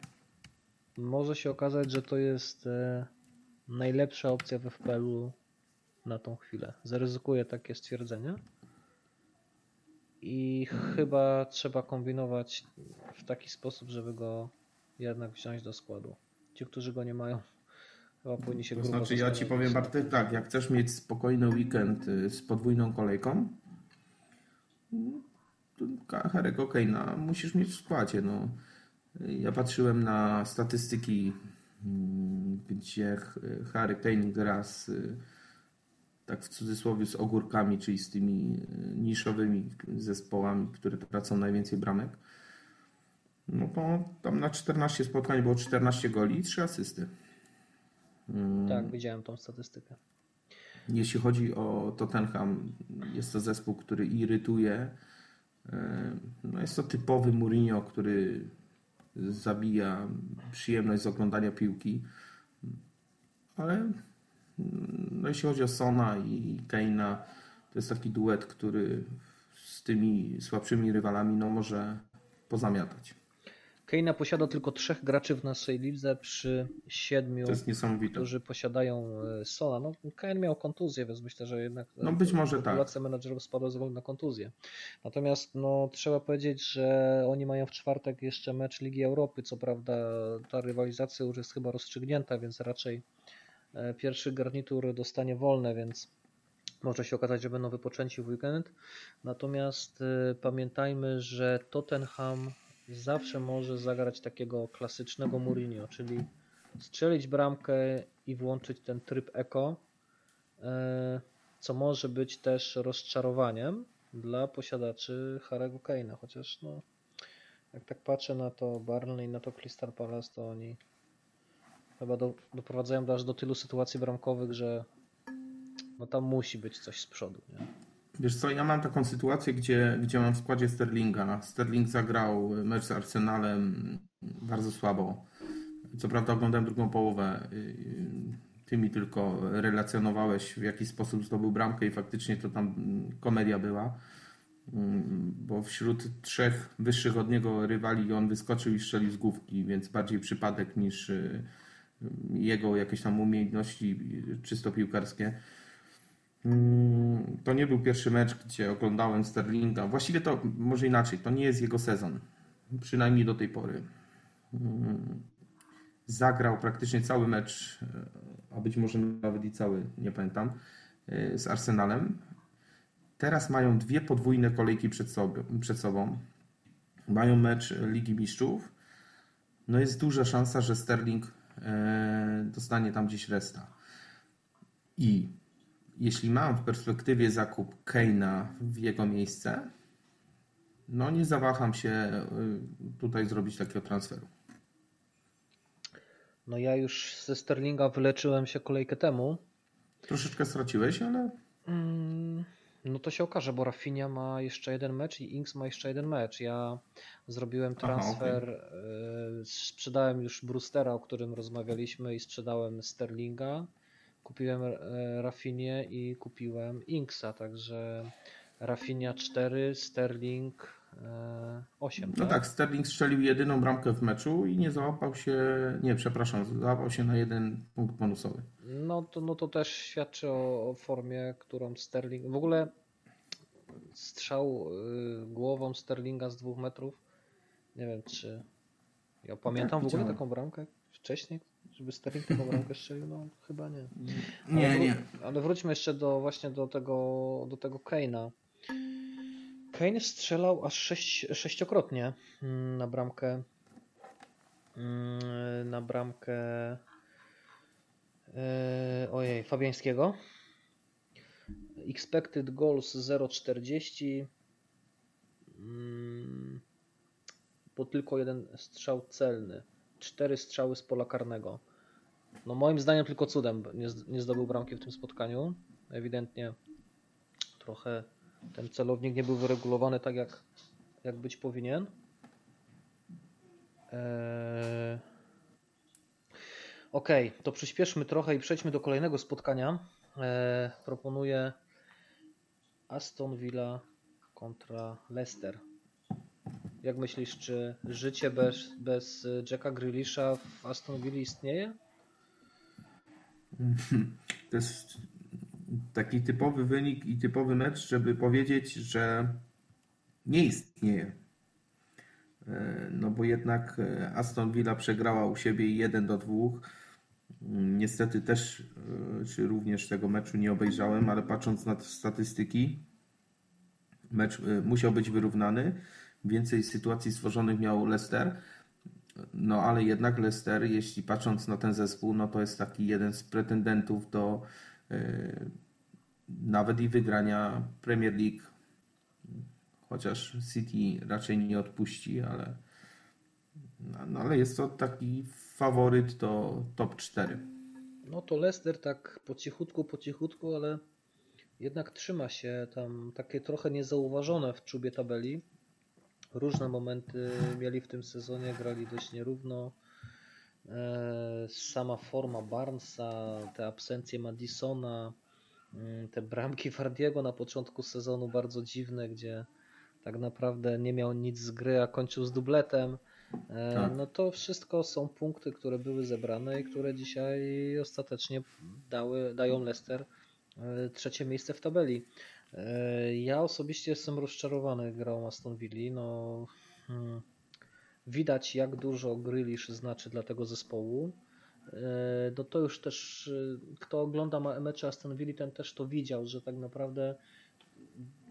może się okazać, że to jest e, najlepsza opcja w F P L-u na tą chwilę. Zaryzykuję takie stwierdzenie. I chyba trzeba kombinować w taki sposób, żeby go jednak wziąć do składu. Ci, którzy go nie mają, chyba powinni się... To znaczy ja Ci powiem, Bartek, tak, jak chcesz mieć spokojny weekend z podwójną kolejką, to Harry'ego Kane'a musisz mieć w składzie. No. Ja patrzyłem na statystyki, gdzie Harry Kane gra z... tak w cudzysłowie z ogórkami, czyli z tymi niszowymi zespołami, które tracą najwięcej bramek, no to tam na czternaście spotkań było czternaście goli i trzy asysty. Tak, widziałem tą statystykę. Jeśli chodzi o Tottenham, jest to zespół, który irytuje. No jest to typowy Mourinho, który zabija przyjemność z oglądania piłki, ale... No jeśli chodzi o Sona i Kane'a, to jest taki duet, który z tymi słabszymi rywalami no może pozamiatać. Kane'a posiada tylko trzech graczy w naszej lidze przy siedmiu, to jest niesamowite, którzy posiadają Sona. No, Kane miał kontuzję, więc myślę, że jednak no być może populacja tak. menadżerów spadła z względu na kontuzję. Natomiast no, trzeba powiedzieć, że oni mają w czwartek jeszcze mecz Ligi Europy. Co prawda ta rywalizacja już jest chyba rozstrzygnięta, więc raczej pierwszy garnitur dostanie wolne, więc może się okazać, że będą wypoczęci w weekend. Natomiast pamiętajmy, że Tottenham zawsze może zagrać takiego klasycznego Mourinho, czyli strzelić bramkę i włączyć ten tryb eko, co może być też rozczarowaniem dla posiadaczy Harry'ego Kane'a, chociaż no, jak tak patrzę na to Burnley, na to Crystal Palace, to oni chyba do, doprowadzają aż do tylu sytuacji bramkowych, że no tam musi być coś z przodu. Nie? Wiesz co, ja mam taką sytuację, gdzie, gdzie mam w składzie Sterlinga. Sterling zagrał mecz z Arsenalem bardzo słabo. Co prawda oglądałem drugą połowę. Ty mi tylko relacjonowałeś, w jaki sposób zdobył bramkę i faktycznie to tam komedia była. Bo wśród trzech wyższych od niego rywali on wyskoczył i strzelił z główki, więc bardziej przypadek niż jego jakieś tam umiejętności czysto piłkarskie. To nie był pierwszy mecz, gdzie oglądałem Sterlinga. Właściwie to może inaczej, to nie jest jego sezon. Przynajmniej do tej pory. Zagrał praktycznie cały mecz, a być może nawet i cały, nie pamiętam, z Arsenalem. Teraz mają dwie podwójne kolejki przed sobą, przed sobą. Mają mecz Ligi Mistrzów. No jest duża szansa, że Sterling dostanie tam gdzieś resta. I jeśli mam w perspektywie zakup Kane'a w jego miejsce, no nie zawaham się tutaj zrobić takiego transferu. No ja już ze Sterlinga wyleczyłem się kolejkę temu. Troszeczkę straciłeś, ale... Mm. No to się okaże, bo Rafinha ma jeszcze jeden mecz i Ings ma jeszcze jeden mecz. Ja zrobiłem transfer, Aha, okay. sprzedałem już Brewstera, o którym rozmawialiśmy, i sprzedałem Sterlinga. Kupiłem Rafinię i kupiłem Inksa, także Rafinia cztery, Sterling osiem. No tak? tak, Sterling strzelił jedyną bramkę w meczu i nie załapał się, nie przepraszam, załapał się na jeden punkt bonusowy. No to, no to też świadczy o, o formie, którą Sterling, w ogóle strzał głową Sterlinga z dwóch metrów, nie wiem czy, ja pamiętam tak, w ogóle taką bramkę wcześniej, żeby Sterling taką bramkę strzelił, no chyba nie. Nie, ale, nie. Ale wróćmy jeszcze do właśnie do tego, do tego Kane'a. Kane strzelał aż sześć, sześciokrotnie na bramkę na bramkę ojej, Fabiańskiego. Expected goals zero przecinek czterdzieści. Bo tylko jeden strzał celny. Cztery strzały z pola karnego. No moim zdaniem tylko cudem nie zdobył bramki w tym spotkaniu. Ewidentnie trochę ten celownik nie był wyregulowany tak jak, jak być powinien. Eee... Okej, okay, to przyspieszmy trochę i przejdźmy do kolejnego spotkania. Eee, proponuję Aston Villa kontra Leicester. Jak myślisz, czy życie bez, bez Jacka Grealisha w Aston Villa istnieje? To jest taki typowy wynik i typowy mecz, żeby powiedzieć, że nie istnieje. No bo jednak Aston Villa przegrała u siebie jeden do dwóch. Niestety też, czy również tego meczu nie obejrzałem, ale patrząc na statystyki, mecz musiał być wyrównany. Więcej sytuacji stworzonych miał Leicester. No ale jednak Leicester, jeśli patrząc na ten zespół, no to jest taki jeden z pretendentów do nawet i wygrania Premier League, chociaż City raczej nie odpuści, ale, no ale jest to taki faworyt do top cztery. No to Leicester tak po cichutku, po cichutku, ale jednak trzyma się tam takie trochę niezauważone w czubie tabeli. Różne momenty mieli w tym sezonie, grali dość nierówno. Sama forma Barnesa, te absencje Madisona, te bramki Wardiego na początku sezonu bardzo dziwne, gdzie tak naprawdę nie miał nic z gry, a kończył z dubletem. No to wszystko są punkty, które były zebrane i które dzisiaj ostatecznie dały, dają Leicester trzecie miejsce w tabeli. Ja osobiście jestem rozczarowany grą Aston Villa. No, hmm. Widać jak dużo Grealish znaczy dla tego zespołu. No to już też kto ogląda mecze Aston Villa, ten też to widział, że tak naprawdę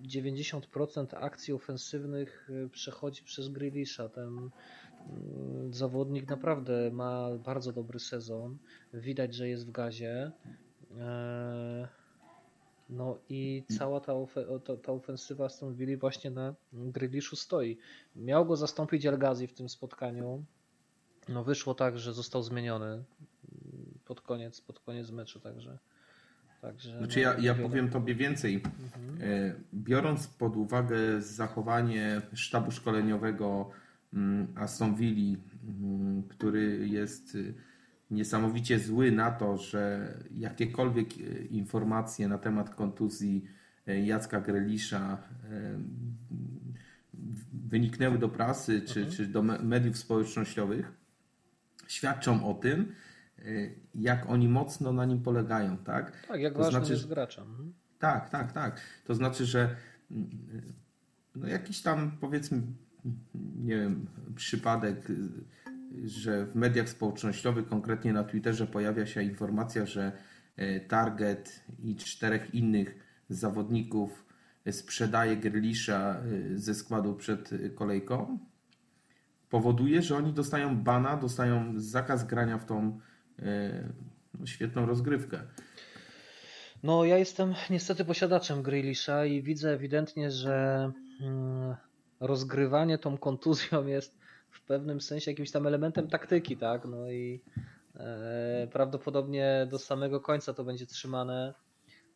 dziewięćdziesiąt procent akcji ofensywnych przechodzi przez Grealisha. Ten zawodnik naprawdę ma bardzo dobry sezon. Widać, że jest w gazie. No i cała ta, ofe- ta, ta ofensywa Aston Villa właśnie na Grealishu stoi. Miał go zastąpić El Ghazi w tym spotkaniu. No wyszło tak, że został zmieniony pod koniec, pod koniec meczu, także... także znaczy ja, ja powiem Tobie więcej. Mhm. Biorąc pod uwagę zachowanie sztabu szkoleniowego Aston Villa, który jest... niesamowicie zły na to, że jakiekolwiek informacje na temat kontuzji Jacka Grealisha wyniknęły do prasy czy, czy do mediów społecznościowych, świadczą o tym, jak oni mocno na nim polegają. Tak, tak jak to ważnym znaczy, jest graczem. Tak, tak, tak. To znaczy, że no jakiś tam powiedzmy, nie wiem, przypadek, że w mediach społecznościowych, konkretnie na Twitterze pojawia się informacja, że Target i czterech innych zawodników sprzedaje Grealisha ze składu przed kolejką, powoduje, że oni dostają bana, dostają zakaz grania w tą świetną rozgrywkę. No ja jestem niestety posiadaczem Grealisha i widzę ewidentnie, że rozgrywanie tą kontuzją jest w pewnym sensie jakimś tam elementem taktyki, tak? No i e, prawdopodobnie do samego końca to będzie trzymane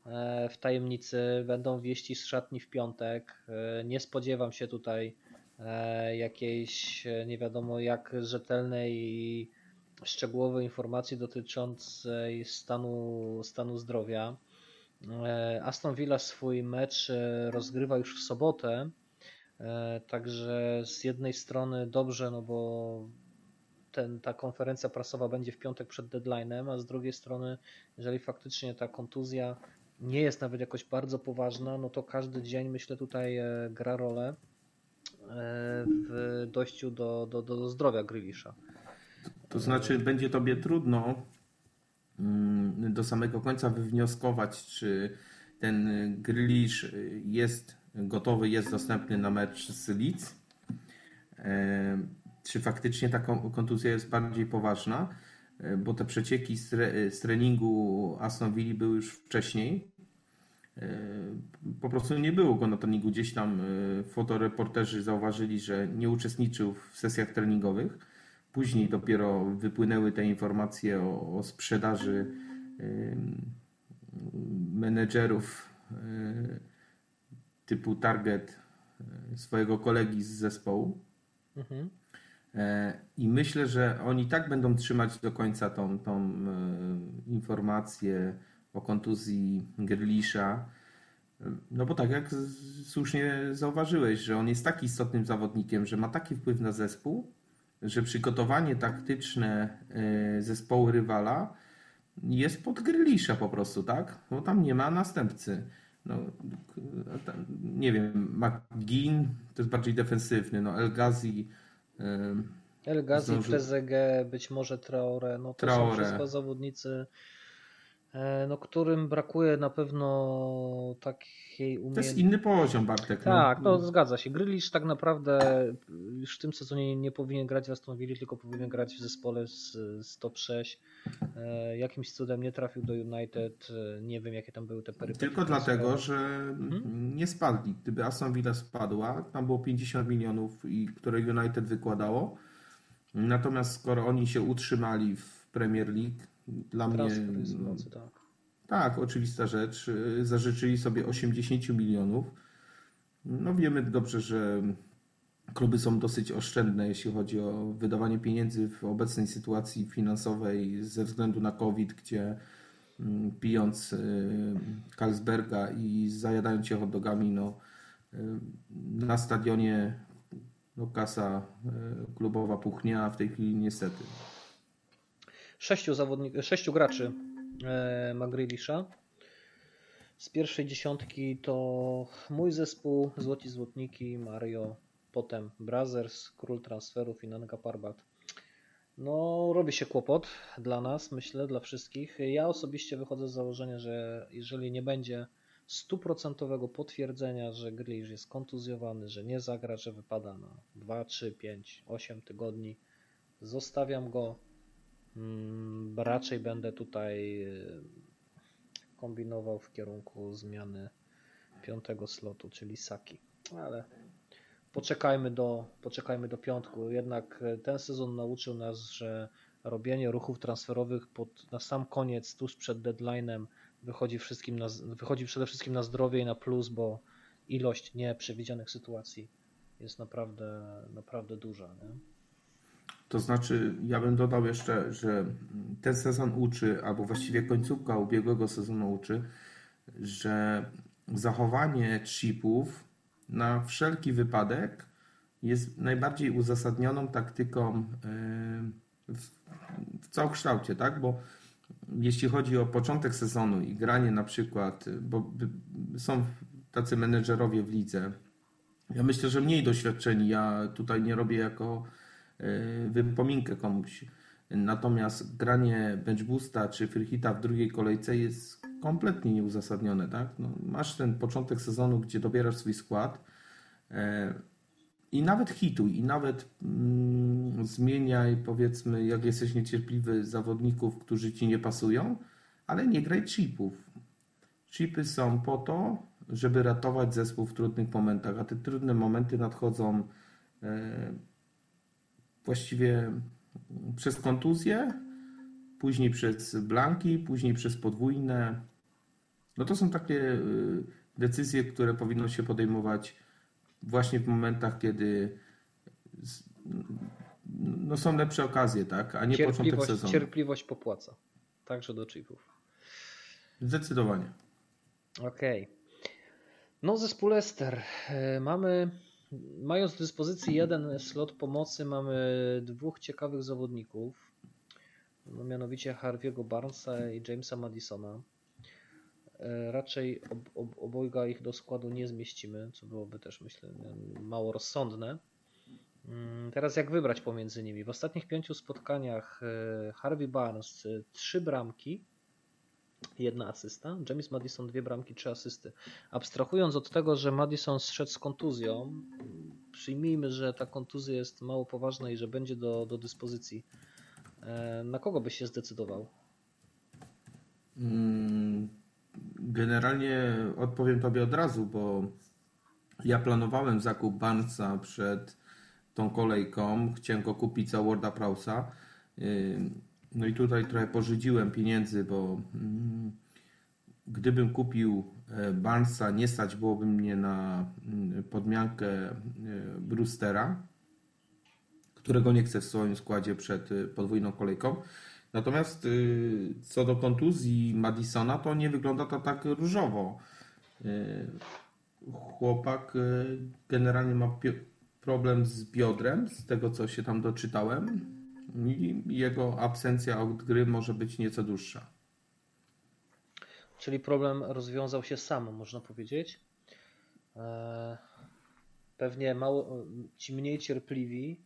e, w tajemnicy. Będą wieści z szatni w piątek. E, nie spodziewam się tutaj e, jakiejś nie wiadomo jak rzetelnej i szczegółowe informacje dotyczące stanu, stanu zdrowia. Aston Villa swój mecz rozgrywa już w sobotę, także z jednej strony dobrze, no bo ten, ta konferencja prasowa będzie w piątek przed deadline'em, a z drugiej strony, jeżeli faktycznie ta kontuzja nie jest nawet jakoś bardzo poważna, no to każdy dzień, myślę, tutaj gra rolę w dojściu do, do, do zdrowia Grealisha. To znaczy będzie tobie trudno do samego końca wywnioskować, czy ten Grealish jest gotowy, jest dostępny na mecz z Leeds, czy faktycznie ta kontuzja jest bardziej poważna, bo te przecieki z, tre- z treningu Aston Villa były już wcześniej. Po prostu nie było go na treningu. Gdzieś tam fotoreporterzy zauważyli, że nie uczestniczył w sesjach treningowych. Później dopiero wypłynęły te informacje o, o sprzedaży menedżerów typu Target swojego kolegi z zespołu. Mhm. I myślę, że oni tak będą trzymać do końca tą, tą informację o kontuzji Grealisha, no bo tak jak słusznie zauważyłeś, że on jest tak istotnym zawodnikiem, że ma taki wpływ na zespół, że przygotowanie taktyczne zespołu rywala jest pod Grealisha po prostu, tak? Bo tam nie ma następcy. No, tam, nie wiem, McGinn to jest bardziej defensywny, no El Ghazi El Ghazi, T Z G, być może Traore, no to Traore. Są wszystko zawodnicy, no, którym brakuje na pewno takiej umiejętności. To jest inny poziom, Bartek. Tak, no, no zgadza się. Grealish tak naprawdę już w tym sezonie nie powinien grać w Aston Villa, tylko powinien grać w zespole z, z top sześć. Jakimś cudem nie trafił do United, nie wiem jakie tam były te perypetie. Tylko dlatego, że hmm? nie spadli. Gdyby Aston Villa spadła, tam było pięćdziesiąt milionów, i które United wykładało. Natomiast skoro oni się utrzymali w Premier League, dla transfer mnie jest mocy, tak. tak, oczywista rzecz, zażyczyli sobie osiemdziesiąt milionów. No wiemy dobrze, że kluby są dosyć oszczędne, jeśli chodzi o wydawanie pieniędzy w obecnej sytuacji finansowej ze względu na COVID, gdzie pijąc Carlsberga i zajadając się hot dogami, no, na stadionie no, kasa klubowa puchnie, a w tej chwili niestety. Sześciu, zawodnik- sześciu graczy ma Grealisha. Z pierwszej dziesiątki to mój zespół, Złoci Złotniki, Mario, potem Brothers, Król Transferów i Nanga Parbat. No, robi się kłopot dla nas, myślę, dla wszystkich. Ja osobiście wychodzę z założenia, że jeżeli nie będzie stuprocentowego potwierdzenia, że Grealish jest kontuzjowany, że nie zagra, że wypada na dwa, trzy, pięć, osiem tygodni, zostawiam go. Raczej będę tutaj kombinował w kierunku zmiany piątego slotu, czyli Saki, ale poczekajmy do, poczekajmy do piątku. Jednak ten sezon nauczył nas, że robienie ruchów transferowych pod, na sam koniec, tuż przed deadline'em wychodzi, wszystkim na, wychodzi przede wszystkim na zdrowie i na plus, bo ilość nieprzewidzianych sytuacji jest naprawdę, naprawdę duża, nie? To znaczy, ja bym dodał jeszcze, że ten sezon uczy, albo właściwie końcówka ubiegłego sezonu uczy, że zachowanie chipów na wszelki wypadek jest najbardziej uzasadnioną taktyką w, w całokształcie, tak? Bo jeśli chodzi o początek sezonu i granie na przykład, bo są tacy menedżerowie w lidze, ja myślę, że mniej doświadczeni, ja tutaj nie robię jako wypominkę komuś. Natomiast granie bench boosta czy free hita w drugiej kolejce jest kompletnie nieuzasadnione, tak? No, masz ten początek sezonu, gdzie dobierasz swój skład i nawet hituj, i nawet mm, zmieniaj, powiedzmy, jak jesteś niecierpliwy, zawodników, którzy ci nie pasują, ale nie graj chipów. Chipy są po to, żeby ratować zespół w trudnych momentach, a te trudne momenty nadchodzą e, właściwie przez kontuzję, później przez blanki, później przez podwójne. No to są takie decyzje, które powinno się podejmować właśnie w momentach, kiedy no są lepsze okazje, tak? A nie początek sezonu. Cierpliwość popłaca. Także do chipów. Zdecydowanie. Okej. Okay. No zespół Leicester. Mamy, mając do dyspozycji jeden slot pomocy, mamy dwóch ciekawych zawodników. No, mianowicie Harvey'ego Barnesa i Jamesa Madisona. Raczej ob, ob, obojga ich do składu nie zmieścimy, co byłoby też, myślę, mało rozsądne. Teraz jak wybrać pomiędzy nimi? W ostatnich pięciu spotkaniach Harvey Barnes trzy bramki, jedna asysta, James Madison dwie bramki, trzy asysty. Abstrahując od tego, że Madison zszedł z kontuzją, przyjmijmy, że ta kontuzja jest mało poważna i że będzie do, do dyspozycji. Na kogo byś się zdecydował? Generalnie odpowiem Tobie od razu, bo ja planowałem zakup Barnesa przed tą kolejką, chciałem go kupić za Warda-Prowse'a. No i tutaj trochę pożydziłem pieniędzy, bo gdybym kupił Barnesa, nie stać byłoby mnie na podmiankę Brewstera, którego nie chcę w swoim składzie przed podwójną kolejką. Natomiast co do kontuzji Madisona, to nie wygląda to tak różowo. Chłopak generalnie ma problem z biodrem, z tego co się tam doczytałem, i jego absencja od gry może być nieco dłuższa. Czyli problem rozwiązał się sam, można powiedzieć. Pewnie mało, ci mniej cierpliwi,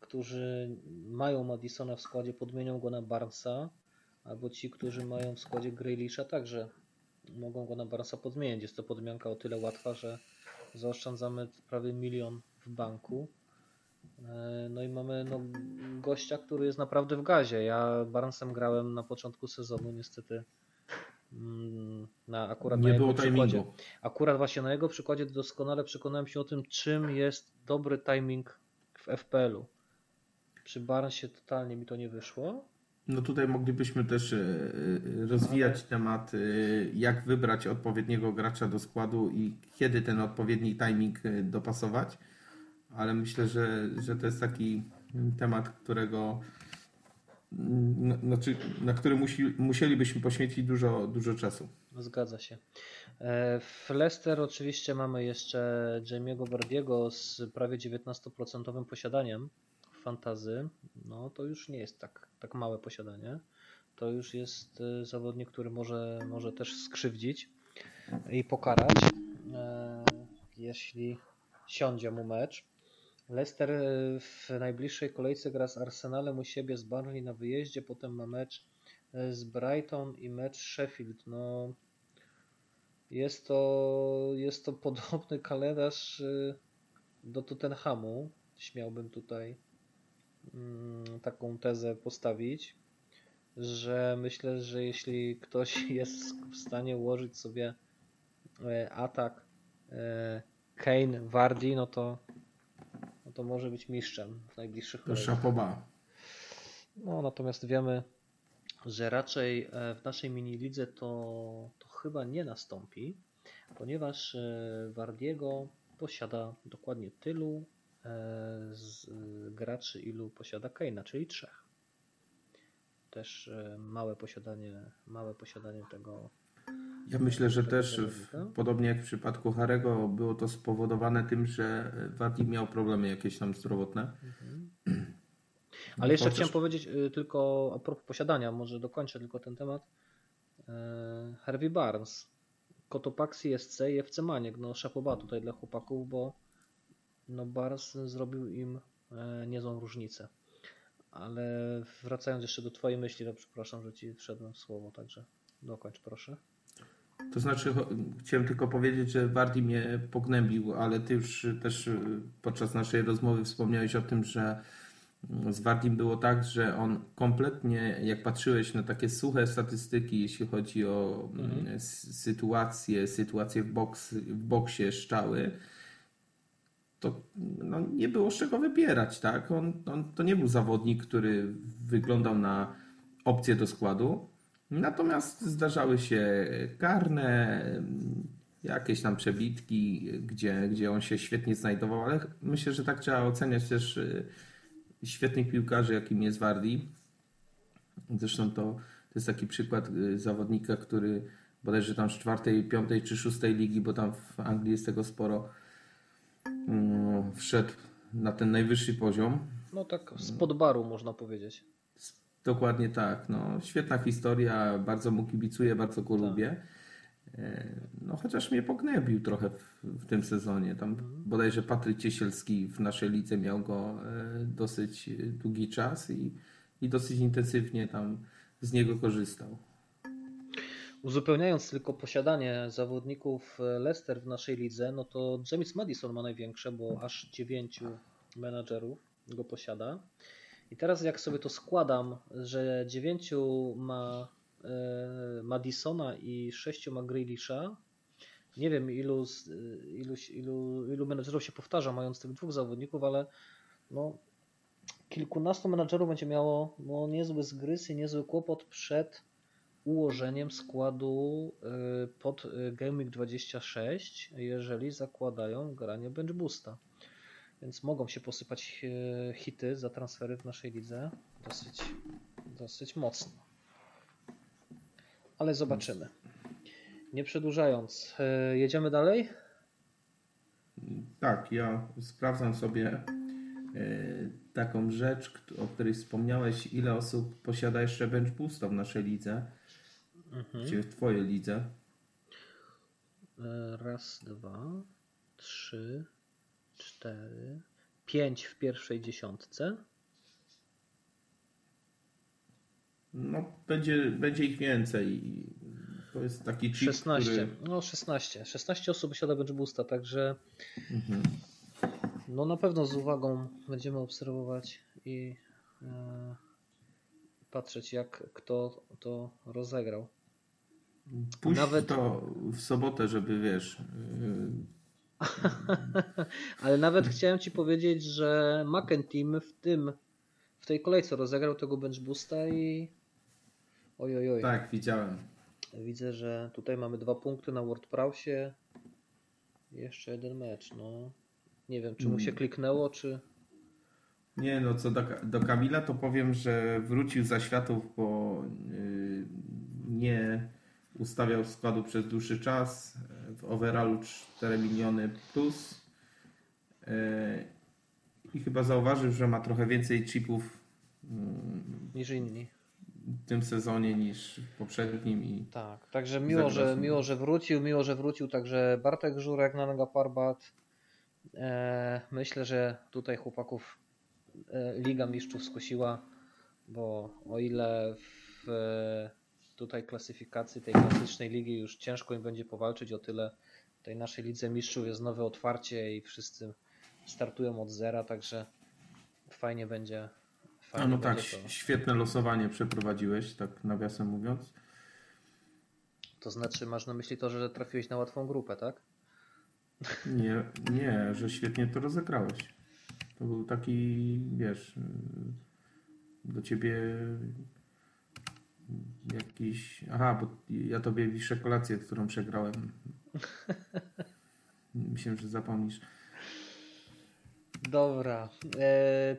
którzy mają Madisona w składzie, podmienią go na Barnesa, albo ci, którzy mają w składzie Grealisha, także mogą go na Barnesa podmienić. Jest to podmianka o tyle łatwa, że zaoszczędzamy prawie milion w banku. No i mamy no, gościa, który jest naprawdę w gazie. Ja Barnesem grałem na początku sezonu, niestety na akurat nie na było jego timingu. Przykładzie. Akurat właśnie na jego przykładzie doskonale przekonałem się o tym, czym jest dobry timing w F P L-u. Przy Barnesie totalnie mi to nie wyszło. No tutaj moglibyśmy też rozwijać okay. temat, jak wybrać odpowiedniego gracza do składu i kiedy ten odpowiedni timing dopasować. Ale myślę, że, że to jest taki temat, którego na, znaczy, na który musi, musielibyśmy poświęcić dużo, dużo czasu. Zgadza się. W Leicester oczywiście mamy jeszcze Jamie'ego Vardiego z prawie dziewiętnaście procent posiadaniem w fantasy. No to już nie jest tak, tak małe posiadanie. To już jest zawodnik, który może, może też skrzywdzić i pokarać, jeśli siądzie mu mecz. Leicester w najbliższej kolejce gra z Arsenalem u siebie, z Burnley na wyjeździe, potem ma mecz z Brighton i mecz Sheffield. No, jest to, jest to podobny kalendarz do Tottenhamu. Śmiałbym tutaj taką tezę postawić, że myślę, że jeśli ktoś jest w stanie ułożyć sobie atak Kane, Vardy, no to no to może być mistrzem w najbliższych kolejkach. No natomiast wiemy, że raczej w naszej minilidze to, to chyba nie nastąpi, ponieważ Vardiego posiada dokładnie tylu z graczy, ilu posiada Kane'a, czyli trzech. Też małe posiadanie, małe posiadanie tego. Ja myślę, że też w, podobnie jak w przypadku Harego było to spowodowane tym, że Vardy miał problemy jakieś tam zdrowotne. Mhm. Ale no, jeszcze chociaż... chciałem powiedzieć tylko a propos posiadania, może dokończę tylko ten temat. Harvey Barnes, Cotopaxi S C i F C Maniek, no szapoba tutaj dla chłopaków, bo no Barnes zrobił im niezłą różnicę. Ale wracając jeszcze do Twojej myśli, to przepraszam, że Ci wszedłem w słowo, także dokończ proszę. To znaczy, chciałem tylko powiedzieć, że Vardy mnie pognębił, ale ty już też podczas naszej rozmowy wspomniałeś o tym, że z Vardym było tak, że on kompletnie, jak patrzyłeś na takie suche statystyki, jeśli chodzi o mhm. sytuację, sytuację w, boks, w boksie, strzały, to no, nie było z czego wybierać, tak? On, on, to nie był zawodnik, który wyglądał na opcję do składu. Natomiast zdarzały się karne, jakieś tam przebitki, gdzie, gdzie on się świetnie znajdował, ale myślę, że tak trzeba oceniać też świetnych piłkarzy, jakim jest Vardy. Zresztą to, to jest taki przykład zawodnika, który bodajże tam z czwartej, piątej czy szóstej ligi, bo tam w Anglii jest tego sporo, wszedł na ten najwyższy poziom. No tak spod baru można powiedzieć. Dokładnie tak. No, świetna historia, bardzo mu kibicuję, bardzo go tak. lubię. No chociaż mnie pognębił trochę w, w tym sezonie. Tam bodajże Patryk Ciesielski w naszej lidze miał go dosyć długi czas i, i dosyć intensywnie tam z niego korzystał. Uzupełniając tylko posiadanie zawodników Leicester w naszej lidze, no to James Maddison ma największe, bo aż dziewięciu menadżerów go posiada. I teraz jak sobie to składam, że dziewięciu ma Madisona i sześciu ma Grealisha. Nie wiem ilu, ilu, ilu, ilu menedżerów się powtarza mając tych dwóch zawodników, ale no, kilkunastu menedżerów będzie miało no, niezły zgryz i niezły kłopot przed ułożeniem składu pod Game Week dwadzieścia sześć, jeżeli zakładają granie bench boosta. Więc mogą się posypać hity za transfery w naszej lidze dosyć, dosyć mocno. Ale zobaczymy. Nie przedłużając, jedziemy dalej? Tak, ja sprawdzam sobie taką rzecz, o której wspomniałeś, ile osób posiada jeszcze bench boosta w naszej lidze, mhm. Czyli w twojej lidze. Raz, dwa, trzy, cztery, pięć w pierwszej dziesiątce. No, będzie, będzie ich więcej. To jest taki chip, szesnaście. Który... No, szesnaście. szesnaście osób posiada bench boosta, także mhm. no na pewno z uwagą będziemy obserwować i yy, patrzeć, jak kto to rozegrał. Puść nawet to w sobotę, żeby wiesz. Yy... Ale nawet chciałem ci powiedzieć, że McEnteam w tym w tej kolejce rozegrał tego bench boosta i oj, oj, oj. Tak, widziałem. Widzę, że tutaj mamy dwa punkty na Ward-Prowse. Jeszcze jeden mecz, no. Nie wiem, czy mu się kliknęło, czy... Nie, no co do, do Kamila, to powiem, że wrócił za światów, bo yy, nie ustawiał składu przez dłuższy czas. W overallu cztery miliony plus. Yy, I chyba zauważył, że ma trochę więcej chipów yy, niż inni. W tym sezonie niż w poprzednim. I tak, także miło, że, miło że wrócił, miło, że wrócił. Także Bartek Żurek, Nanga Parbat. Myślę, że tutaj chłopaków Liga Mistrzów skusiła, bo o ile w tutaj klasyfikacji tej klasycznej ligi już ciężko im będzie powalczyć, o tyle w tej naszej Lidze Mistrzów jest nowe otwarcie i wszyscy startują od zera, także fajnie będzie. Fajnie A no będzie tak, to. Świetne losowanie przeprowadziłeś, tak nawiasem mówiąc. To znaczy masz na myśli to, że trafiłeś na łatwą grupę, tak? Nie, nie, że świetnie to rozegrałeś. To był taki, wiesz, do ciebie jakiś... Aha, bo ja tobie wiszę kolację, którą przegrałem. Myślałem, że zapomnisz. Dobra,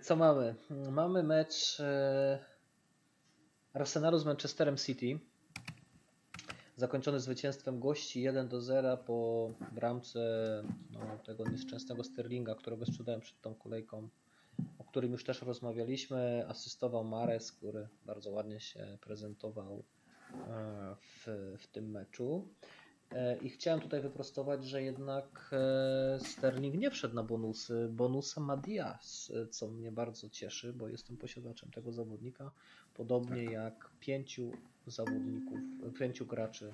co mamy? Mamy mecz Arsenalu z Manchesterem City. Zakończony zwycięstwem gości jeden do zera po bramce no, tego nieszczęsnego Sterlinga, którego sprzedałem przed tą kolejką, o którym już też rozmawialiśmy. Asystował Mares, który bardzo ładnie się prezentował w, w tym meczu. I chciałem tutaj wyprostować, że jednak Sterling nie wszedł na bonusy. Bonusa ma Diaz, co mnie bardzo cieszy, bo jestem posiadaczem tego zawodnika. Podobnie tak. jak pięciu zawodników, pięciu graczy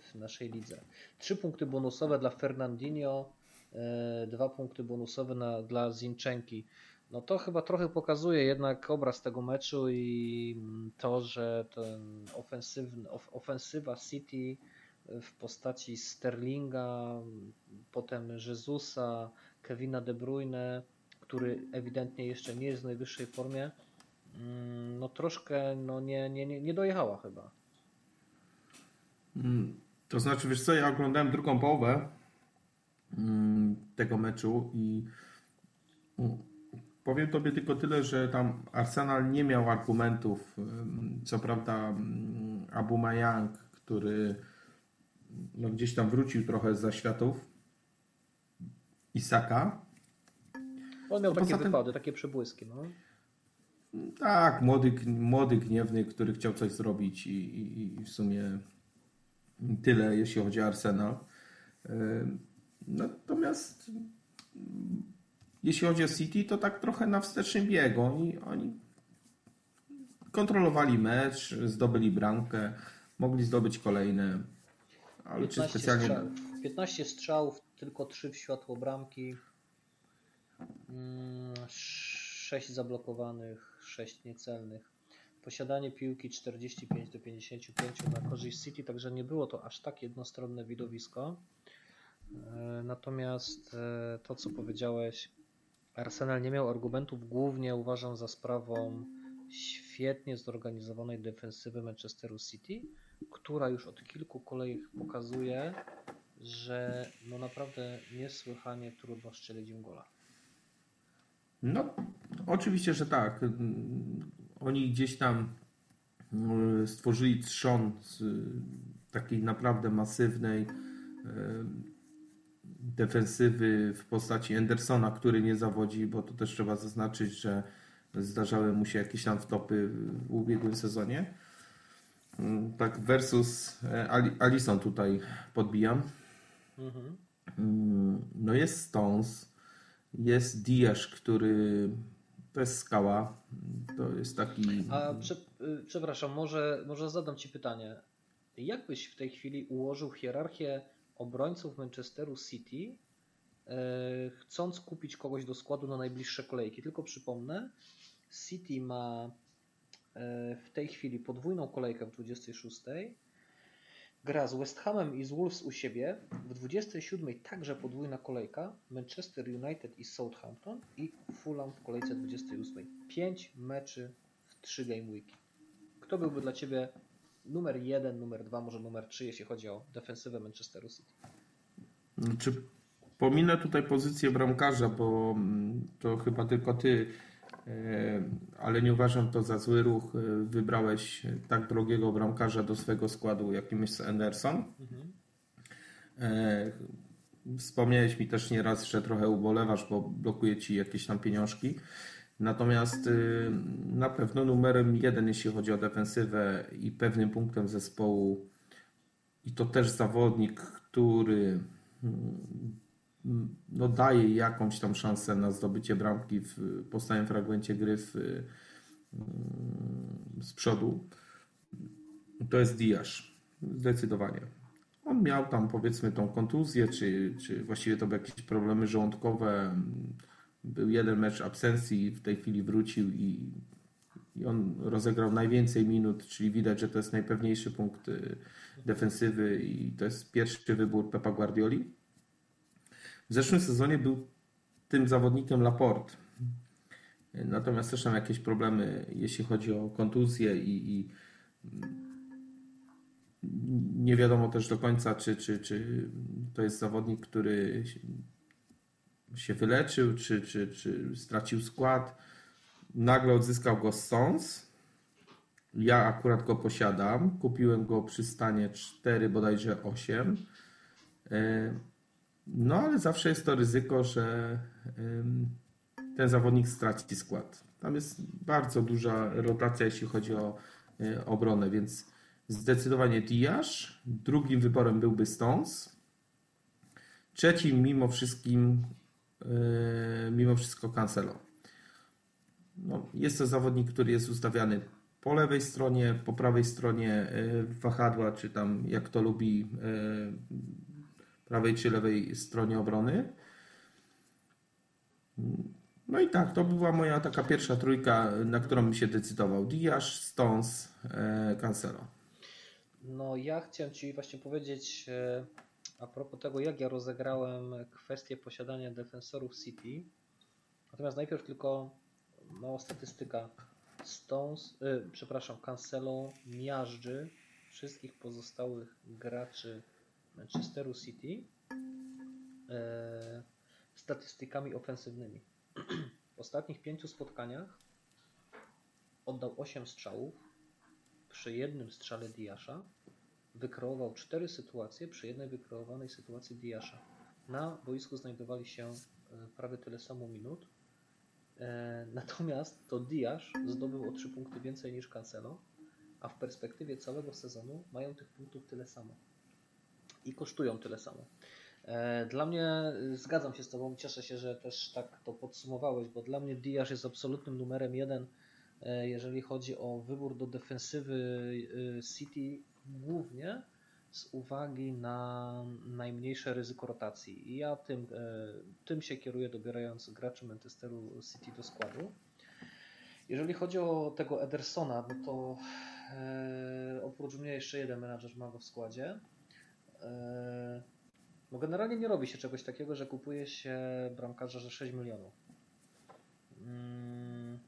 w naszej lidze. Trzy punkty bonusowe dla Fernandinho, dwa punkty bonusowe na, dla Zinchenki. No to chyba trochę pokazuje jednak obraz tego meczu i to, że ten ofensywny, ofensywa City w postaci Sterlinga, potem Jezusa, Kevina De Bruyne, który ewidentnie jeszcze nie jest w najwyższej formie, no troszkę no nie, nie, nie dojechała chyba. To znaczy, wiesz co, ja oglądałem drugą połowę tego meczu i Powiem Tobie tylko tyle, że tam Arsenal nie miał argumentów. Co prawda Aubameyang, który no gdzieś tam wrócił trochę z zaświatów Isaka. On miał no takie wypady, tym... takie przebłyski. No. Tak, młody, młody, gniewny, który chciał coś zrobić i, i, i w sumie tyle, jeśli chodzi o Arsenal. Natomiast jeśli chodzi o City, to tak trochę na wstecznym biegu. Oni, oni kontrolowali mecz, zdobyli bramkę, mogli zdobyć kolejne. Ale czy specjalnie... strzał. piętnaście strzałów, tylko trzy w światło bramki, sześć zablokowanych, sześć niecelnych. Posiadanie piłki czterdzieści pięć do pięćdziesięciu pięciu na korzyść City, także nie było to aż tak jednostronne widowisko. Natomiast to, co powiedziałeś, Arsenal nie miał argumentów, głównie uważam za sprawą świetnie zorganizowanej defensywy Manchesteru City, która już od kilku kolejek pokazuje, że no naprawdę niesłychanie trudno strzelić im gola. No, oczywiście, że tak. Oni gdzieś tam stworzyli trzon z takiej naprawdę masywnej defensywy w postaci Andersona, który nie zawodzi, bo to też trzeba zaznaczyć, że zdarzały mu się jakieś tam wtopy w ubiegłym sezonie. Tak versus Alisson tutaj podbijam. Mhm. No jest Stones, jest Diasz, który to jest skała, to jest taki... A prze, przepraszam, może, może zadam Ci pytanie. Jak byś w tej chwili ułożył hierarchię obrońców Manchesteru City, yy, chcąc kupić kogoś do składu na najbliższe kolejki? Tylko przypomnę, City ma w tej chwili podwójną kolejkę w dwudziestej szóstej. Gra z West Hamem i z Wolves u siebie. W dwudziestej siódmej także podwójna kolejka. Manchester United i Southampton i Fulham w kolejce dwudziestej ósmej. pięć meczy w trzy game weeki. Kto byłby dla Ciebie numer jeden, numer dwa, może numer trzy, jeśli chodzi o defensywę Manchesteru City? Czy pominę tutaj pozycję bramkarza, bo to chyba tylko Ty, ale nie uważam to za zły ruch. Wybrałeś tak drogiego bramkarza do swojego składu, jakim jest Anderson. Mhm. Wspomniałeś mi też nieraz, że trochę ubolewasz, bo blokuje Ci jakieś tam pieniążki. Natomiast na pewno numerem jeden, jeśli chodzi o defensywę i pewnym punktem zespołu, i to też zawodnik, który no daje jakąś tam szansę na zdobycie bramki w powstałym fragmencie gry w, z przodu, to jest Diasz. Zdecydowanie. On miał tam powiedzmy tą kontuzję, czy, czy właściwie to były jakieś problemy żołądkowe. Był jeden mecz absencji, w tej chwili wrócił i, i on rozegrał najwięcej minut, czyli widać, że to jest najpewniejszy punkt defensywy i to jest pierwszy wybór Pepa Guardioli. W zeszłym sezonie był tym zawodnikiem Laporte. Natomiast też tam jakieś problemy, jeśli chodzi o kontuzję i, i nie wiadomo też do końca, czy, czy, czy to jest zawodnik, który się wyleczył, czy, czy, czy stracił skład. Nagle odzyskał go Sons. Ja akurat go posiadam. Kupiłem go przy stanie cztery, bodajże osiem. No, ale zawsze jest to ryzyko, że ten zawodnik straci skład. Tam jest bardzo duża rotacja, jeśli chodzi o obronę, więc zdecydowanie Diasz. Drugim wyborem byłby Stones. Trzecim mimo wszystkim, mimo wszystko Cancelo. No, jest to zawodnik, który jest ustawiany po lewej stronie, po prawej stronie wahadła, czy tam jak to lubi, prawej czy lewej stronie obrony. No i tak, to była moja taka pierwsza trójka, na którą mi się decydował. Diasz, Stones, Cancelo. No ja chciałem Ci właśnie powiedzieć a propos tego, jak ja rozegrałem kwestię posiadania defensorów City. Natomiast najpierw tylko mała statystyka. Stones, yy, przepraszam, Cancelo miażdży wszystkich pozostałych graczy Manchesteru City yy, statystykami ofensywnymi. ostatnich pięciu spotkaniach oddał osiem strzałów, przy jednym strzale Diasza wykreował cztery sytuacje, przy jednej wykreowanej sytuacji Diasza. Na boisku znajdowali się prawie tyle samo minut, natomiast to Diasz zdobył o trzy punkty więcej niż Cancelo, a w perspektywie całego sezonu mają tych punktów tyle samo i kosztują tyle samo. Dla mnie, zgadzam się z Tobą, cieszę się, że też tak to podsumowałeś, bo dla mnie Diasz jest absolutnym numerem jeden, jeżeli chodzi o wybór do defensywy City, głównie z uwagi na najmniejsze ryzyko rotacji. I ja tym, tym się kieruję, dobierając graczy Manchesteru City do składu. Jeżeli chodzi o tego Edersona, no to oprócz mnie jeszcze jeden menadżer ma go w składzie. No generalnie nie robi się czegoś takiego, że kupuje się bramkarza za sześć milionów. Hmm.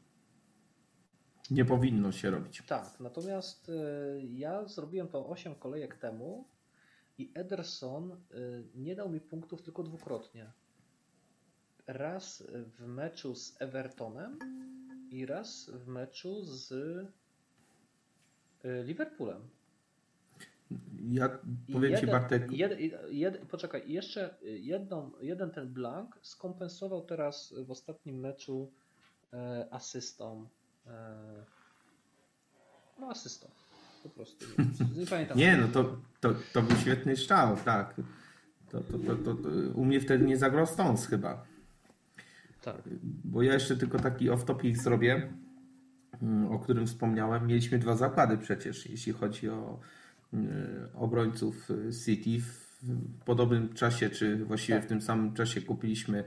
Nie powinno się robić. Tak, natomiast ja zrobiłem to osiem kolejek temu i Ederson nie dał mi punktów tylko dwukrotnie. Raz w meczu z Evertonem i raz w meczu z Liverpoolem. Ja powiem jeden, Ci Bartek... Jed, jed, poczekaj, jeszcze jedną, jeden ten blank skompensował teraz w ostatnim meczu e, asystą. E, no asystą. Po prostu. Nie, nie pamiętam. Nie, no to, to, to był świetny strzał, tak. To, to, to, to, to, u mnie wtedy nie zagrał Stones chyba. Tak. Bo ja jeszcze tylko taki off-topic zrobię, o którym wspomniałem. Mieliśmy dwa zakłady przecież, jeśli chodzi o obrońców City w podobnym czasie, czy właściwie w tym samym czasie kupiliśmy,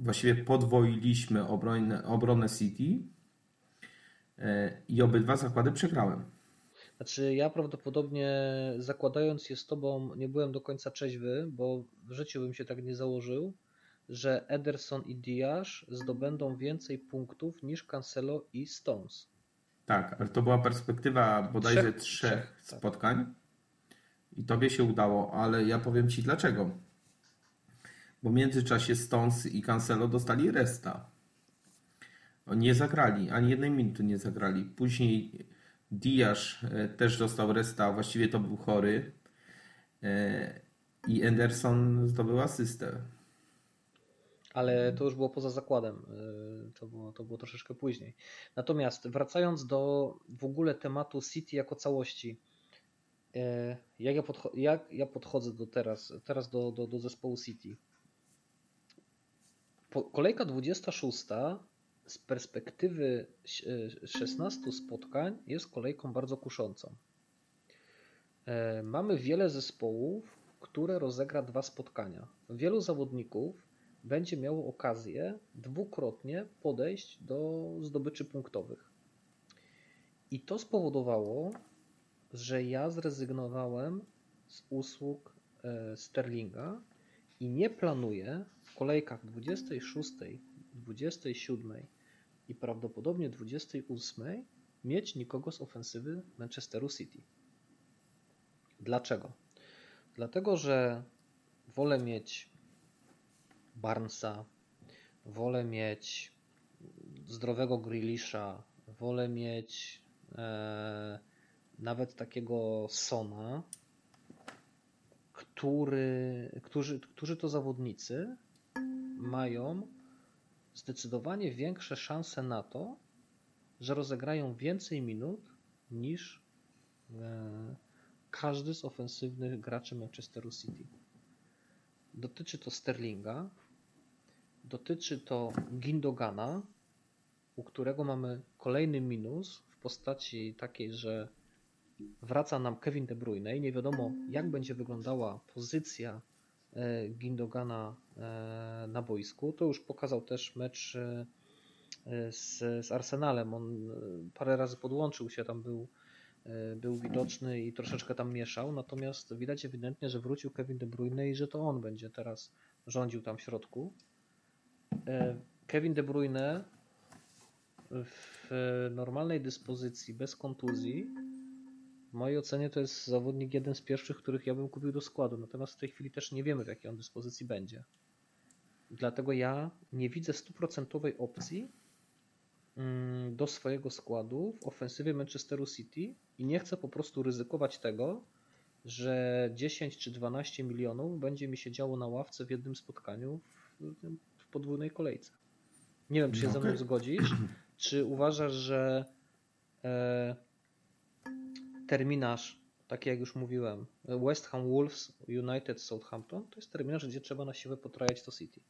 właściwie podwoiliśmy obronę, obronę City i obydwa zakłady przegrałem. Znaczy ja prawdopodobnie, zakładając je z Tobą, nie byłem do końca trzeźwy, bo w życiu bym się tak nie założył, że Ederson i Diasz zdobędą więcej punktów niż Cancelo i Stones. Tak, ale to była perspektywa bodajże trzech, trzech spotkań, tak. I Tobie się udało, ale ja powiem Ci dlaczego. Bo w międzyczasie Stones i Cancelo dostali resta. Nie zagrali, ani jednej minuty nie zagrali. Później Diasz też dostał resta, właściwie to był chory, i Ederson zdobył asystę. Ale to już było poza zakładem, to było, to było troszeczkę później. Natomiast wracając do w ogóle tematu City jako całości, jak ja, podcho- jak ja podchodzę do teraz, teraz do, do, do zespołu City. Po, kolejka dwudziesta szósta z perspektywy szesnastu spotkań jest kolejką bardzo kuszącą. Mamy wiele zespołów, które rozegra dwa spotkania. Wielu zawodników będzie miało okazję dwukrotnie podejść do zdobyczy punktowych. I to spowodowało, że ja zrezygnowałem z usług Sterlinga i nie planuję w kolejkach dwudziestej szóstej, dwudziestej siódmej i prawdopodobnie dwudziestej ósmej mieć nikogo z ofensywy Manchesteru City. Dlaczego? Dlatego, że wolę mieć Barnesa, wolę mieć zdrowego Grealisha, wolę mieć e, nawet takiego Sona, który, którzy, którzy to zawodnicy mają zdecydowanie większe szanse na to, że rozegrają więcej minut niż e, każdy z ofensywnych graczy Manchesteru City. Dotyczy to Sterlinga, dotyczy to Gündogana, u którego mamy kolejny minus w postaci takiej, że wraca nam Kevin De Bruyne i nie wiadomo, jak będzie wyglądała pozycja Gündogana na boisku. To już pokazał też mecz z, z Arsenalem. On parę razy podłączył się, tam był, był widoczny i troszeczkę tam mieszał, natomiast widać ewidentnie, że wrócił Kevin De Bruyne i że to on będzie teraz rządził tam w środku. Kevin De Bruyne w normalnej dyspozycji, bez kontuzji, w mojej ocenie to jest zawodnik jeden z pierwszych, których ja bym kupił do składu, natomiast w tej chwili też nie wiemy, w jakiej on dyspozycji będzie. Dlatego ja nie widzę stuprocentowej opcji do swojego składu w ofensywie Manchesteru City i nie chcę po prostu ryzykować tego, że dziesięć czy dwanaście milionów będzie mi się działo na ławce w jednym spotkaniu w podwójnej kolejce. Nie wiem, czy się okay. ze mną zgodzisz, czy uważasz, że e, terminarz, tak jak już mówiłem, West Ham, Wolves, United, Southampton, to jest terminarz, gdzie trzeba na siłę potrajać to City.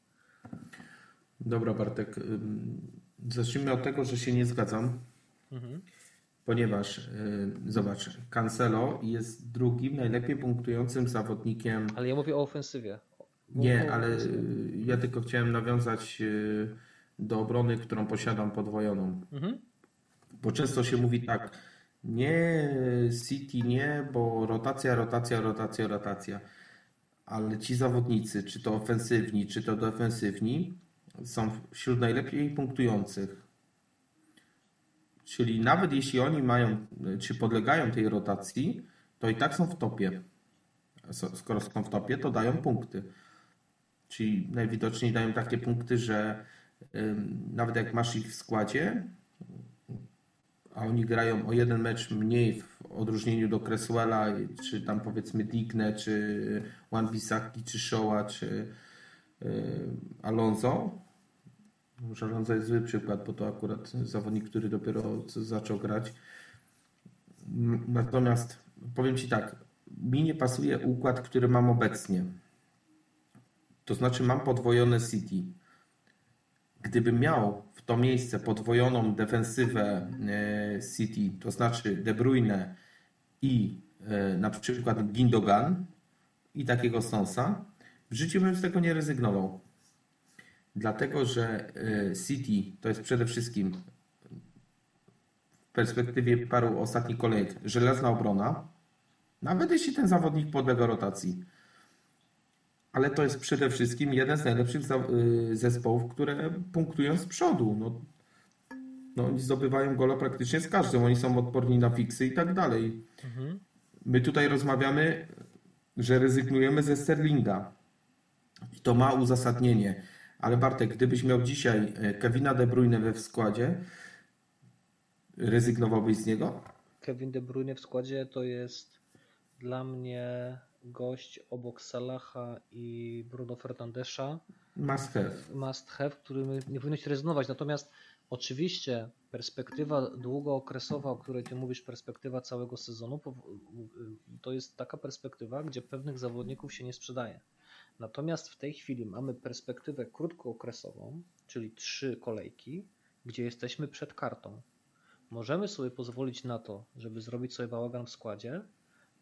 Dobra, Bartek, zacznijmy od tego, że się nie zgadzam, mhm. ponieważ yy, zobacz, Cancelo jest drugim najlepiej punktującym zawodnikiem. Ale ja mówię o ofensywie. Mówię nie, o ofensywie. Ale ja tylko chciałem nawiązać do obrony, którą posiadam podwojoną. Mhm. Bo często się mówi tak, nie City nie, bo rotacja, rotacja, rotacja, rotacja. Ale ci zawodnicy, czy to ofensywni, czy to defensywni, są wśród najlepiej punktujących. Czyli nawet jeśli oni mają, czy podlegają tej rotacji, to i tak są w topie. Skoro są w topie, to dają punkty. Czyli najwidoczniej dają takie punkty, że nawet jak masz ich w składzie, a oni grają o jeden mecz mniej w odróżnieniu do Cresswella, czy tam powiedzmy Digne, czy Wan-Bissaki, czy Shoa, czy Alonso. Może Alonso jest zły przykład, bo to akurat zawodnik, który dopiero zaczął grać. Natomiast powiem Ci tak, mi nie pasuje układ, który mam obecnie. To znaczy mam podwojone City. Gdybym miał w to miejsce podwojoną defensywę City, to znaczy De Bruyne i na przykład Gindogan i takiego Sonsa, w życiu bym z tego nie rezygnował. Dlatego, że City to jest przede wszystkim w perspektywie paru ostatnich kolejek żelazna obrona, nawet jeśli ten zawodnik podlega rotacji. Ale to jest przede wszystkim jeden z najlepszych zespołów, które punktują z przodu. No, no oni zdobywają gola praktycznie z każdym. Oni są odporni na fiksy i tak dalej. Mhm. My tutaj rozmawiamy, że rezygnujemy ze Sterlinga. I to ma uzasadnienie. Ale Bartek, gdybyś miał dzisiaj Kevina De Bruyne we w składzie, rezygnowałbyś z niego? Kevin De Bruyne w składzie to jest dla mnie gość obok Salaha i Bruno Fernandesza. Must have. Must have, który nie powinno się rezygnować. Natomiast oczywiście perspektywa długookresowa, o której Ty mówisz, perspektywa całego sezonu, to jest taka perspektywa, gdzie pewnych zawodników się nie sprzedaje. Natomiast w tej chwili mamy perspektywę krótkookresową, czyli trzy kolejki, gdzie jesteśmy przed kartą. Możemy sobie pozwolić na to, żeby zrobić sobie bałagan w składzie,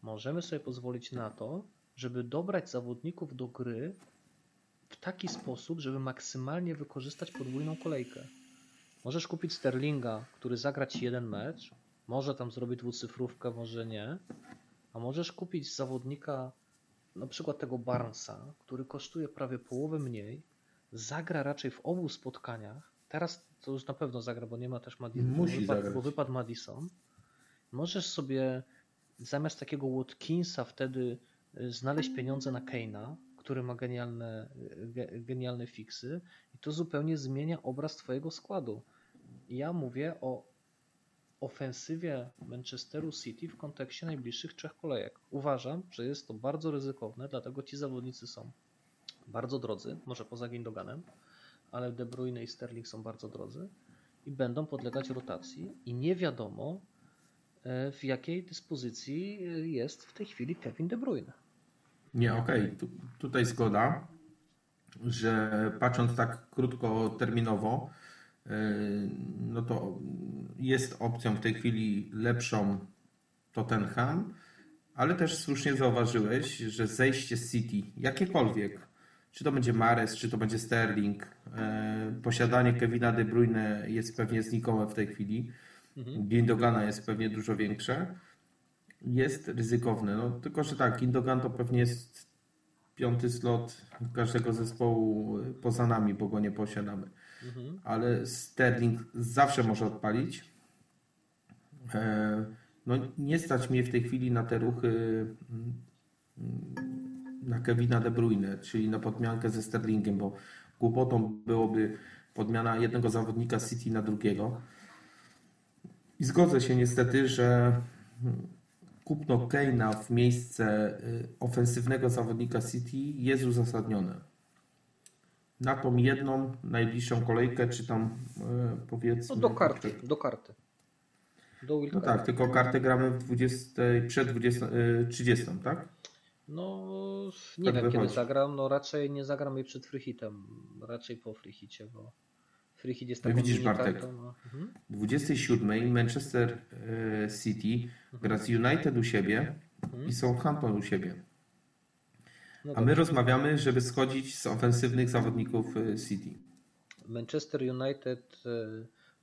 możemy sobie pozwolić na to, żeby dobrać zawodników do gry w taki sposób, żeby maksymalnie wykorzystać podwójną kolejkę. Możesz kupić Sterlinga, który zagra Ci jeden mecz, może tam zrobi dwucyfrówkę, może nie, a możesz kupić zawodnika, na przykład tego Barnesa, który kosztuje prawie połowę mniej, zagra raczej w obu spotkaniach, teraz to już na pewno zagra, bo nie ma też Madisona, bo wypadł, bo wypadł Madison. Możesz sobie zamiast takiego Watkinsa wtedy znaleźć pieniądze na Kane'a, który ma genialne, genialne fiksy i to zupełnie zmienia obraz Twojego składu. Ja mówię o ofensywie Manchesteru City w kontekście najbliższych trzech kolejek. Uważam, że jest to bardzo ryzykowne, dlatego ci zawodnicy są bardzo drodzy, może poza Gindoganem, ale De Bruyne i Sterling są bardzo drodzy i będą podlegać rotacji i nie wiadomo, w jakiej dyspozycji jest w tej chwili Kevin De Bruyne. Nie, okej. Okay. Tu, tutaj zgoda, że patrząc tak krótkoterminowo, no to jest opcją w tej chwili lepszą Tottenham, ale też słusznie zauważyłeś, że zejście City, jakiekolwiek, czy to będzie Mahrez, czy to będzie Sterling, posiadanie Kevina De Bruyne jest pewnie znikome w tej chwili, Gindogana jest pewnie dużo większe, jest ryzykowne. No, tylko, że tak, Gindogan to pewnie jest piąty slot każdego zespołu poza nami, bo go nie posiadamy. Mhm. Ale Sterling zawsze może odpalić. No, nie stać mnie w tej chwili na te ruchy na Kevina De Bruyne, czyli na podmiankę ze Sterlingiem, bo Głupotą byłoby podmiana jednego zawodnika City na drugiego. I zgodzę się niestety, że kupno Kane'a w miejsce ofensywnego zawodnika City jest uzasadnione. Na tą jedną najbliższą kolejkę, czy tam powiedzmy... No do karty, czy... do karty. Do no tak, tylko kartę gramy w dwudziestej, przed dwudziestą, trzydziestą, tak? No nie tak wiem wychodzi. Kiedy zagram, no raczej nie zagram jej przed freehitem, raczej po freehicie, bo freehit jest taką... Widzisz Bartek, kartą, a... mhm. dwudziestej siódmej Manchester City gra z United u siebie mhm. i Southampton u siebie. No a my rozmawiamy, żeby schodzić z ofensywnych zawodników City. Manchester United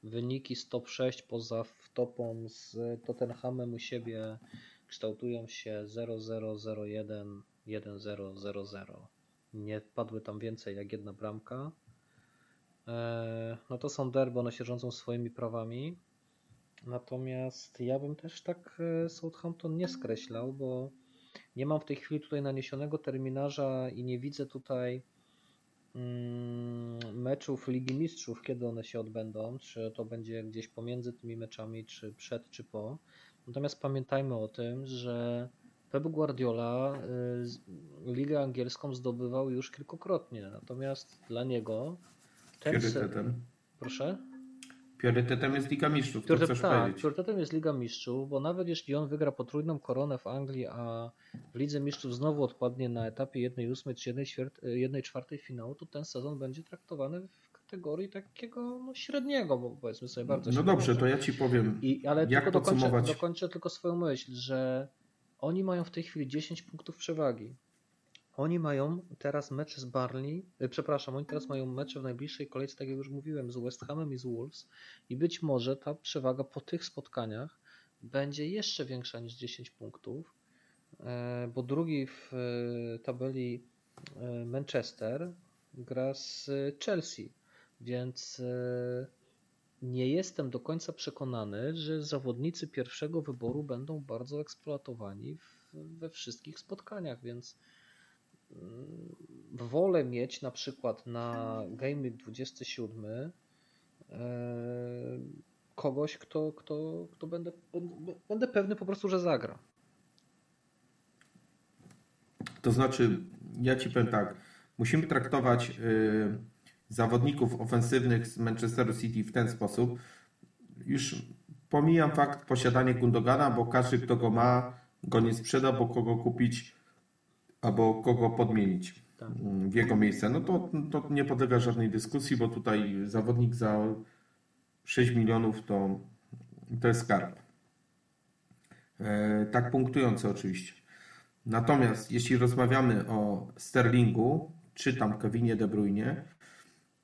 wyniki z top sześć poza wtopą z Tottenhamem u siebie kształtują się zero zero zero jeden, jeden zero zero zero. Nie padły tam więcej jak jedna bramka. No to są derby, one się rządzą swoimi prawami. Natomiast ja bym też tak Southampton nie skreślał, bo nie mam w tej chwili tutaj naniesionego terminarza i nie widzę tutaj meczów Ligi Mistrzów, kiedy one się odbędą, czy to będzie gdzieś pomiędzy tymi meczami, czy przed, czy po. Natomiast pamiętajmy o tym, że Pep Guardiola Ligę Angielską zdobywał już kilkukrotnie, natomiast dla niego ten priorytetem. Se... Proszę? Priorytetem jest Liga Mistrzów, Priorytet, to chcesz tak, powiedzieć. Priorytetem jest Liga Mistrzów, bo nawet jeśli on wygra potrójną koronę w Anglii, a w Lidze Mistrzów znowu odpadnie na etapie jedna ósma czy jedna czwarta finału, to ten sezon będzie traktowany w kategorii takiego no, średniego, bo powiedzmy sobie bardzo średniego. No dobrze, to ja Ci powiem, I, ale jak tylko podsumować. Dokończę, dokończę tylko swoją myśl, że oni mają w tej chwili dziesięć punktów przewagi. Oni mają teraz mecze z Burnley, przepraszam, oni teraz mają mecze w najbliższej kolejce, tak jak już mówiłem, z West Hamem i z Wolves i być może ta przewaga po tych spotkaniach będzie jeszcze większa niż dziesięć punktów, bo drugi w tabeli Manchester gra z Chelsea, więc nie jestem do końca przekonany, że zawodnicy pierwszego wyboru będą bardzo eksploatowani we wszystkich spotkaniach, więc wolę mieć na przykład na Game Week dwudziestym siódmym kogoś, kto, kto, kto będę, będę pewny po prostu, że zagra. To znaczy, ja Ci powiem tak, musimy traktować y, zawodników ofensywnych z Manchesteru City w ten sposób. Już pomijam fakt posiadania Gundogana, bo każdy, kto go ma, go nie sprzeda, bo kogo kupić albo kogo podmienić w jego miejsce, no to, to nie podlega żadnej dyskusji, bo tutaj zawodnik za sześć milionów to, to jest skarb. E, tak punktujący oczywiście. Natomiast jeśli rozmawiamy o Sterlingu, czy tam Kevinie De Bruynie,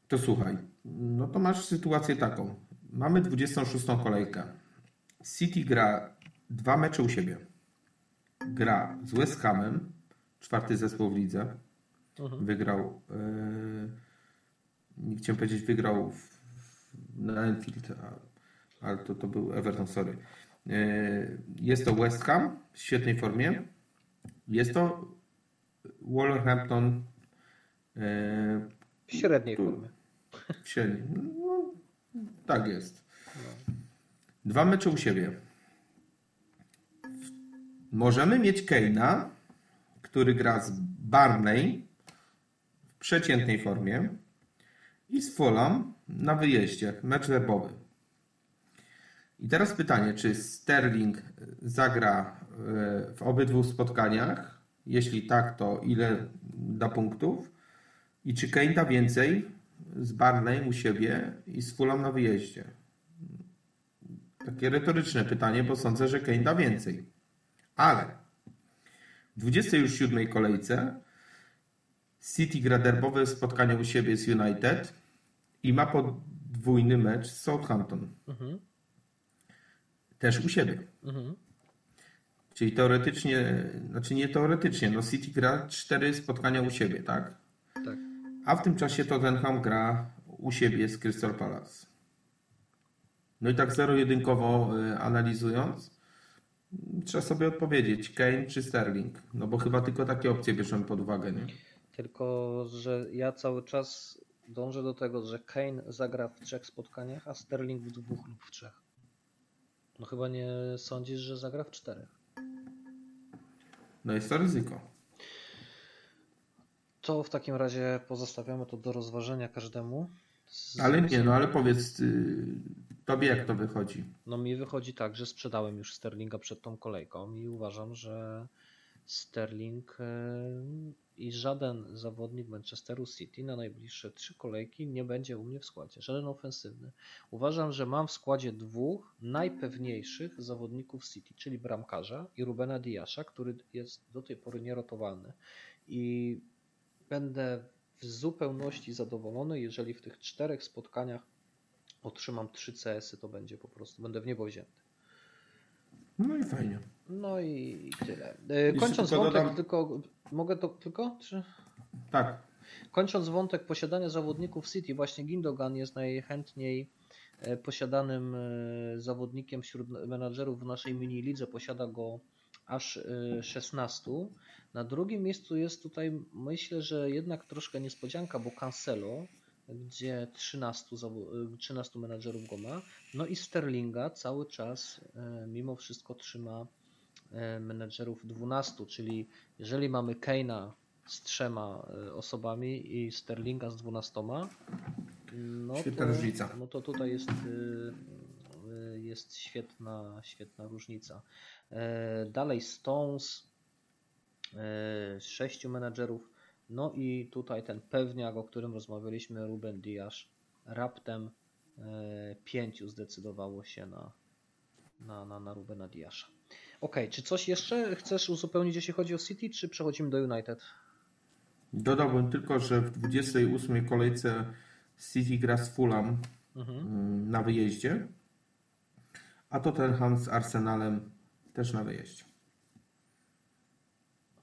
to słuchaj, no to masz sytuację taką. Mamy dwudziestą szóstą kolejkę. City gra dwa mecze u siebie. Gra z West Hamem, czwarty zespół w lidze. Uh-huh. Wygrał, yy, nie chciałem powiedzieć, wygrał w, w, na Anfield, ale to, to był Everton, sorry. Yy, jest to West Ham w świetnej formie. Jest to Wolverhampton yy, w średniej tu, formie. W średniej. No, tak jest. Dwa mecze u siebie. Możemy mieć Kane'a, który gra z Burnley w przeciętnej formie i z Fulham na wyjeździe, mecz derbowy. I teraz pytanie, czy Sterling zagra w obydwu spotkaniach? Jeśli tak, to ile da punktów? I czy Kane da więcej z Burnley u siebie i z Fulham na wyjeździe? Takie retoryczne pytanie, bo sądzę, że Kane da więcej. Ale w dwudziestej siódmej kolejce City gra derbowe spotkanie u siebie z United i ma podwójny mecz z Southampton. Mhm. Też u siebie. Mhm. Czyli teoretycznie, znaczy nie teoretycznie, no City gra cztery spotkania u siebie, tak? Tak. A w tym czasie Tottenham gra u siebie z Crystal Palace. No i tak zero-jedynkowo analizując, trzeba sobie odpowiedzieć, Kane czy Sterling? No bo chyba tylko takie opcje bierzemy pod uwagę, nie? Tylko, że ja cały czas Dążę do tego, że Kane zagra w trzech spotkaniach, a Sterling w dwóch lub w trzech. No chyba nie sądzisz, że zagra w czterech. No jest to ryzyko. To w takim razie pozostawiamy to do rozważenia każdemu. Z... Ale nie, no ale powiedz tobie, jak to wychodzi. No mi wychodzi tak, że sprzedałem już Sterlinga przed tą kolejką i uważam, że Sterling i żaden zawodnik Manchesteru City na najbliższe trzy kolejki nie będzie u mnie w składzie. Żaden ofensywny. Uważam, że mam w składzie dwóch najpewniejszych zawodników City, czyli bramkarza i Rubena Diasza, który jest do tej pory nierotowalny. I będę w zupełności zadowolony, jeżeli w tych czterech spotkaniach otrzymam trzy C S-y, to będzie po prostu, będę w niebo wzięty. No i fajnie. No i tyle. Kończąc wątek, dodam... tylko mogę to tylko? Czy... Tak. Kończąc wątek posiadania zawodników City, właśnie Gündogan jest najchętniej posiadanym zawodnikiem wśród menadżerów w naszej mini lidze. Posiada go aż szesnaście. Na drugim miejscu jest tutaj, myślę, że jednak troszkę niespodzianka, bo Cancelo, gdzie trzynaście, trzynaście menadżerów go ma. No i Sterlinga cały czas mimo wszystko trzyma menadżerów dwanaście, czyli jeżeli mamy Kane'a z trzema osobami i Sterlinga z dwunastoma, no to, no to tutaj jest, jest świetna, świetna różnica. Dalej Stones, sześciu menadżerów. No i tutaj ten pewniak, o którym rozmawialiśmy, Ruben Dias, raptem pięciu zdecydowało się na, na, na, na Rubena Diasza. Okej, okay, czy coś jeszcze chcesz uzupełnić, jeśli chodzi o City, czy przechodzimy do United? Dodałbym tylko, że w dwudziestej ósmej kolejce City gra z Fulham mhm. na wyjeździe, a Tottenham z Arsenalem też na wyjeździe.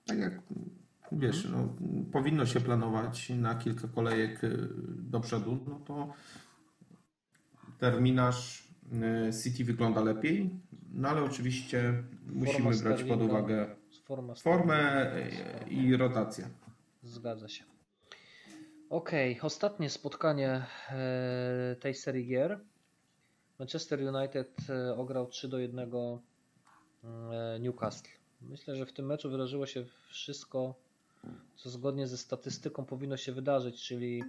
Tak jak... Wiesz, no, powinno się planować na kilka kolejek do przodu, no to terminarz City wygląda lepiej, no ale oczywiście musimy brać pod uwagę formę i rotację. Zgadza się. Okej, okay, ostatnie spotkanie tej serii gier. Manchester United ograł trzy do jednego Newcastle. Myślę, że w tym meczu wydarzyło się wszystko, co zgodnie ze statystyką powinno się wydarzyć, czyli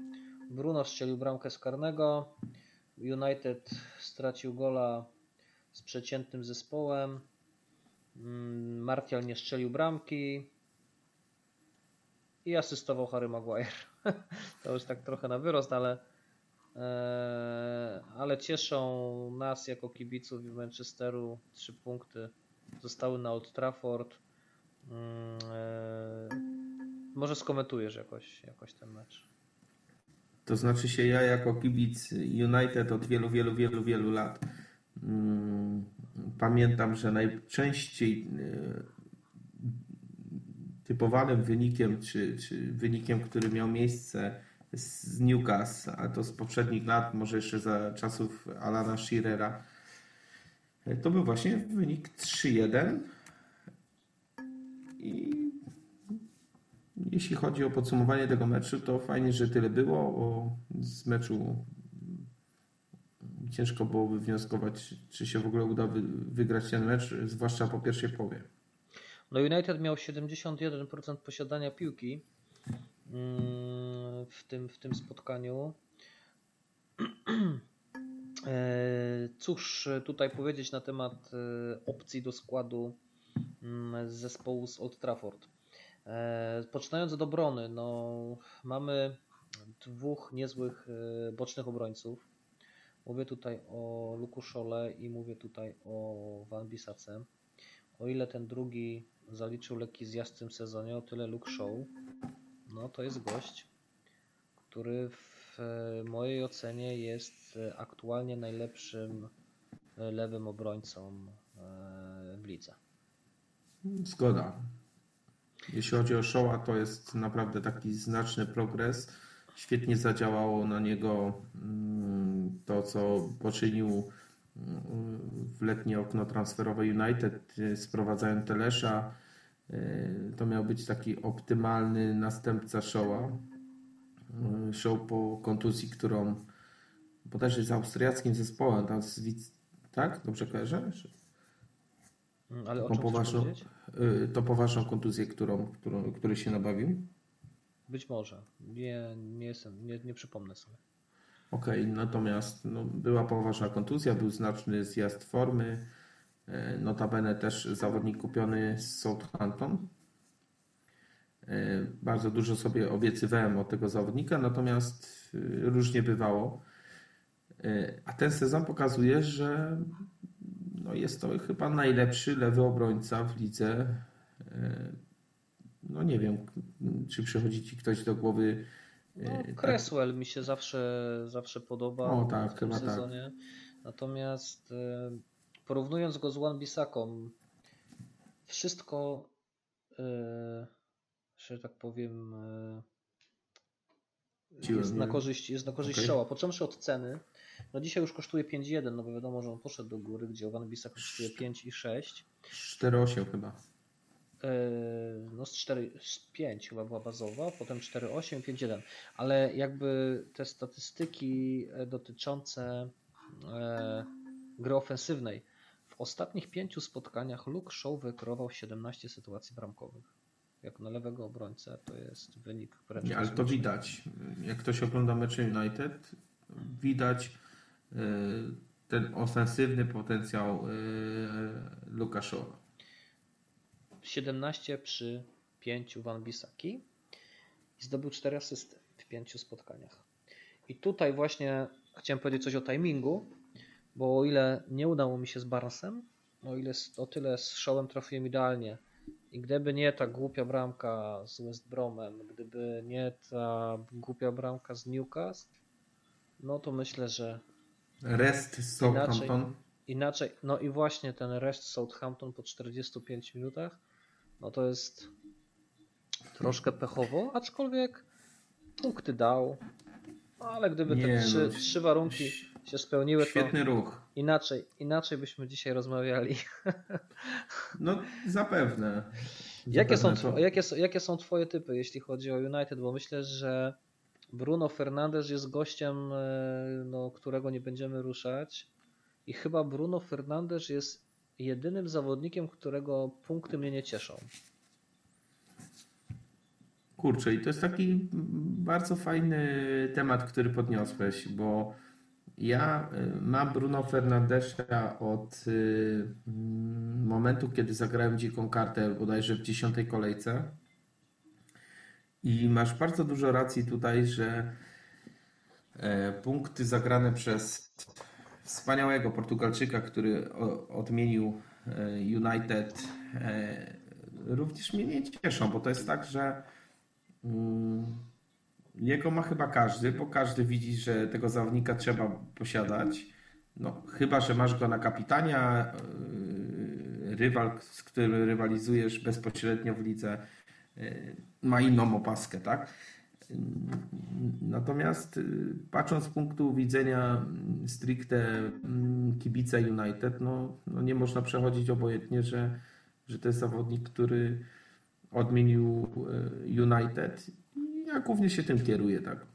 Bruno strzelił bramkę z karnego, United stracił gola z przeciętnym zespołem, Martial nie strzelił bramki i asystował Harry Maguire. To już tak trochę na wyrost, ale, ale cieszą nas jako kibiców i Manchesteru trzy punkty. Zostały na Old Trafford. Może skomentujesz jakoś, jakoś ten mecz. To znaczy się ja jako kibic United od wielu, wielu, wielu, wielu lat hmm, pamiętam, że najczęściej hmm, typowanym wynikiem, czy, czy wynikiem, który miał miejsce z Newcastle, a to z poprzednich lat, może jeszcze za czasów Alana Shearera, to był właśnie wynik trzy jeden. I jeśli chodzi o podsumowanie tego meczu, to fajnie, że tyle było. O, z meczu ciężko było wywnioskować, czy się w ogóle uda wygrać ten mecz, zwłaszcza po pierwszej połowie. No United miał siedemdziesiąt jeden procent posiadania piłki w tym, w tym spotkaniu. Cóż tutaj powiedzieć na temat opcji do składu zespołu z Old Trafford. Poczynając od obrony, no, mamy dwóch niezłych bocznych obrońców. Mówię tutaj o Luku Szole i mówię tutaj o Van Bissace. O ile ten drugi zaliczył lekki zjazd w tym sezonie, o tyle Luke Shaw, no to jest gość, który w mojej ocenie jest aktualnie najlepszym lewym obrońcą w lidze. Zgoda. Jeśli chodzi o Shaw'a, to jest naprawdę taki znaczny progres. Świetnie zadziałało na niego to, co poczynił w letnie okno transferowe United, sprowadzając Telesza. To miał być taki optymalny następca Shaw'a. show po kontuzji, którą, bo też jest austriackim zespołem, tam z, tak? Dobrze kojarzę? Ale o czym poważną, to poważną kontuzję, którą, którą, której się nabawił? Być może. Nie, nie jestem, nie, nie przypomnę sobie. Okej, okay, natomiast no, była poważna kontuzja, był znaczny zjazd formy, notabene też zawodnik kupiony z Southampton. Bardzo dużo sobie obiecywałem od tego zawodnika, natomiast różnie bywało. A ten sezon pokazuje, że no jest to chyba najlepszy lewy obrońca w lidze. No nie wiem, czy przychodzi ci ktoś do głowy. No, Cresswell tak mi się zawsze, zawsze podobał o, tak, w tym sezonie. Tak. Natomiast porównując go z Wan-Bissaką, wszystko, że tak powiem, jest na korzyść, jest na korzyść okay. Showa. Począwszy od ceny, no dzisiaj już kosztuje pięć jeden, no bo wiadomo, że on poszedł do góry, gdzie Wan-Bissaka kosztuje pięć i sześć. cztery osiem chyba. No z cztery pięć chyba była bazowa, potem cztery osiem, pięć jeden. Ale jakby te statystyki dotyczące e, gry ofensywnej. W ostatnich pięciu spotkaniach Luke Shaw wykreował siedemnaście sytuacji bramkowych. Jak na lewego obrońcę to jest wynik. Nie, ale to widać. Jak ktoś ogląda mecze United, widać y, ten ofensywny potencjał y, Luke'a Shawa. siedemnaście przy pięciu Wan-Bissaki i zdobył cztery asysty w pięciu spotkaniach. I tutaj właśnie chciałem powiedzieć coś o timingu, bo o ile nie udało mi się z Barnesem, o ile o tyle z Shawem trafiłem idealnie. I gdyby nie ta głupia bramka z West Bromem, gdyby nie ta głupia bramka z Newcastle, no to myślę, że rest z Southampton. Inaczej, no i właśnie ten rest Southampton po czterdziestu pięciu minutach, no to jest troszkę pechowo, aczkolwiek punkty dał, no ale gdyby nie, te trzy, no, trzy warunki się spełniły, świetny to ruch. Inaczej, inaczej byśmy dzisiaj rozmawiali. No zapewne. Jakie, zapewne są, to... jakie, jakie są twoje typy, jeśli chodzi o United, bo myślę, że Bruno Fernandes jest gościem, no, którego nie będziemy ruszać. I chyba Bruno Fernandes jest jedynym zawodnikiem, którego punkty mnie nie cieszą. Kurczę, i to jest taki bardzo fajny temat, który podniosłeś, bo ja mam Bruno Fernandesa od momentu, kiedy zagrałem dziką kartę, bodajże w dziesiątej kolejce. I masz bardzo dużo racji tutaj, że punkty zagrane przez wspaniałego Portugalczyka, który odmienił United, również mnie nie cieszą, bo to jest tak, że jego ma chyba każdy, bo każdy widzi, że tego zawodnika trzeba posiadać. No, chyba że masz go na kapitania, rywal, z którym rywalizujesz bezpośrednio w lidze, ma inną opaskę, tak? Natomiast patrząc z punktu widzenia stricte kibica United, no, no nie można przechodzić obojętnie, że, że to jest zawodnik, który odmienił United. Ja głównie się tym kieruję, tak.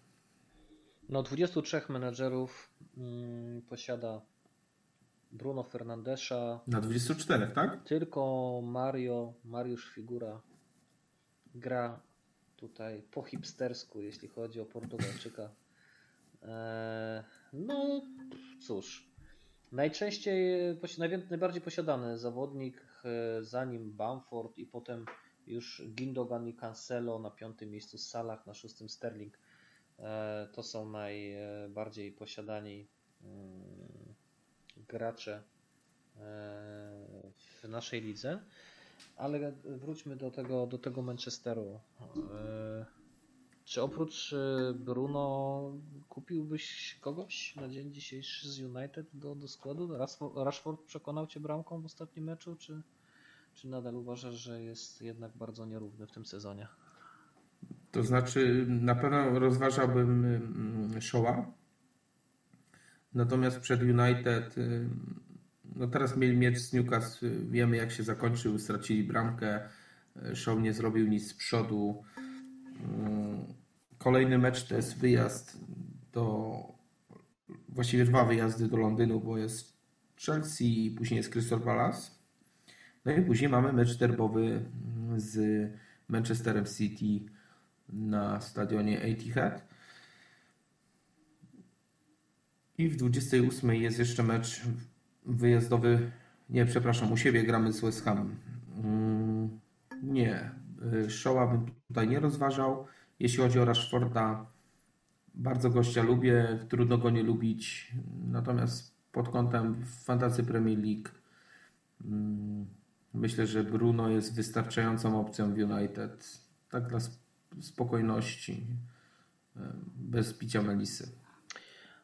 No dwudziestu trzech menedżerów hmm, posiada Bruno Fernandesza. Na dwudziestu czterech, tak? Tylko Mario, Mariusz Figura gra tutaj po hipstersku, jeśli chodzi o Portugalczyka. No cóż, najczęściej, najbardziej posiadany zawodnik, zanim Bamford i potem już Gündogan i Cancelo na piątym miejscu, Salah na szóstym, Sterling. To są najbardziej posiadani gracze w naszej lidze. Ale wróćmy do tego, do tego Manchesteru. Czy oprócz Bruno kupiłbyś kogoś na dzień dzisiejszy z United do, do składu? Rashford przekonał cię bramką w ostatnim meczu, czy, czy nadal uważasz, że jest jednak bardzo nierówny w tym sezonie? To znaczy na pewno rozważałbym Shaw'a, natomiast przed United... No teraz mieli mecz z Newcastle, wiemy jak się zakończył, stracili bramkę, Shaw nie zrobił nic z przodu. Kolejny mecz to jest wyjazd do, właściwie dwa wyjazdy do Londynu, bo jest Chelsea, później jest Crystal Palace. No i później mamy mecz derbowy z Manchesterem City na stadionie Etihad. I w dwudziestej ósmej jest jeszcze mecz wyjazdowy, nie, przepraszam, u siebie gramy z West Hamem. Nie, Showa bym tutaj nie rozważał. Jeśli chodzi o Rashforda, bardzo gościa lubię, trudno go nie lubić. Natomiast pod kątem fantasy Premier League myślę, że Bruno jest wystarczającą opcją w United. Tak dla spokojności, bez picia melisy.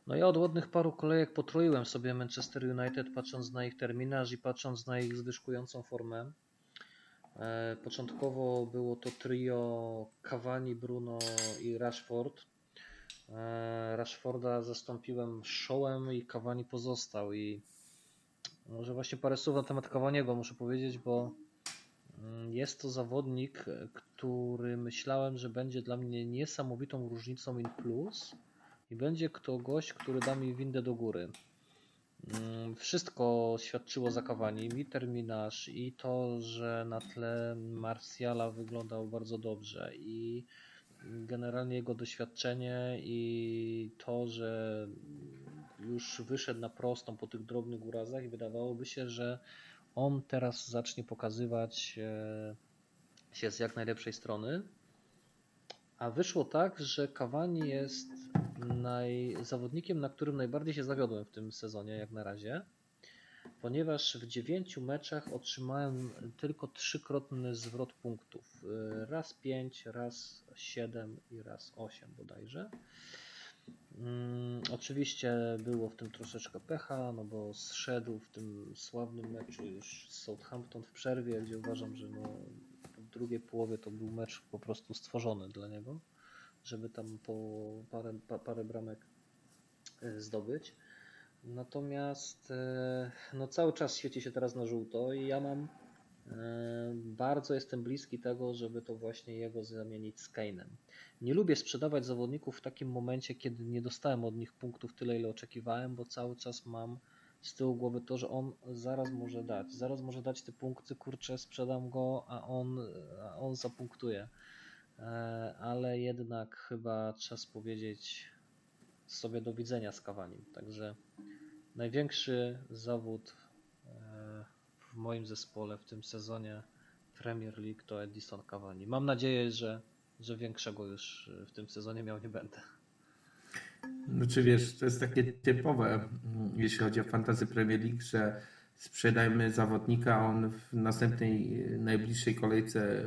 No ja od ładnych paru kolejek potroiłem sobie Manchester United, patrząc na ich terminarz i patrząc na ich zwyżkującą formę. Początkowo było to trio Cavani, Bruno i Rashford. Rashforda zastąpiłem Showem i Cavani pozostał. I może właśnie parę słów na temat Cavaniego muszę powiedzieć, bo jest to zawodnik, który myślałem, że będzie dla mnie niesamowitą różnicą in plus i będzie to gość, który da mi windę do góry. Wszystko świadczyło za Cavani, i terminarz, i to, że na tle Martiala wyglądał bardzo dobrze, i generalnie jego doświadczenie, i to, że już wyszedł na prostą po tych drobnych urazach i wydawałoby się, że on teraz zacznie pokazywać się z jak najlepszej strony. A wyszło tak, że Cavani jest naj... zawodnikiem, na którym najbardziej się zawiodłem w tym sezonie jak na razie, ponieważ w dziewięciu meczach otrzymałem tylko trzykrotny zwrot punktów. Raz pięć, raz siedem i raz osiem bodajże. Hmm, oczywiście było w tym troszeczkę pecha, no bo zszedł w tym sławnym meczu już z Southampton w przerwie, gdzie uważam, że no w drugiej połowie to był mecz po prostu stworzony dla niego, żeby tam po parę, pa, parę bramek zdobyć. Natomiast no cały czas świeci się teraz na żółto i ja mam bardzo jestem bliski tego, żeby to właśnie jego zamienić z Kane'em. Nie lubię sprzedawać zawodników w takim momencie, kiedy nie dostałem od nich punktów tyle, ile oczekiwałem, bo cały czas mam z tyłu głowy to, że on zaraz może dać. Zaraz może dać te punkty, kurczę, sprzedam go, a on, a on zapunktuje. Ale jednak chyba czas powiedzieć sobie do widzenia z Cavanim. Także największy zawód w moim zespole w tym sezonie Premier League to Edison Cavani. Mam nadzieję, że, że większego już w tym sezonie miał nie będę. No czy wiesz, to jest takie typowe, jeśli chodzi o fantasy Premier League, że sprzedajmy zawodnika, a on w następnej, najbliższej kolejce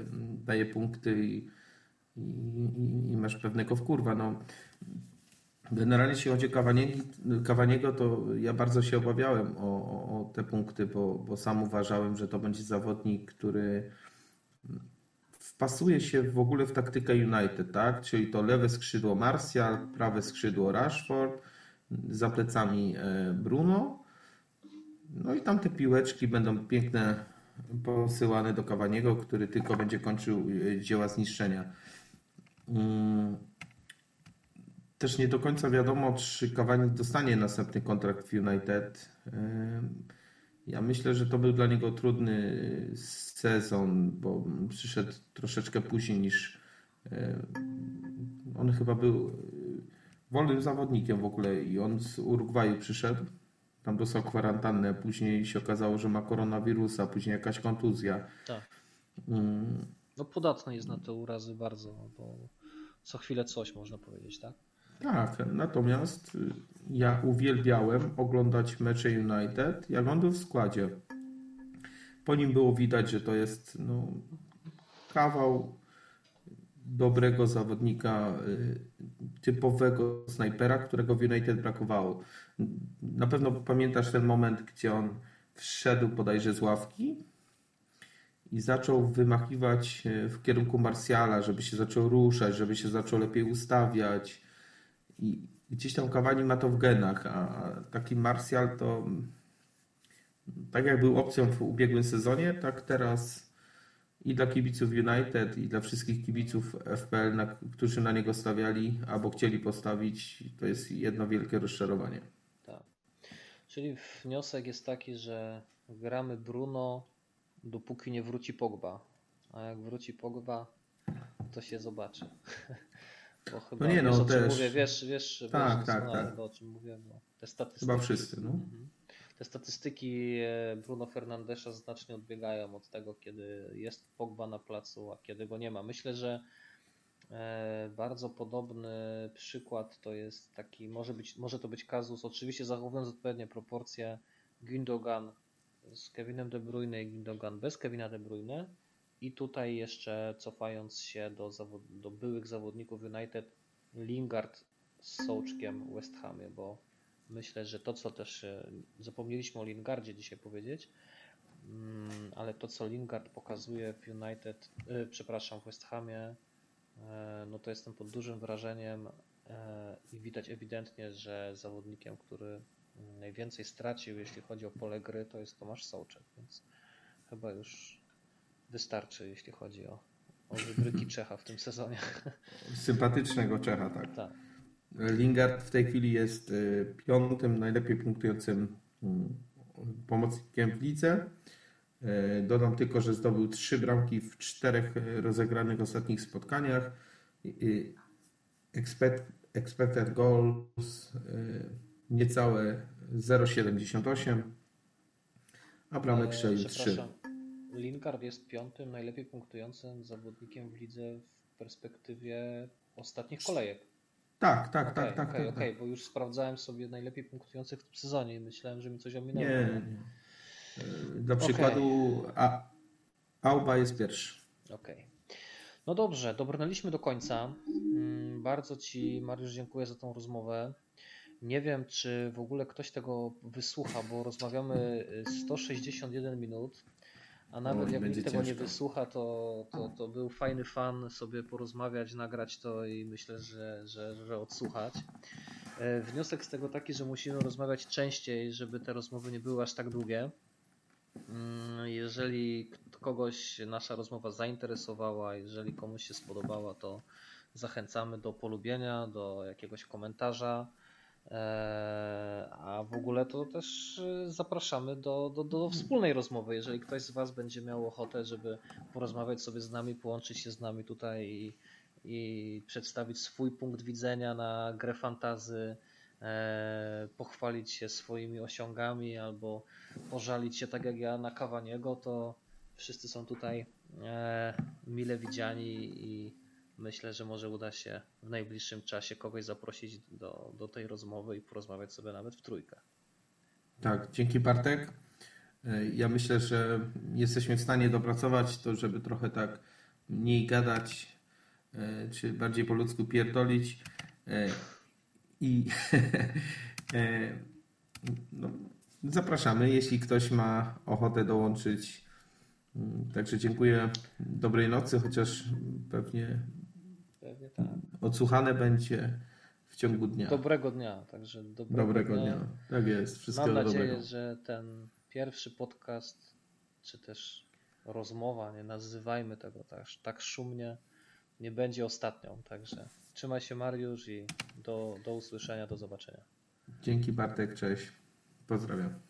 daje punkty i, i, i masz pewnego wkurwa. No, generalnie jeśli chodzi o Cavaniego, Cavaniego, to ja bardzo się obawiałem o, o, o te punkty, bo, bo sam uważałem, że to będzie zawodnik, który wpasuje się w ogóle w taktykę United, tak? Czyli to lewe skrzydło Martial, prawe skrzydło Rashford, za plecami Bruno. No i tam te piłeczki będą piękne, posyłane do Cavaniego, który tylko będzie kończył dzieła zniszczenia. Też nie do końca wiadomo, czy Cavani dostanie następny kontrakt w United. Ja myślę, że to był dla niego trudny sezon, bo przyszedł troszeczkę później niż... On chyba był wolnym zawodnikiem w ogóle i on z Urugwaju przyszedł. Tam dostał kwarantannę, później się okazało, że ma koronawirusa, później jakaś kontuzja. Tak. No podatny jest na te urazy bardzo, bo co chwilę coś można powiedzieć, tak? Tak, natomiast ja uwielbiałem oglądać mecze United, jak on był w składzie. Po nim było widać, że to jest no, kawał dobrego zawodnika, typowego snajpera, którego w United brakowało. Na pewno pamiętasz ten moment, gdzie on wszedł bodajże z ławki i zaczął wymachiwać w kierunku Martiala, żeby się zaczął ruszać, żeby się zaczął lepiej ustawiać. I gdzieś tam Cavani ma to w genach, a taki Martial to tak jak był opcją w ubiegłym sezonie, tak teraz i dla kibiców United, i dla wszystkich kibiców F P L, na, którzy na niego stawiali albo chcieli postawić, to jest jedno wielkie rozczarowanie. Tak. Czyli wniosek jest taki, że gramy Bruno, dopóki nie wróci Pogba. A jak wróci Pogba, to się zobaczy. Bo chyba no nie, no, wiesz, o czym też. mówię, wiesz, wiesz, tak, tak, tak. o czym mówię, bo te statystyki. Chyba wszyscy, no. Mhm. Te statystyki Bruno Fernandesza znacznie odbiegają od tego, kiedy jest Pogba na placu, a kiedy go nie ma. Myślę, że bardzo podobny przykład to jest taki, może być, może to być kazus, oczywiście zachowując odpowiednie proporcje, Gündogan z Kevinem De Bruyne i Gündogan bez Kevina De Bruyne. I tutaj jeszcze cofając się do, zawod- do byłych zawodników United, Lingard z Sołczkiem West Hamie, bo myślę, że to co też zapomnieliśmy o Lingardzie dzisiaj powiedzieć, ale to co Lingard pokazuje w United, przepraszam, w West Hamie, no to jestem pod dużym wrażeniem i widać ewidentnie, że zawodnikiem, który najwięcej stracił, jeśli chodzi o pole gry, to jest Tomasz Sołczek, więc chyba już wystarczy, jeśli chodzi o, o wybryki Czecha w tym sezonie. Sympatycznego Czecha, tak. tak. Lingard w tej chwili jest piątym najlepiej punktującym pomocnikiem w lidze. Dodam tylko, że zdobył trzy bramki w czterech rozegranych ostatnich spotkaniach. Expect, expected goals niecałe zero przecinek siedemdziesiąt osiem, a bramek strzelił trzy. Lingard jest piątym najlepiej punktującym zawodnikiem w lidze w perspektywie ostatnich kolejek. Tak, tak, okay, tak, tak. Okej, okay, okay, tak. Bo już sprawdzałem sobie najlepiej punktujących w tym sezonie i myślałem, że mi coś ominęło. Nie, nie. Dla przykładu okay. A, Alba jest pierwszy. Okej. Okay. No dobrze, dobrnęliśmy do końca. Bardzo Ci, Mariusz, dziękuję za tą rozmowę. Nie wiem, czy w ogóle ktoś tego wysłucha, bo rozmawiamy sto sześćdziesiąt jeden minut. A nawet jak nikt tego nie wysłucha, to, to, to był fajny fan sobie porozmawiać, nagrać to i myślę, że, że, że odsłuchać. Wniosek z tego taki, że musimy rozmawiać częściej, żeby te rozmowy nie były aż tak długie. Jeżeli kogoś nasza rozmowa zainteresowała, jeżeli komuś się spodobała, to zachęcamy do polubienia, do jakiegoś komentarza. A w ogóle to też zapraszamy do, do, do wspólnej rozmowy. Jeżeli ktoś z Was będzie miał ochotę, żeby porozmawiać sobie z nami, połączyć się z nami tutaj i, i przedstawić swój punkt widzenia na grę fantasy, e, pochwalić się swoimi osiągami albo pożalić się tak jak ja na Cavaniego, to wszyscy są tutaj e, mile widziani i myślę, że może uda się w najbliższym czasie kogoś zaprosić do, do tej rozmowy i porozmawiać sobie nawet w trójkę. Tak, dzięki Bartek. Ja myślę, że jesteśmy w stanie dopracować to, żeby trochę tak mniej gadać, czy bardziej po ludzku pierdolić. I no, zapraszamy, jeśli ktoś ma ochotę dołączyć. Także dziękuję. Dobrej nocy, chociaż pewnie... Pewnie tak. Odsłuchane będzie w ciągu dnia. Dobrego dnia, także dobrego, dobrego dnia. dnia. Tak jest, wszystkiego dobrego. Mam nadzieję, dobrego. że ten pierwszy podcast, czy też rozmowa, nie nazywajmy tego tak, tak szumnie, nie będzie ostatnią. Także trzymaj się, Mariusz, i do, do usłyszenia, do zobaczenia. Dzięki Bartek, cześć. Pozdrawiam.